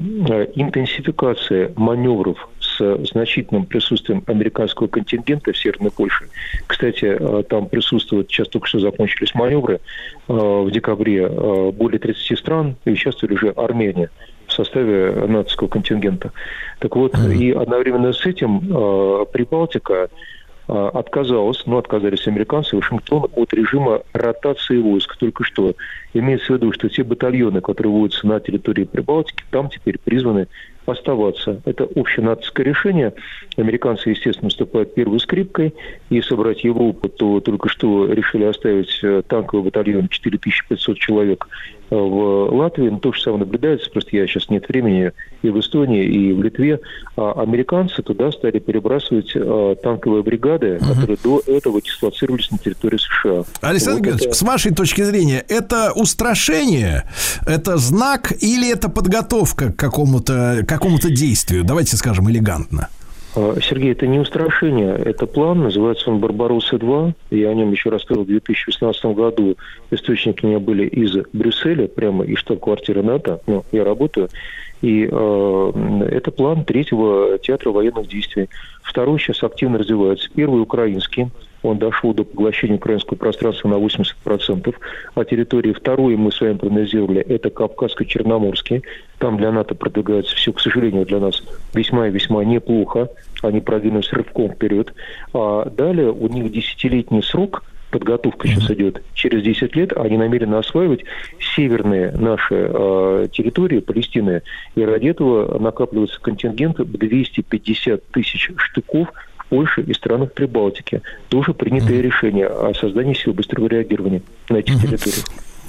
интенсификации маневров с значительным присутствием американского контингента в Северной Польше. Кстати, там присутствуют, сейчас только что закончились маневры, в декабре более 30 стран, и участвовали уже Армения в составе натовского контингента. Так вот, и одновременно с этим Прибалтика отказались американцы, Вашингтон, от режима ротации войск. Только что имеется в виду, что те батальоны, которые вводятся на территории Прибалтики, там теперь призваны оставаться. Это общенатовское решение. Американцы, естественно, выступают первой скрипкой. И собрать Европу, то только что решили оставить танковый батальон 4500 человек в Латвии. Но то же самое наблюдается, просто я сейчас нет времени, и в Эстонии, и в Литве. А американцы туда стали перебрасывать танковые бригады, которые до этого дислоцировались на территории США. Александр Георгиевич, с вашей точки зрения, это устрашение? Это знак или это подготовка к какому-то действию? Давайте скажем элегантно. Сергей, это не устрашение, это план, называется он «Барбаросса-2», я о нем еще раз говорил в 2016 году, источники у меня были из Брюсселя, прямо из штаб-квартиры НАТО, но я работаю, и это план третьего театра военных действий. Второй сейчас активно развивается, первый украинский, он дошел до поглощения украинского пространства на 80% от территории. Второе, мы с вами проанализировали, это Кавказско-Черноморский. Там для НАТО продвигается все, к сожалению, для нас весьма и весьма неплохо. Они продвинулись рывком вперед. А далее у них 10-летний срок, подготовка сейчас идет. Через 10 лет они намерены осваивать северные наши территории, Палестины. И ради этого накапливаются контингенты 250 тысяч штыков, Польши и странах Прибалтики. Тоже принятое решение о создании сил быстрого реагирования на этих территориях.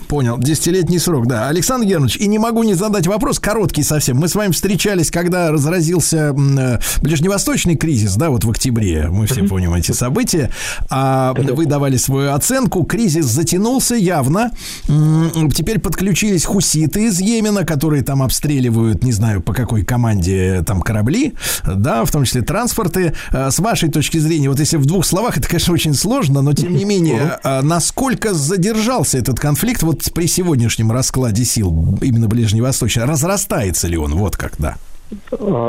Понял. 10-летний срок, да. Александр Германович, и не могу не задать вопрос, короткий совсем. Мы с вами встречались, когда разразился ближневосточный кризис, да, вот в октябре. Мы все помним эти события. Вы давали свою оценку. Кризис затянулся явно. Теперь подключились хуситы из Йемена, которые там обстреливают, не знаю, по какой команде там корабли, да, в том числе транспорты. С вашей точки зрения, вот если в двух словах, это, конечно, очень сложно, но, тем не менее, насколько задержался этот конфликт, вот вот при сегодняшнем раскладе сил именно ближневосточно, разрастается ли он? Вот как, да.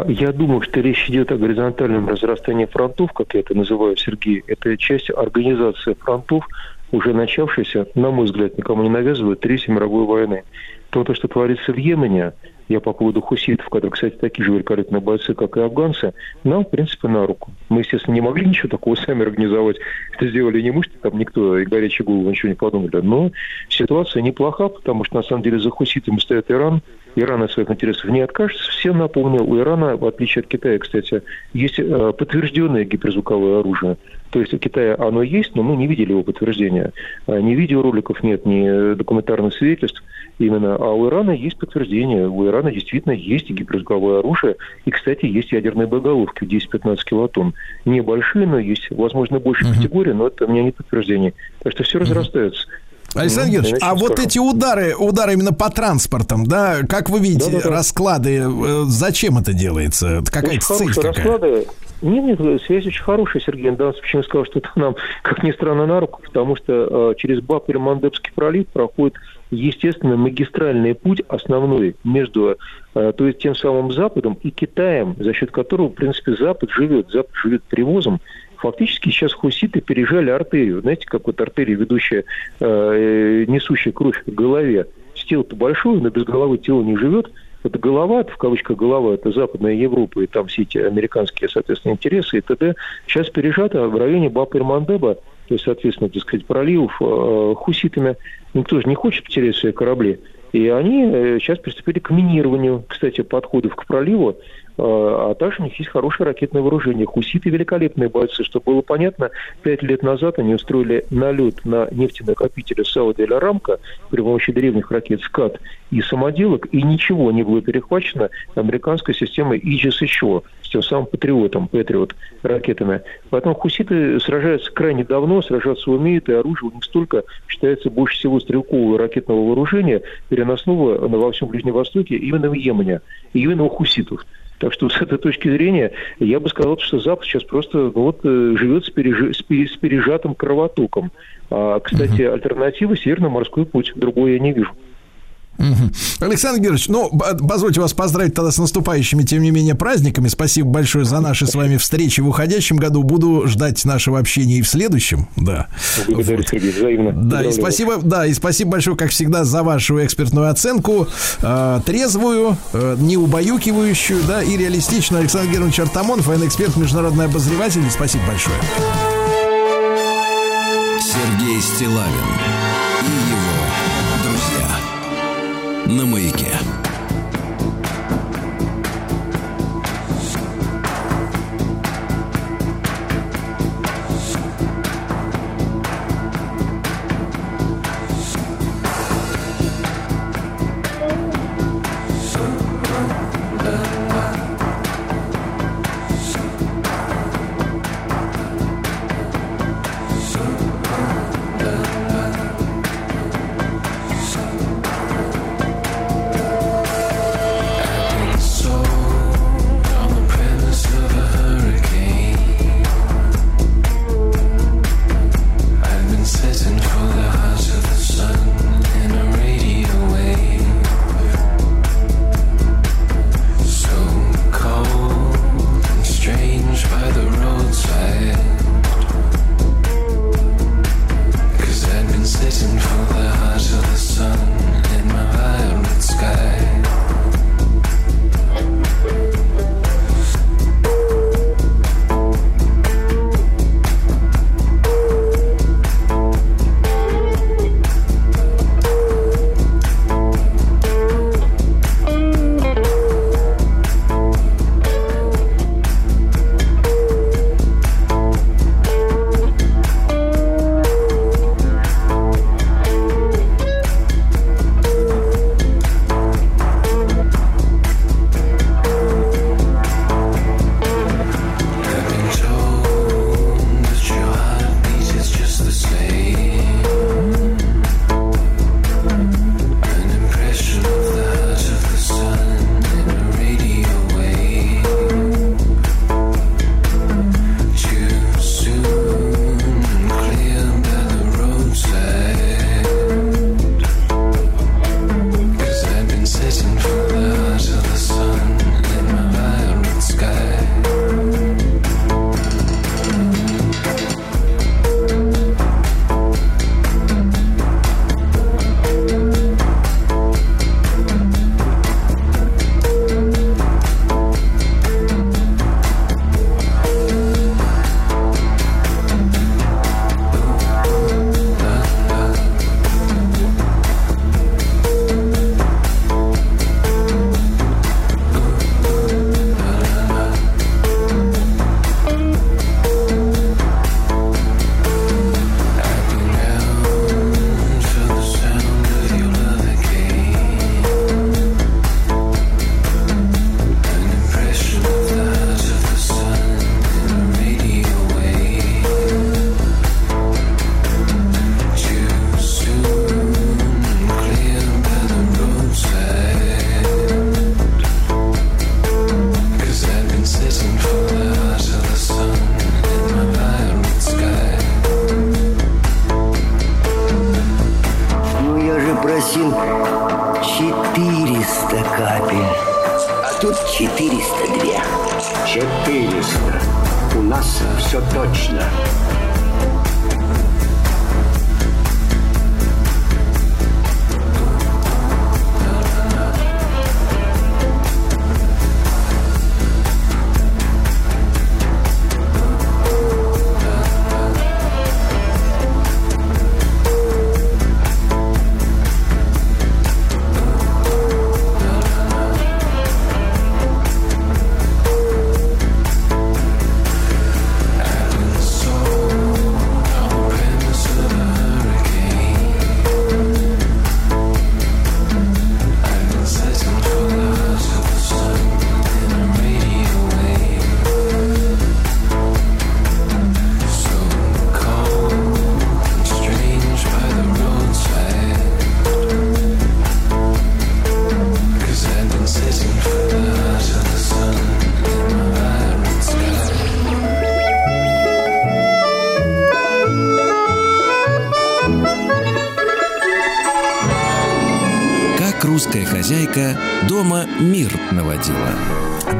Я думаю, что речь идет о горизонтальном разрастании фронтов, как я это называю, Сергей. Это часть организации фронтов, уже начавшейся, на мой взгляд, никому не навязывают, Третьей мировой войны. То, что творится в Йемене, я по поводу хуситов, которые, кстати, такие же великолепные бойцы, как и афганцы, нам, в принципе, на руку. Мы, естественно, не могли ничего такого сами организовать. Это сделали не мы, что там никто и горячей головы ничего не подумали. Но ситуация неплоха, потому что, на самом деле, за хуситами стоит Иран. Иран от своих интересов не откажется. Все, напомню, у Ирана, в отличие от Китая, кстати, есть подтвержденное гиперзвуковое оружие. То есть у Китая оно есть, но мы не видели его подтверждения. Ни видеороликов нет, ни документарных свидетельств именно. А у Ирана есть подтверждение. У Ирана действительно есть гиперзвуковое оружие. И, кстати, есть ядерные боеголовки в 10-15 килотонн. Небольшие, но есть, возможно, больше категории, но это у меня не подтверждение. Так что все разрастается. Александр Георгиевич, а вот эти удары именно по транспортам, да, как вы видите, расклады, зачем это делается? Какая цель такая? Нет, связь очень хорошая, Сергей Данцев. Почему сказал, что это нам, как ни странно, на руку? Потому что через Бакур-Мандебский пролив проходит, естественно, магистральный путь основной между то есть тем самым Западом и Китаем, за счет которого, в принципе, Запад живет привозом. Фактически сейчас хуситы пережали артерию. Знаете, как вот артерия, ведущая, несущая кровь к голове. Тело-то большое, но без головы тело не живет. Это голова, это, в кавычках голова, это Западная Европа, и там все эти американские, соответственно, интересы и т.д. Сейчас пережато в районе Баб-Ир-Мандеба, то есть, соответственно, так сказать, проливов хуситами. Никто же не хочет потерять свои корабли. И они сейчас приступили к минированию, кстати, подходов к проливу. А также у них есть хорошее ракетное вооружение. Хуситы великолепные бойцы. Чтобы было понятно, 5 лет назад они устроили налет на нефтенакопители Сауд-эль-Арамко при помощи древних ракет «Скат» и самоделок, и ничего не было перехвачено американской системой «Иджис» еще, с тем самым «Патриотом», «Патриот» ракетами. Поэтому хуситы сражаются крайне давно, сражаться умеют, и оружие у них столько, считается, больше всего стрелкового и ракетного вооружения, переносного во всем Ближнем Востоке именно в Йемене, и именно у хуситов. Так что с этой точки зрения я бы сказал, что Запад сейчас просто живет с пережатым кровотоком. А, кстати, альтернатива Северно-морской путь. Другой я не вижу. Александр Георгиевич, позвольте вас поздравить тогда с наступающими, тем не менее, праздниками. Спасибо большое за наши с вами встречи в уходящем году. Буду ждать нашего общения и в следующем. Да. Благодарю, Сергей, взаимно. Да, и спасибо, большое, как всегда, за вашу экспертную оценку. Трезвую, неубаюкивающую, да, и реалистичную. Александр Германович Артамонов, военный эксперт, международный обозреватель. Спасибо большое. Сергей Стилавин на маяке. все точно. Дома мир наводила.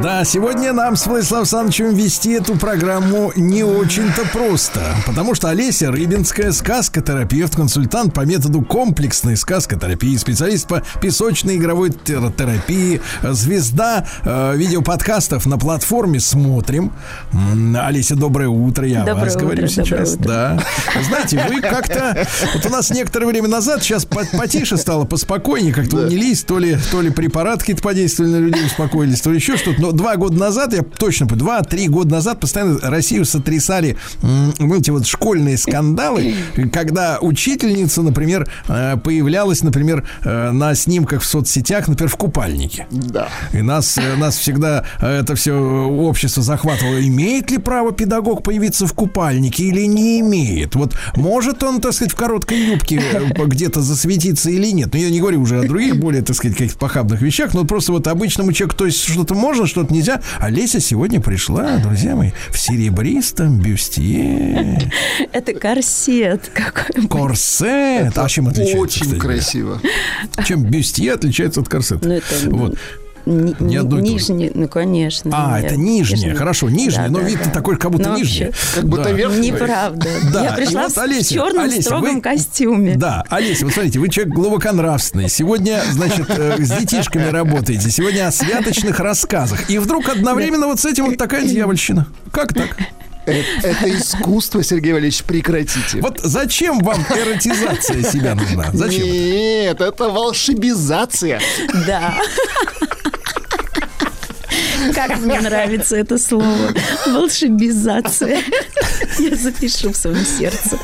Да, сегодня нам с Владиславом Александровичем вести эту программу не очень-то просто, потому что Олеся Рыбинская, сказкотерапевт, консультант по методу комплексной сказкотерапии, специалист по песочной игровой терапии, звезда видеоподкастов на платформе «Смотрим». Олеся, доброе утро, я говорю сейчас. Да. Знаете, вы как-то... Вот у нас некоторое время назад, сейчас потише стало, поспокойнее, как-то унились, то ли препарат какие-то подействовали на людей, успокоились, то ли еще что-то. Но 2 года назад, я точно помню, 2-3 года назад постоянно Россию сотрясали, знаете, вот школьные скандалы, когда учительница, например, появлялась, например, на снимках в соцсетях, например, в купальнике. Да. И нас всегда это все общество захватывало. Имеет ли право педагог появиться в купальнике или не имеет? Вот может он, так сказать, в короткой юбке где-то засветиться или нет? Ну, я не говорю уже о других, более, так сказать, каких-то похабных вещах, но просто вот обычному человеку, то есть что-то можно, что-то нельзя. А Леся сегодня пришла, друзья мои, в серебристом бюстье. Это корсет какой-то. Корсет. А чем отличается? Очень красиво. Чем бюстье отличается от корсета? Ну, это... Вот. Нижняя, ну, конечно. А, нет. Это нижняя, хорошо, нижняя, да, но да, вид да. Такой, как будто нижняя. Как будто да. Верхняя. Неправда. Да. Я пришла вот, Олеся, в черном строгом костюме. Да, Олеся, вот смотрите, вы человек глубоконравственный. Сегодня, значит, с детишками работаете. Сегодня о святочных рассказах. И вдруг одновременно вот с этим вот такая дьявольщина. Как так? Это искусство, Сергей Валерьевич, прекратите. Вот зачем вам эротизация себя нужна? Зачем? Нет, это волшебизация. Да. Как мне нравится это слово. Волшебизация. Я запишу в своем сердце.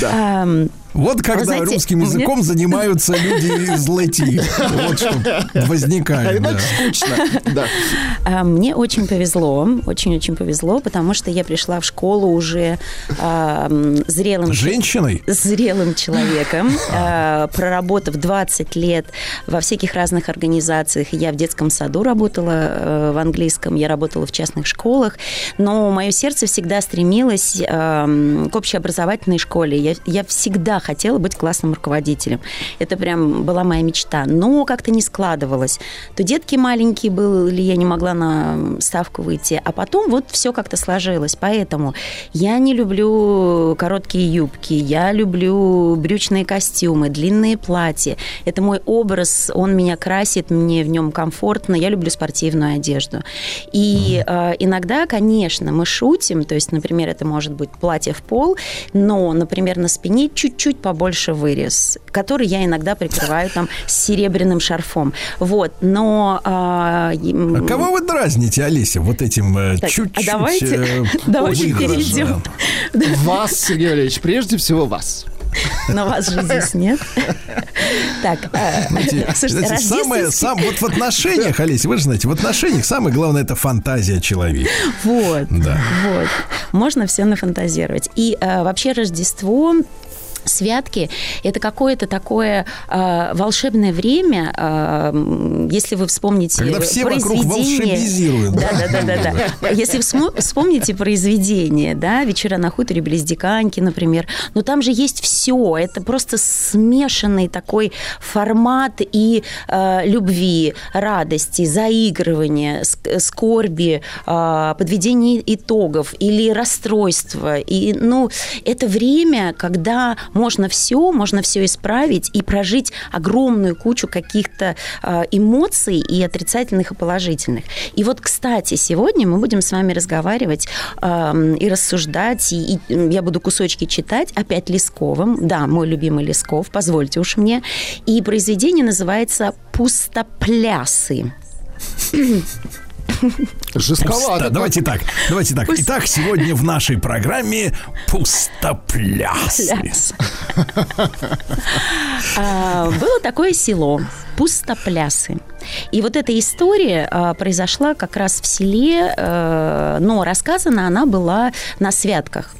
Да. Вот когда, знаете, русским языком занимаются люди из Латвии. Вот что возникает. Иначе скучно. Да. Мне очень повезло. Очень-очень повезло, потому что я пришла в школу уже зрелым... Женщиной? Зрелым человеком. Проработав 20 лет во всяких разных организациях. Я в детском саду работала в английском, я работала в частных школах. Но мое сердце всегда стремилось к общеобразовательной школе. Я всегда хотела быть классным руководителем. Это прям была моя мечта. Но как-то не складывалось. То детки маленькие были, я не могла на ставку выйти. А потом вот все как-то сложилось. Поэтому я не люблю короткие юбки. Я люблю брючные костюмы, длинные платья. Это мой образ. Он меня красит, мне в нем комфортно. Я люблю спортивную одежду. И иногда, конечно, мы шутим. То есть, например, это может быть платье в пол, но, например, на спине чуть-чуть побольше вырез, который я иногда прикрываю там серебряным шарфом. Вот, но... А кого вы дразните, Олеся, вот этим чуть-чуть... Давайте перейдем. Вас, Сергей Валерьевич, прежде всего вас. Но вас же здесь нет. Так, слушайте, вот в отношениях, Олеся, вы же знаете, в отношениях самое главное — это фантазия человека. Вот, да. Вот. Можно все нафантазировать. И вообще Рождество... Святки – это какое-то такое волшебное время, если вы вспомните когда все вокруг волшебизируют. Да. Если вспомните произведение, да, «Вечера на хуторе близ Диканьки», например, но там же есть все. Это просто смешанный такой формат и любви, радости, заигрывания, скорби, подведения итогов или расстройства. И, ну, это время, когда можно все исправить и прожить огромную кучу каких-то эмоций и отрицательных, и положительных. И вот, кстати, сегодня мы будем с вами разговаривать и рассуждать, и я буду кусочки читать, опять Лесковым, да, мой любимый Лесков, позвольте уж мне. И произведение называется «Пустоплясы». Жестковато. Давайте так. Итак, сегодня в нашей программе «Пустоплясы». Было такое село Пустоплясы. И вот эта история произошла как раз в селе, но рассказана она была на святках.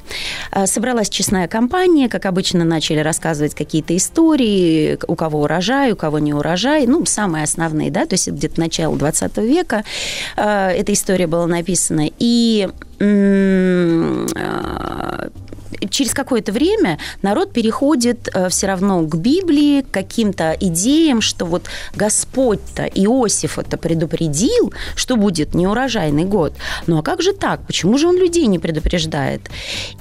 Собралась честная компания, как обычно, начали рассказывать какие-то истории, у кого урожай, у кого не урожай, ну, самые основные, да, то есть где-то начало 20 века эта история была написана. И через какое-то время народ переходит все равно к Библии, к каким-то идеям, что вот Господь-то Иосифа-то предупредил, что будет неурожайный год. Ну а как же так? Почему же он людей не предупреждает?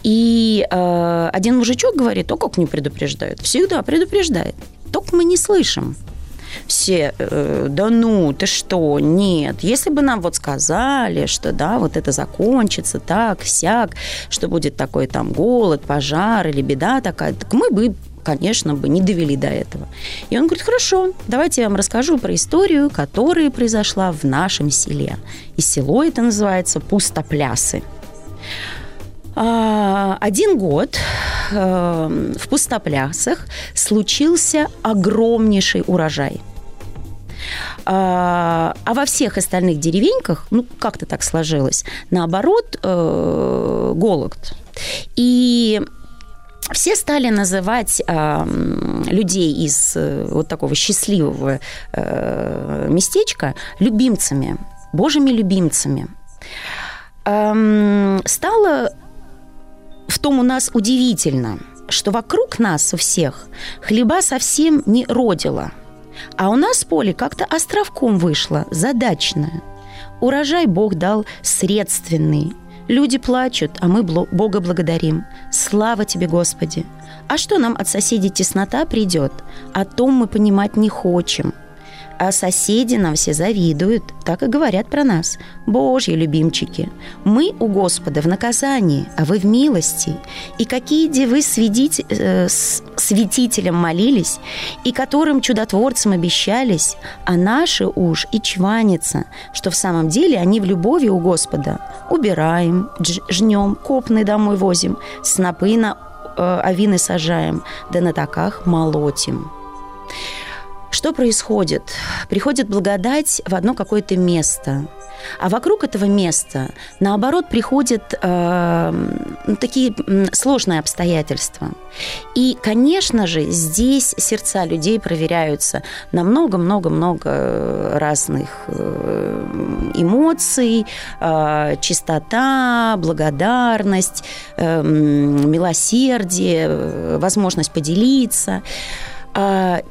И один мужичок говорит: о, как не предупреждает? Всегда предупреждает. Только мы не слышим. Все: да ну, ты что, нет. Если бы нам вот сказали, что да, вот это закончится так, сяк, что будет такой там голод, пожар или беда такая, так мы бы, конечно, бы не довели до этого. И он говорит: хорошо, давайте я вам расскажу про историю, которая произошла в нашем селе. И село это называется Пустоплясы. Один год в Пустоплясах случился огромнейший урожай. А во всех остальных деревеньках, ну, как-то так сложилось, наоборот, голод. И все стали называть людей из вот такого счастливого местечка любимцами, божьими любимцами. Стало... В том у нас удивительно, что вокруг нас у всех хлеба совсем не родило, а у нас поле как-то островком вышло, задачное. Урожай Бог дал средственный. Люди плачут, а мы Бога благодарим. Слава тебе, Господи! А что нам от соседей теснота придет? О том мы понимать не хочем. А соседи нам все завидуют, так и говорят про нас. Божьи любимчики, мы у Господа в наказании, а вы в милости. И какие де вы святителям молились, и которым чудотворцам обещались, а наши уж и чванятся, что в самом деле они в любови у Господа. Убираем, жнем, копны домой возим, снопы на овины сажаем, да на токах молотим». Что происходит? Приходит благодать в одно какое-то место, а вокруг этого места, наоборот, приходят такие сложные обстоятельства. И, конечно же, здесь сердца людей проверяются на много-много-много разных эмоций, чистота, благодарность, милосердие, возможность поделиться.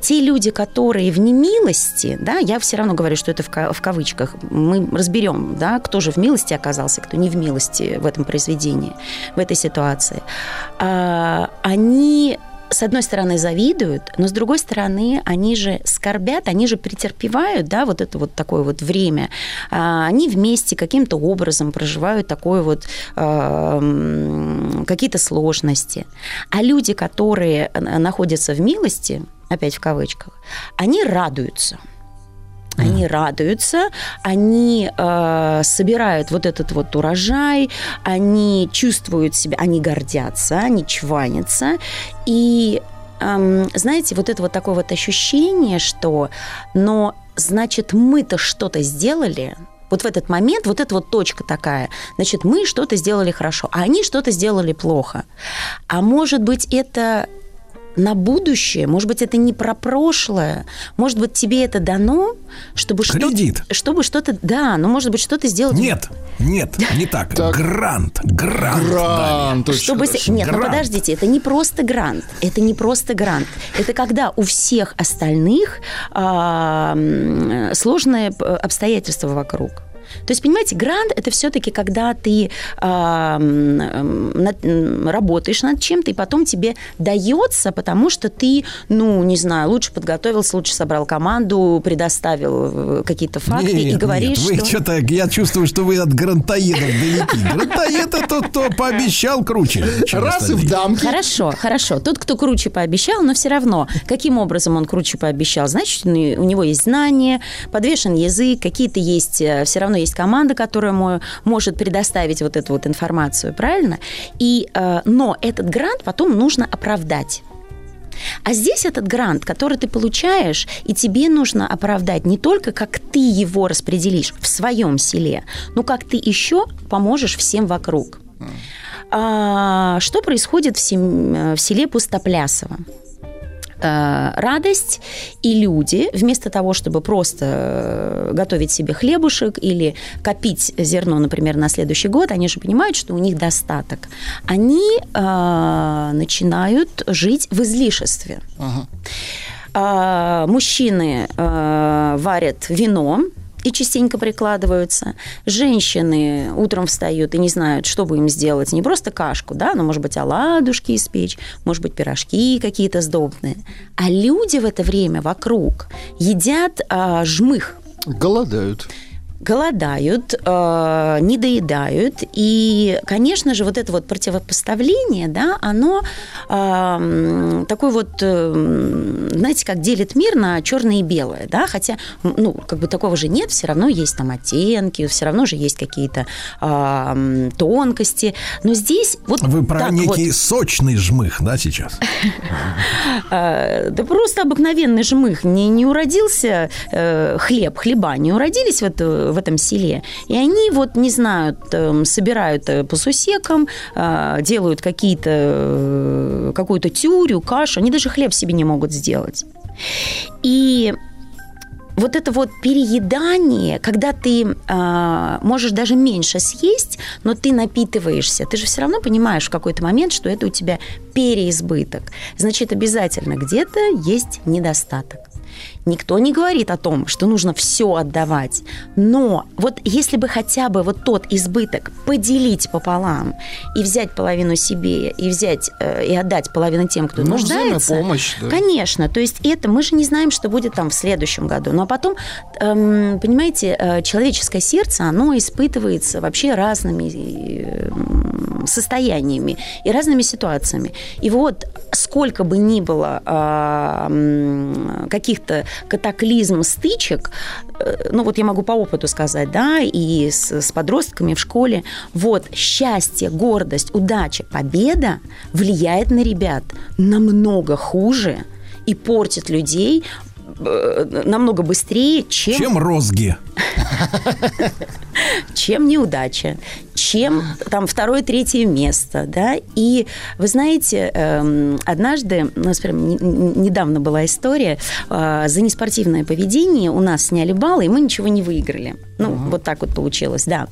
Те люди, которые в немилости, да, я все равно говорю, что это в кавычках, мы разберем, да, кто же в милости оказался, кто не в милости в этом произведении, в этой ситуации, они, с одной стороны, завидуют, но, с другой стороны, они же скорбят, они же претерпевают, да, вот это вот такое вот время. Они вместе каким-то образом проживают такое вот, какие-то сложности. А люди, которые находятся в милости, опять в кавычках, они радуются. Они радуются, они собирают вот этот вот урожай, они чувствуют себя, они гордятся, они чванятся. И, знаете, вот это вот такое вот ощущение, что, но, значит, мы-то что-то сделали. Вот в этот момент вот эта вот точка такая. Значит, мы что-то сделали хорошо, а они что-то сделали плохо. А может быть, это... на будущее. Может быть, это не про прошлое. Может быть, тебе это дано, чтобы что-то... Кредит. Чтобы что-то... Да, но, может быть, что-то сделать... Нет, нет, не так. Грант. Грант. Нет, ну подождите, это не просто грант. Это не просто грант. Это когда у всех остальных сложные обстоятельства вокруг. То есть, понимаете, грант – это все-таки, когда ты работаешь над чем-то, и потом тебе дается, потому что ты, ну, не знаю, лучше подготовился, лучше собрал команду, предоставил какие-то факты и говоришь, что... что-то, я чувствую, что вы от грантоедов далеки. Грантоед – это тот, кто пообещал круче. Раз и в дамке. Хорошо, хорошо. Тот, кто круче пообещал, но все равно, каким образом он круче пообещал? Значит, у него есть знания, подвешен язык, какие-то есть, все равно есть команда, которая может предоставить вот эту вот информацию, правильно? И, но этот грант потом нужно оправдать. А здесь этот грант, который ты получаешь, и тебе нужно оправдать не только, как ты его распределишь в своем селе, но как ты еще поможешь всем вокруг. Что происходит в селе Пустоплясово? Радость, и люди вместо того, чтобы просто готовить себе хлебушек или копить зерно, например, на следующий год, они же понимают, что у них достаток. Они начинают жить в излишестве. Ага. Мужчины варят вино и частенько прикладываются. Женщины утром встают и не знают, что бы им сделать. Не просто кашку, да, но, может быть, оладушки испечь, может быть, пирожки какие-то сдобные. А люди в это время вокруг едят жмых. Голодают. Голодают, недоедают. И, конечно же, вот это вот противопоставление, да, оно такое вот, знаете, как делит мир на черное и белое, да, хотя, ну, как бы такого же нет, все равно есть там оттенки, все равно же есть какие-то тонкости, но здесь вот... Вы про некий вот... сочный жмых, да, сейчас? Да просто обыкновенный жмых, не уродился хлеб, хлеба не уродились в этом селе. И они вот, не знают, собирают по сусекам, делают какую-то тюрю, кашу. Они даже хлеб себе не могут сделать. И вот это вот переедание, когда ты можешь даже меньше съесть, но ты напитываешься. Ты же все равно понимаешь в какой-то момент, что это у тебя переизбыток. Значит, обязательно где-то есть недостаток. Никто не говорит о том, что нужно все отдавать. Но вот если бы хотя бы вот тот избыток поделить пополам и взять половину себе, и взять и отдать половину тем, кто нуждается. Помощь, да. Конечно. То есть это мы же не знаем, что будет там в следующем году. Ну, а потом, понимаете, человеческое сердце, оно испытывается вообще разными состояниями и разными ситуациями. И вот сколько бы ни было каких-то катаклизм, стычек, ну вот я могу по опыту сказать, да, и с подростками в школе, вот счастье, гордость, удача, победа влияет на ребят намного хуже и портит людей намного быстрее, чем розги. Чем неудача, чем там второе, третье место, да. И вы знаете, однажды, у нас прям недавно была история, за неспортивное поведение у нас сняли баллы, и мы ничего не выиграли. Ну, вот так вот получилось, да.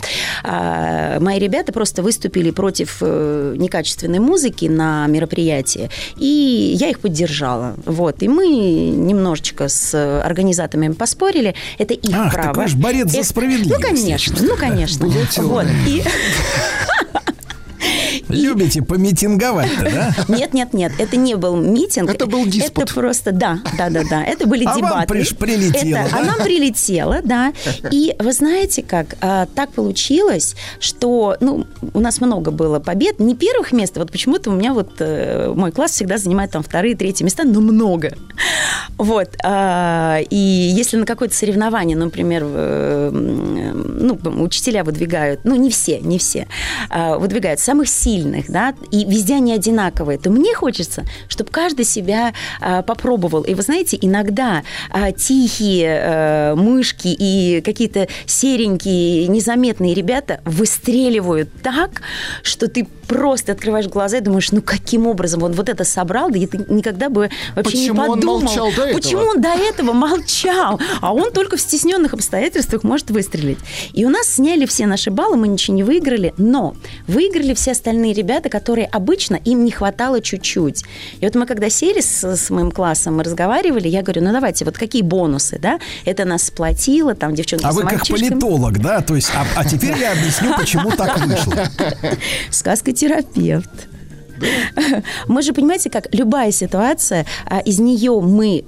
Мои ребята просто выступили против некачественной музыки на мероприятии, и я их поддержала. Вот, и мы немножечко с организаторами поспорили, это их право. Такой же борец за справедливость. Ну, конечно, ну, конечно. Вот, и... Любите помитинговать-то, да? Нет-нет-нет, это не был митинг. Это был диспут. Это просто, да, это были дебаты. А вам прилетело, да? А нам прилетело, да. И вы знаете как, так получилось, что, ну, у нас много было побед, не первых мест, вот почему-то у меня вот мой класс всегда занимает там вторые, третьи места, но много. Вот, и если на какое-то соревнование, например, ну, учителя выдвигают, ну, не все, выдвигают самых сильных, сильных, да, и везде они одинаковые, то мне хочется, чтобы каждый себя попробовал. И вы знаете, иногда тихие мышки и какие-то серенькие, незаметные ребята выстреливают так, что ты просто открываешь глаза и думаешь, ну каким образом он вот это собрал, да я никогда бы вообще не подумал. Почему он до этого молчал? А он только в стесненных обстоятельствах может выстрелить. И у нас сняли все наши баллы, мы ничего не выиграли, но выиграли все остальные ребята, которые обычно им не хватало чуть-чуть. И вот мы когда сели с моим классом, мы разговаривали, я говорю, ну давайте, вот какие бонусы, да? Это нас сплотило, там девчонки с мальчишками. А вы как политолог, да? То есть, а теперь я объясню, почему так вышло. Сказкотерапевт. Мы же, понимаете, как любая ситуация, из нее мы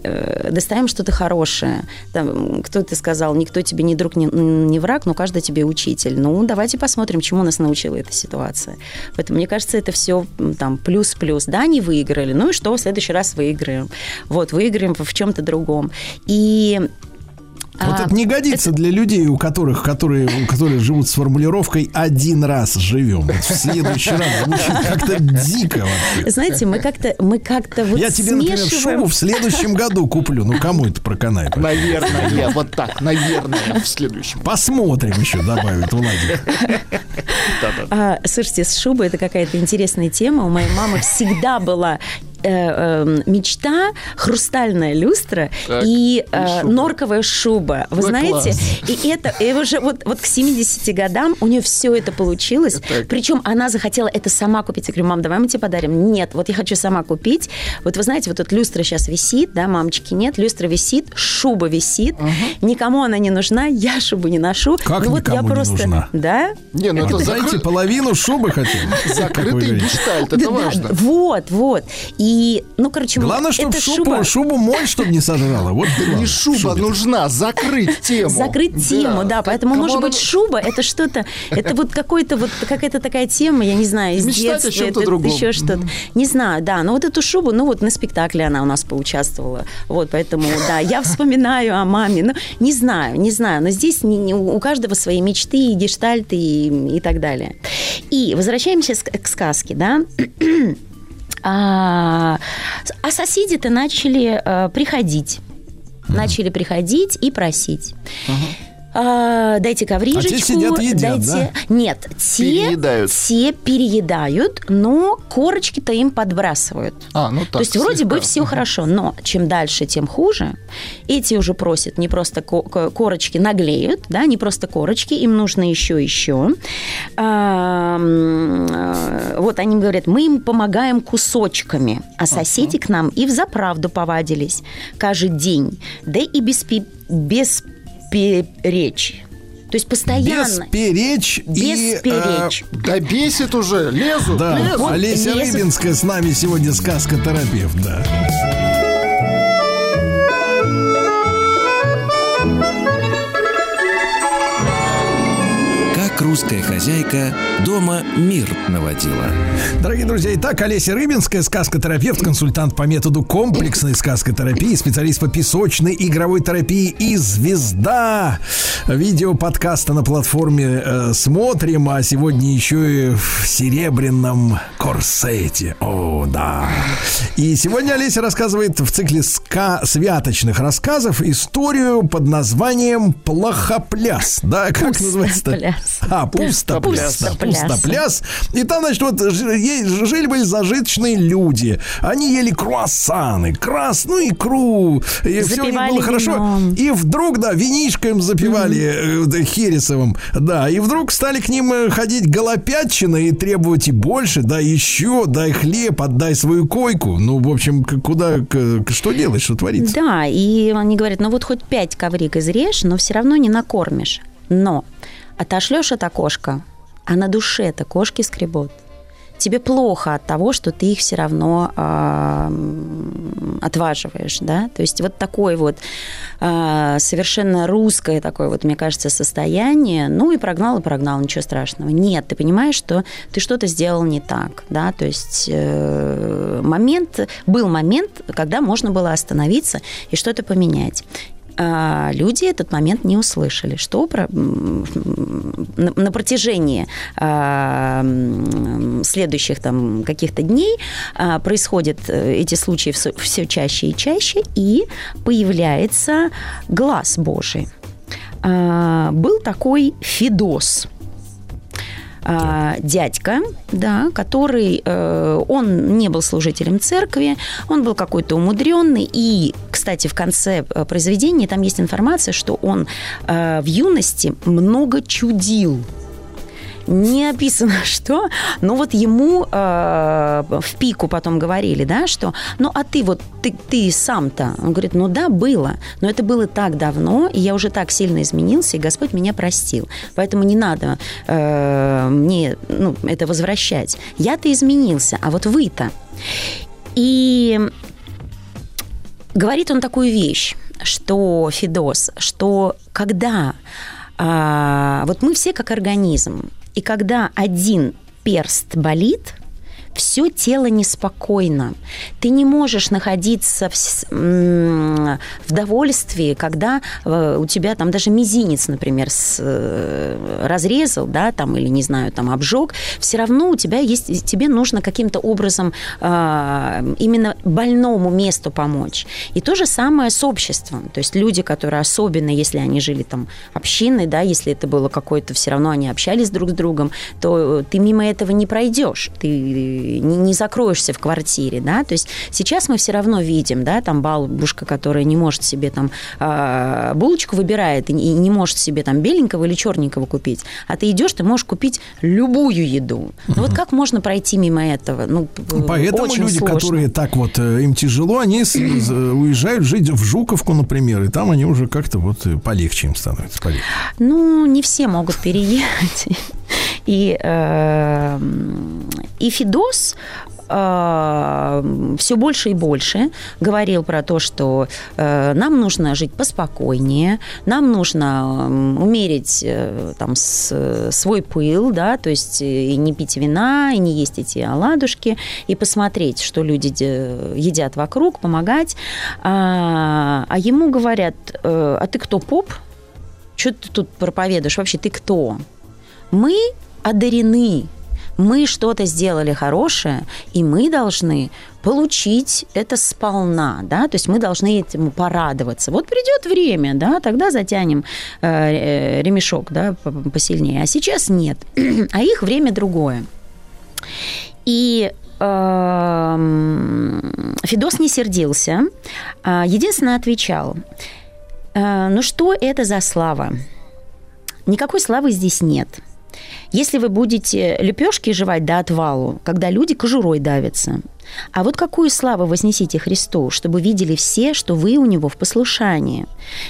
достаем что-то хорошее. Там, кто-то сказал, никто тебе не друг, не враг, но каждый тебе учитель. Ну, давайте посмотрим, чему нас научила эта ситуация. Поэтому, мне кажется, это все там плюс-плюс. Да, не выиграли, ну и что, в следующий раз выиграем. Вот, выиграем в чем-то другом. И... Вот это не годится для людей, которые живут с формулировкой «один раз живем». Вот в следующий раз звучит как-то дико вообще. Знаете, мы как-то вот я тебе, смешиваем... например, шубу в следующем году куплю. Ну, кому это про канай? Наверное, вот так, наверное, в следующем. Посмотрим еще, добавит Владимир. Слушайте, с шубой это какая-то интересная тема. У моей мамы всегда была... мечта, хрустальная люстра так, и шуба. Норковая шуба. Вы знаете, и уже вот к 70 годам у нее все это получилось. Так. Причем она захотела это сама купить. Я говорю, мам, давай мы тебе подарим. Нет, вот я хочу сама купить. Вот вы знаете, вот эта люстра сейчас висит, да, мамочки нет, люстра висит, шуба висит. Угу. Никому она не нужна, я шубу не ношу. Как ну, никому вот я не просто... нужна? Да? Не, ну это знаете, половину шубы хотим. Закрытый гештальт, это важно. Вот. И, ну, короче, главное, чтобы шубу моль, чтобы не сожрала. Вот не шуба нужна, закрыть тему. Закрыть тему, да. Поэтому, может быть, шуба это что-то, это вот какая-то такая тема, я не знаю, из детства, еще что-то. Не знаю, да. Но вот эту шубу, ну вот на спектакле она у нас поучаствовала. Вот, поэтому, да, я вспоминаю о маме. Ну, не знаю. Но здесь у каждого свои мечты и гештальты и так далее. И возвращаемся к сказке, да. А соседи-то начали приходить. Mm-hmm. Начали приходить и просить. Uh-huh. Дайте коврижечку. А те сидят, едят, дайте... да? Нет, те переедают, но корочки-то им подбрасывают. Ну, так, то есть вроде бы все хорошо, но чем дальше, тем хуже. Эти уже просят, не просто корочки наглеют, да, не просто корочки, им нужно еще. Вот они говорят, мы им помогаем кусочками, а соседи к нам и взаправду повадились каждый день, да и без перечь. То есть постоянно... Без перечь. Да бесит уже, лезут. Да. Вот Олеся Рыбинская с нами сегодня, сказкотерапевт. Да. Русская хозяйка дома мир наводила. Дорогие друзья, итак, Олеся Рыбинская, сказкотерапевт, консультант по методу комплексной сказкотерапии, специалист по песочной игровой терапии и звезда видеоподкаста на платформе «Смотрим», а сегодня еще и в серебряном корсете. О, да. И сегодня Олеся рассказывает в цикле святочных рассказов историю под названием «Плохопляс». Да, как называется-то? Пустопляс. И там, значит, вот жили-были зажиточные люди. Они ели круассаны, красную икру. И все у них было хорошо. И вдруг, да, винишко им запивали хересовым. Да, и вдруг стали к ним ходить голопятчина и требовать и больше, да, еще, дай хлеб, отдай свою койку. Ну, в общем, что делать, что творится? Да, и они говорят, ну вот хоть 5 коврик изрежь, но все равно не накормишь. Но... отошлешь от окошка, а на душе-то кошки скребут. Тебе плохо от того, что ты их все равно отваживаешь, да? То есть вот такое вот совершенно русское такое вот, мне кажется, состояние. Ну и прогнал, ничего страшного. Нет, ты понимаешь, что ты что-то сделал не так, да? То есть был момент, когда можно было остановиться и что-то поменять. люди этот момент не услышали, что на протяжении следующих там каких-то дней происходят эти случаи все чаще и чаще, и появляется глаз Божий. Был такой Федос. Дядька, да, который, он не был служителем церкви, он был какой-то умудренный, и, кстати, в конце произведения там есть информация, что он в юности много чудил. Не описано, что, но вот ему в пику потом говорили, да, что, ну, а ты вот, ты сам-то, он говорит, ну, да, было, но это было так давно, и я уже так сильно изменился, и Господь меня простил, поэтому не надо мне, ну, это возвращать. Я-то изменился, а вот вы-то. И говорит он такую вещь, что Федос, что когда, вот мы все как организм, и когда один перст болит, все тело неспокойно. Ты не можешь находиться в довольстве, когда у тебя там даже мизинец, например, разрезал, да, там, или, не знаю, там, обжег. Все равно у тебя есть, тебе нужно каким-то образом именно больному месту помочь. И то же самое с обществом. То есть люди, которые особенно, если они жили там общиной, да, если это было какое-то, все равно они общались друг с другом, то ты мимо этого не пройдешь. Ты не закроешься в квартире, да, то есть сейчас мы все равно видим, да, там бабушка, которая не может себе там булочку выбирает и не может себе там беленького или черненького купить, а ты идешь, ты можешь купить любую еду. Ну, вот как можно пройти мимо этого? Ну, поэтому очень люди, сложно. Которые так вот, им тяжело, они уезжают жить в Жуковку, например, и там они уже как-то вот полегче им становится. Полегче. Ну, не все могут переехать. И Федос все больше и больше говорил про то, что нам нужно жить поспокойнее, нам нужно умерить там, свой пыл, да, то есть и не пить вина, и не есть эти оладушки, и посмотреть, что люди едят вокруг, помогать. А ему говорят, а ты кто, поп? Что ты тут проповедуешь? Вообще ты кто? Мы одарены, мы что-то сделали хорошее, и мы должны получить это сполна, да, то есть мы должны этому порадоваться. Вот придет время, да, тогда затянем ремешок, да, посильнее, а сейчас нет, а их время другое. И Федос не сердился, единственное отвечал, ну что это за слава? Никакой славы здесь нет. Если вы будете лепешки жевать до отвалу, когда люди кожурой давятся, а вот какую славу вознесите Христу, чтобы видели все, что вы у Него в послушании.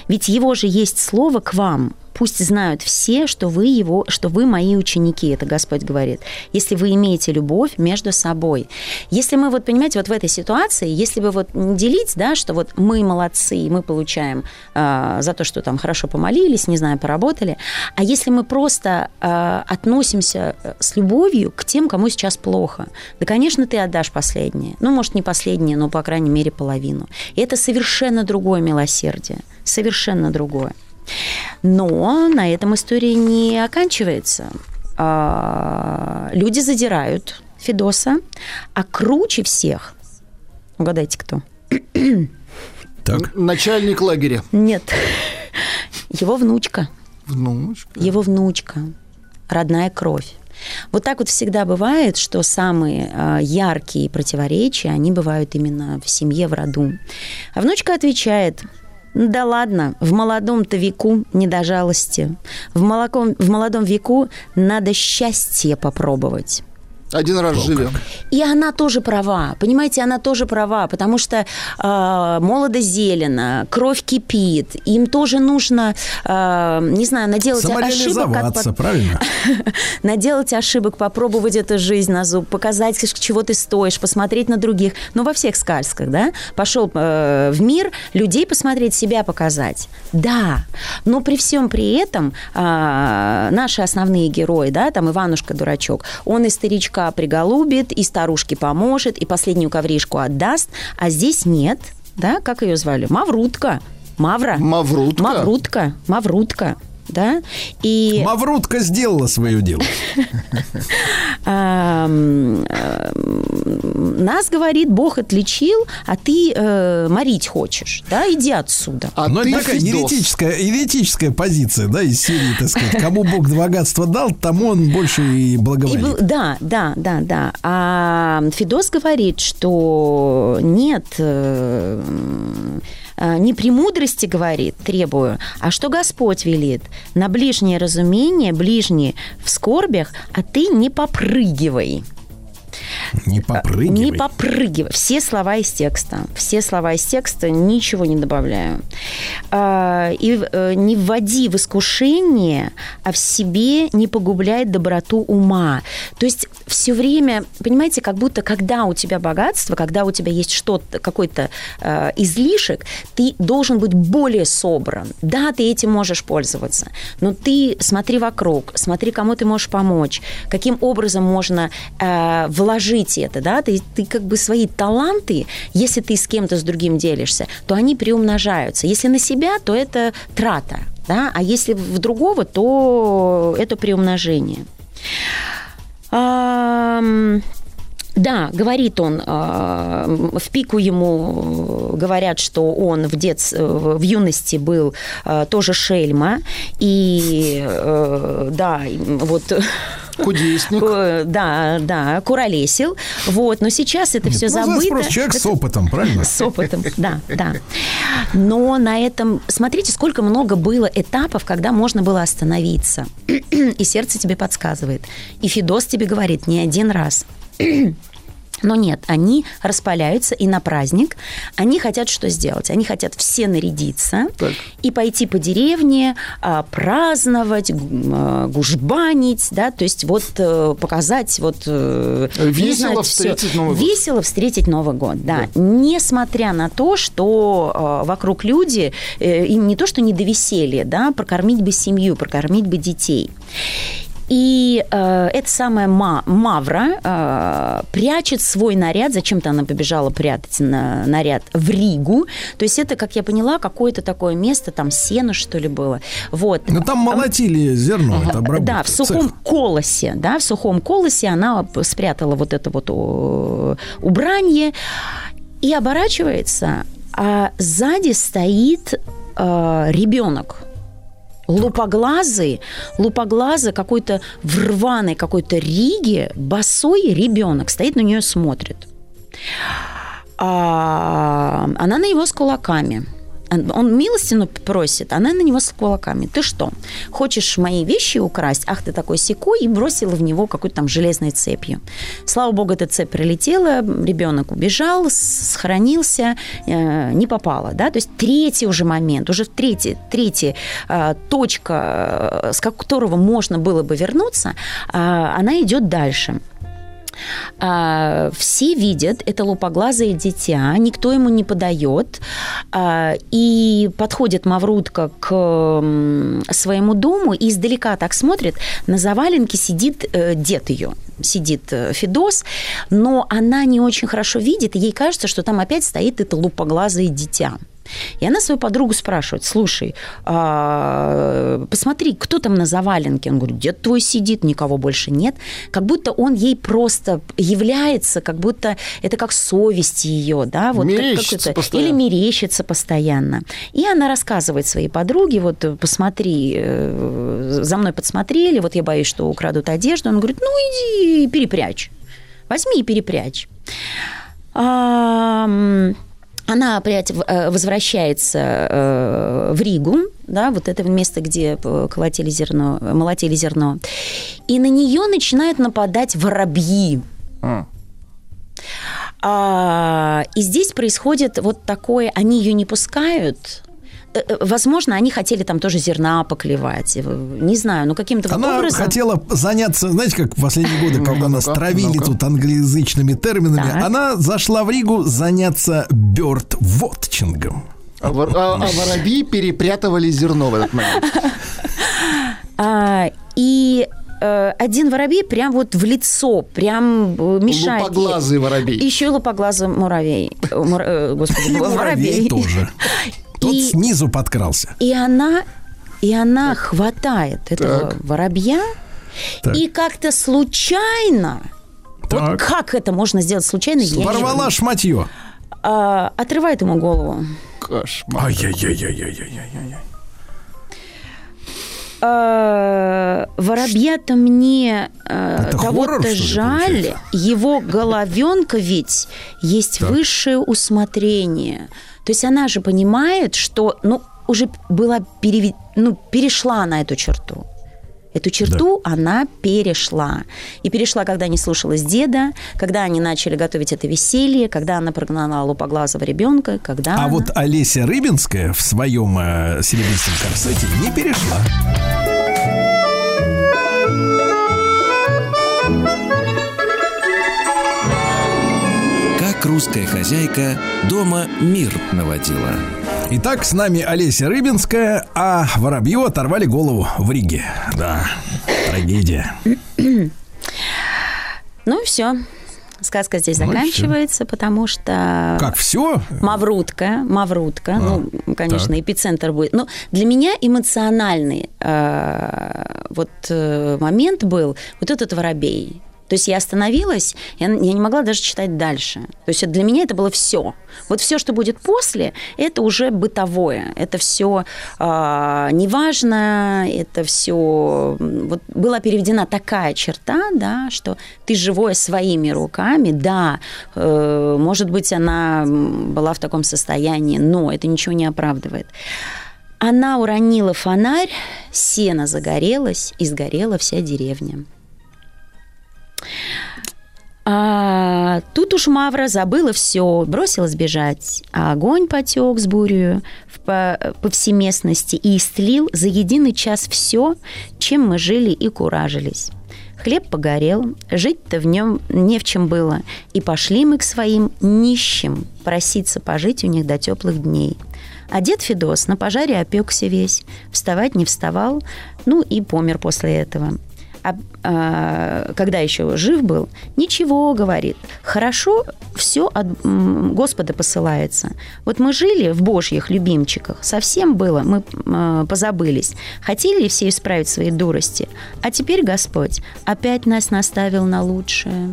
Ведь Его же есть слово к вам. Пусть знают все, что вы мои ученики, это Господь говорит, если вы имеете любовь между собой. Если мы, вот, понимаете, вот в этой ситуации, если бы вот не делить, да, что вот мы молодцы, мы получаем за то, что там хорошо помолились, не знаю, поработали, а если мы просто относимся с любовью к тем, кому сейчас плохо, да, конечно, ты отдашь последнее. Ну, может, не последнее, но, по крайней мере, половину. И это совершенно другое милосердие, совершенно другое. Но на этом история не оканчивается. Люди задирают Федоса, а круче всех, угадайте, кто? Так. Начальник лагеря. Нет. Его внучка. Внучка. Его внучка. Родная кровь. Вот так вот всегда бывает, что самые яркие противоречия, они бывают именно в семье, в роду. А внучка отвечает... Да ладно, в молодом-то веку не до жалости. В молодом веку надо счастье попробовать. Один раз живем. И она тоже права, понимаете, она тоже права, потому что молодо зелено, кровь кипит, им тоже нужно, не знаю, наделать ошибок. Правильно? Наделать ошибок, попробовать эту жизнь на зуб, показать, чего ты стоишь, посмотреть на других. Ну, во всех сказках, да? Пошел в мир, людей посмотреть, себя показать. Да, но при всем при этом наши основные герои, да, там Иванушка-дурачок, он историчка, приголубит, и старушке поможет, и последнюю коврижку отдаст, а здесь нет, да, как ее звали, Маврутка. Мавра? Маврутка. Маврутка. Маврутка. Да? И... Маврутка сделала свое дело. Нас, говорит, Бог отличил, а ты морить хочешь. Да, иди отсюда. Но это такая еретическая позиция, да, из серии, так сказать. Кому Бог богатство дал, тому он больше и благоволит. Да. А Федос говорит, что нет... Не премудрости, говорит, требую, а что Господь велит. На ближнее разумение, ближний в скорбях, а ты не попрыгивай. Не попрыгивай. Не попрыгивай. Все слова из текста. Все слова из текста, ничего не добавляю. И не вводи в искушение, а в себе не погубляй доброту ума. То есть все время, понимаете, как будто когда у тебя богатство, когда у тебя есть что-то, какой-то излишек, ты должен быть более собран. Да, ты этим можешь пользоваться, но ты смотри вокруг, смотри, кому ты можешь помочь, каким образом можно вложить это, да, ты как бы свои таланты, если ты с кем-то с другим делишься, то они приумножаются. Если на себя, то это трата, да, а если в другого, то это приумножение. Да, говорит он, в пику ему говорят, что он в юности был тоже шельма, и да, вот... Кудесник. Да, куролесил. Вот, но сейчас это все забыто. Просто человек с опытом, правильно? С опытом, да. Но на этом... Смотрите, сколько много было этапов, когда можно было остановиться. И сердце тебе подсказывает. И Федос тебе говорит не один раз. Но нет, они распаляются, и на праздник они хотят что сделать? Они хотят все нарядиться так. И пойти по деревне, праздновать, гужбанить, да, то есть вот показать, вот... Весело встретить Новый год. Весело встретить Новый год, да. Несмотря на то, что вокруг люди, им не то, что не до веселья, да, прокормить бы семью, прокормить бы детей. И эта самая Мавра прячет свой наряд. Зачем-то она побежала прятать наряд в Ригу. То есть это, как я поняла, какое-то такое место, там сено, что ли, было. Вот. Ну, там молотили зерно. Это да, в сухом колосе. Да, в сухом колосе она спрятала вот это вот убранье. И оборачивается, а сзади стоит ребенок. Лупоглазый какой-то в рваной какой-то риге, босой ребенок стоит, на нее смотрит. Она на него с кулаками. Он милостину просит, она на него с кулаками. Ты что, хочешь мои вещи украсть? Ах ты такой сякой, и бросила в него какой-то там железной цепью. Слава богу, эта цепь прилетела, ребенок убежал, схоронился, не попала. Да? То есть третий уже момент, уже третья точка, с которого можно было бы вернуться, она идет дальше. Все видят, это лупоглазое дитя, никто ему не подает. И подходит Маврутка к своему дому и издалека так смотрит. На заваленке сидит дед ее, сидит Федос, но она не очень хорошо видит, и ей кажется, что там опять стоит это лупоглазое дитя. И она свою подругу спрашивает: слушай, посмотри, кто там на заваленке? Он говорит: дед твой сидит, никого больше нет. Как будто он ей просто является, как будто это как совесть ее, да, вот мерещится как или мерещится постоянно. И она рассказывает своей подруге: вот посмотри, за мной подсмотрели, вот я боюсь, что украдут одежду. Он говорит: ну иди и перепрячь, возьми и перепрячь. Она опять возвращается в Ригу, да, вот это место, где молотили зерно, и на нее начинают нападать воробьи. И здесь происходит вот такое, они ее не пускают. Возможно, они хотели там тоже зерна поклевать. Не знаю, но каким-то вот образом... Она хотела заняться, знаете, как в последние годы, когда нас травили тут англоязычными терминами, она зашла в Ригу заняться бёрдвотчингом. А воробьи перепрятывали зерно в этот момент. И... Один воробей прям вот в лицо, прям мешает. Лупоглазый воробей. Еще лупоглазый муравей. Господи, воробей тоже. И Тот снизу подкрался. И она хватает этого воробья и как-то случайно, вот как это можно сделать случайно? Порвала шматье. Отрывает ему голову. Кошмар. Ай-яй-яй-яй-яй-яй-яй. Воробья-то мне кого-то жаль. Его головенка ведь есть высшее усмотрение. То есть она же понимает, что уже была перешла на эту черту. Эту черту она перешла. И перешла, когда не слушалась деда, когда они начали готовить это веселье, когда она прогнала лупоглазого ребенка, когда вот Олеся Рыбинская в своем серебристом корсете не перешла. Как русская хозяйка дома мир наводила. Итак, с нами Олеся Рыбинская, а воробью оторвали голову в Риге. Да, трагедия. Все. Сказка здесь заканчивается, потому что... Как все? Маврутка. Конечно, так. Эпицентр будет. Но для меня эмоциональный момент был вот этот воробей. То есть я остановилась, я не могла даже читать дальше. То есть для меня это было все. Вот все, что будет после, это уже бытовое. Это все неважно, это все... Вот была переведена такая черта, да, что ты живое своими руками, да, может быть, она была в таком состоянии, но это ничего не оправдывает. Она уронила фонарь, сено загорелось, и сгорела вся деревня. Тут уж Мавра забыла все, бросилась бежать. А огонь потек с бурью в повсеместности и истлил за единый час все, чем мы жили и куражились. Хлеб погорел, жить-то в нем не в чем было. И пошли мы к своим нищим проситься пожить у них до теплых дней. А дед Федос на пожаре опекся весь, вставать не вставал, и помер после этого. Когда еще жив был, ничего, говорит. Хорошо, все от Господа посылается. Вот мы жили в Божьих любимчиках, совсем было, мы позабылись. Хотели все исправить свои дурости, а теперь Господь опять нас наставил на лучшее.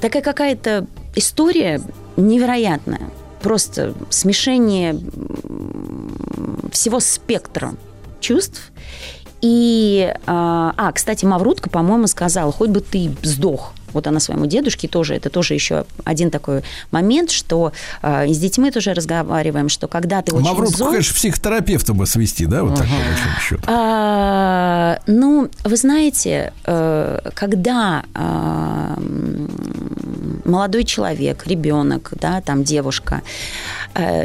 Такая какая-то история невероятная. Просто смешение всего спектра чувств. И, кстати, Маврутка, по-моему, сказала, хоть бы ты сдох. Вот она своему дедушке тоже, это тоже еще один такой момент, что с детьми тоже разговариваем, что когда ты очень зол... Маврутку, конечно, психотерапевта бы свести, да, вот такой очень счет. Вы знаете, когда молодой человек, ребенок, да, там девушка,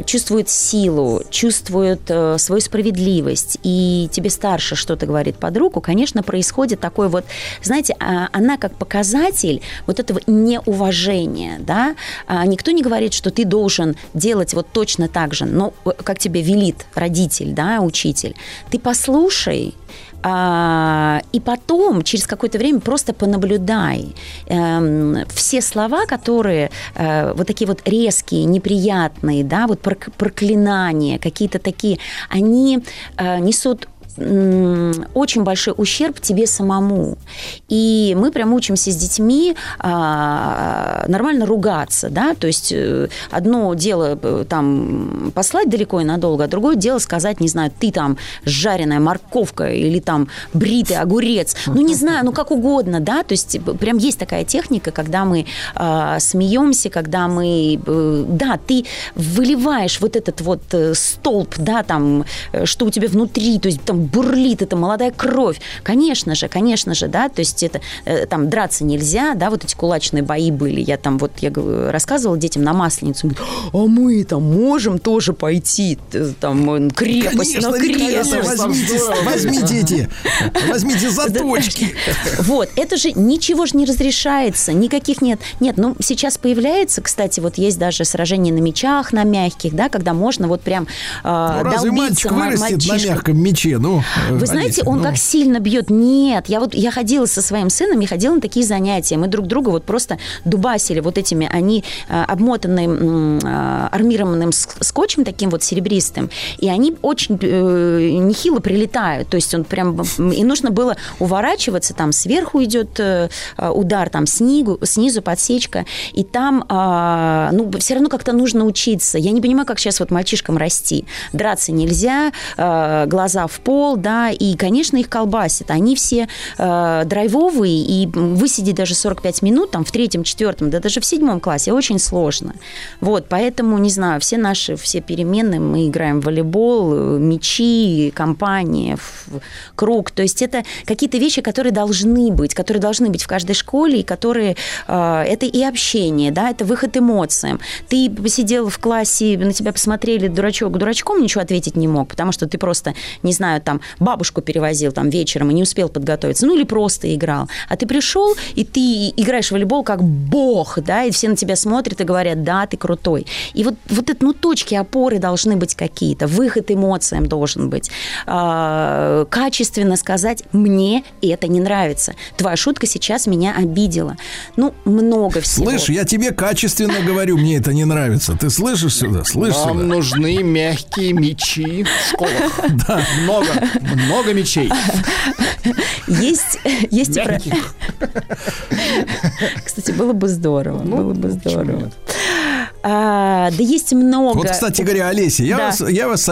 чувствует силу, чувствует свою справедливость, и тебе старше что-то говорит под руку, конечно, происходит такое вот, знаете, она как показатель вот этого неуважения, да, никто не говорит, что ты должен делать вот точно так же, но как тебе велит родитель, да, учитель, ты послушай, и потом, через какое-то время, просто понаблюдай. Все слова, которые вот такие вот резкие, неприятные, да, вот проклинания, какие-то такие, они несут очень большой ущерб тебе самому. И мы прям учимся с детьми нормально ругаться, да, то есть одно дело там послать далеко и надолго, а другое дело сказать, не знаю, ты там жареная морковка или там бритый огурец, не знаю, как угодно, да, то есть прям есть такая техника, когда мы смеемся, когда мы, ты выливаешь вот этот вот столб, да, там, что у тебя внутри, то есть там бурлит эта молодая кровь. Конечно же, да, то есть это там драться нельзя, да, вот эти кулачные бои были. Я рассказывала детям на Масленицу, а мы там можем тоже пойти там крепость на крепость. Возьмите заточки. Вот, это же ничего же не разрешается, никаких нет. Нет, сейчас появляется, кстати, вот есть даже сражение на мечах, на мягких, да, когда можно вот прям долбиться мальчишку. Разве мальчик вырастет на мягком мече? Ну, вы знаете, Олеся, он как сильно бьет. Нет, я ходила со своим сыном, я ходила на такие занятия. Мы друг друга вот просто дубасили вот этими, они обмотанным армированным скотчем таким вот серебристым. И они очень нехило прилетают. То есть он прям... И нужно было уворачиваться, там сверху идет удар, там снизу подсечка. И там, ну, все равно как-то нужно учиться. Я не понимаю, как сейчас вот мальчишкам расти. Драться нельзя, глаза в пол, да, и, конечно, их колбасит. Они все драйвовые, и высидеть даже 45 минут там в третьем, четвертом, да даже в седьмом классе очень сложно. Вот, поэтому, не знаю, все наши, все перемены, мы играем в волейбол, мячи, компании, круг. То есть это какие-то вещи, которые должны быть в каждой школе, и которые... Это и общение, да, это выход эмоциям. Ты посидел в классе, на тебя посмотрели дурачок дурачком, ничего ответить не мог, потому что ты просто, не знаю, там, бабушку перевозил там вечером и не успел подготовиться, ну, или просто играл. А ты пришел, и ты играешь в волейбол как бог, да, и все на тебя смотрят и говорят, да, ты крутой. И вот это, ну, точки опоры должны быть какие-то, выход эмоциям должен быть. Качественно сказать, мне это не нравится. Твоя шутка сейчас меня обидела. Ну, много всего. Слышь, я тебе качественно говорю, мне это не нравится. Ты слышишь сюда? Нам нужны мягкие мячи в школах. Да. Много мячей. Есть и про... Кстати, было бы здорово. Да есть много. Вот, кстати говоря, Олеся, я вас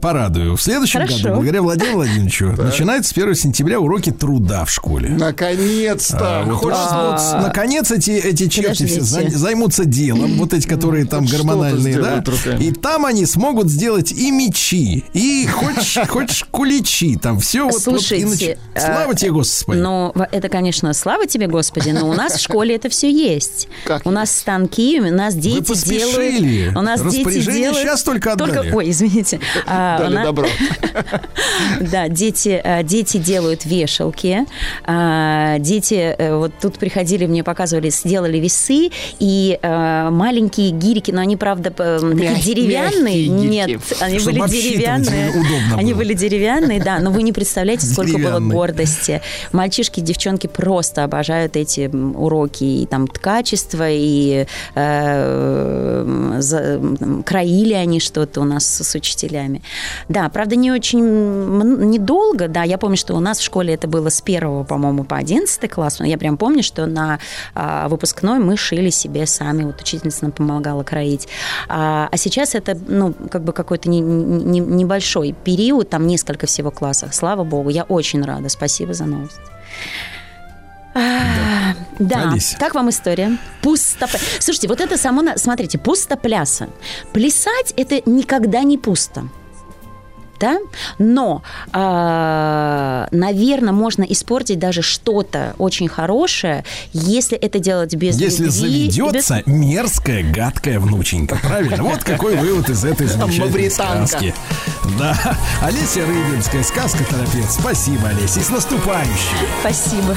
порадую. В следующем году, благодаря Владимиру Владимировичу, начинается с 1 сентября уроки труда в школе. Наконец-то! Наконец эти черти все займутся делом, вот эти, которые там гормональные, да? И там они смогут сделать и мечи, и хоть куличи, там все вот. Слушайте, слава тебе, Господи! Ну, это, конечно, слава тебе, Господи, но у нас в школе это все есть. У нас станки, у нас дети делают. Сейчас только отдали. Ой, извините. Дали добро. Да, дети делают вешалки. Дети вот тут приходили, мне показывали, сделали весы. И маленькие гирики, но они, правда, такие деревянные. Нет, они были деревянные. Они были деревянные, да. Но вы не представляете, сколько было гордости. Мальчишки, девчонки просто обожают эти уроки. И там ткачество, и... Краили они что-то у нас с учителями. Да, правда, не очень недолго, да, я помню, что у нас в школе это было с 1, по-моему, по 11 класс, но я прям помню, что на выпускной мы шили себе сами, вот учительница нам помогала кроить. А сейчас это, ну, как бы какой-то небольшой период, там несколько всего классов, слава богу, я очень рада, спасибо за новость. Да, Алиса. Как вам история? Слушайте, вот это само... Смотрите, пустопляса. Плясать – это никогда не пусто. Да? Но, наверное, можно испортить даже что-то очень хорошее, если это делать без любви. Если заведется мерзкая, гадкая внученька. Правильно? Вот какой вывод из этой замечательной сказки. Да. Олеся Рыбинская, сказка-терапевт. Спасибо, Олеся. И с наступающим. Спасибо.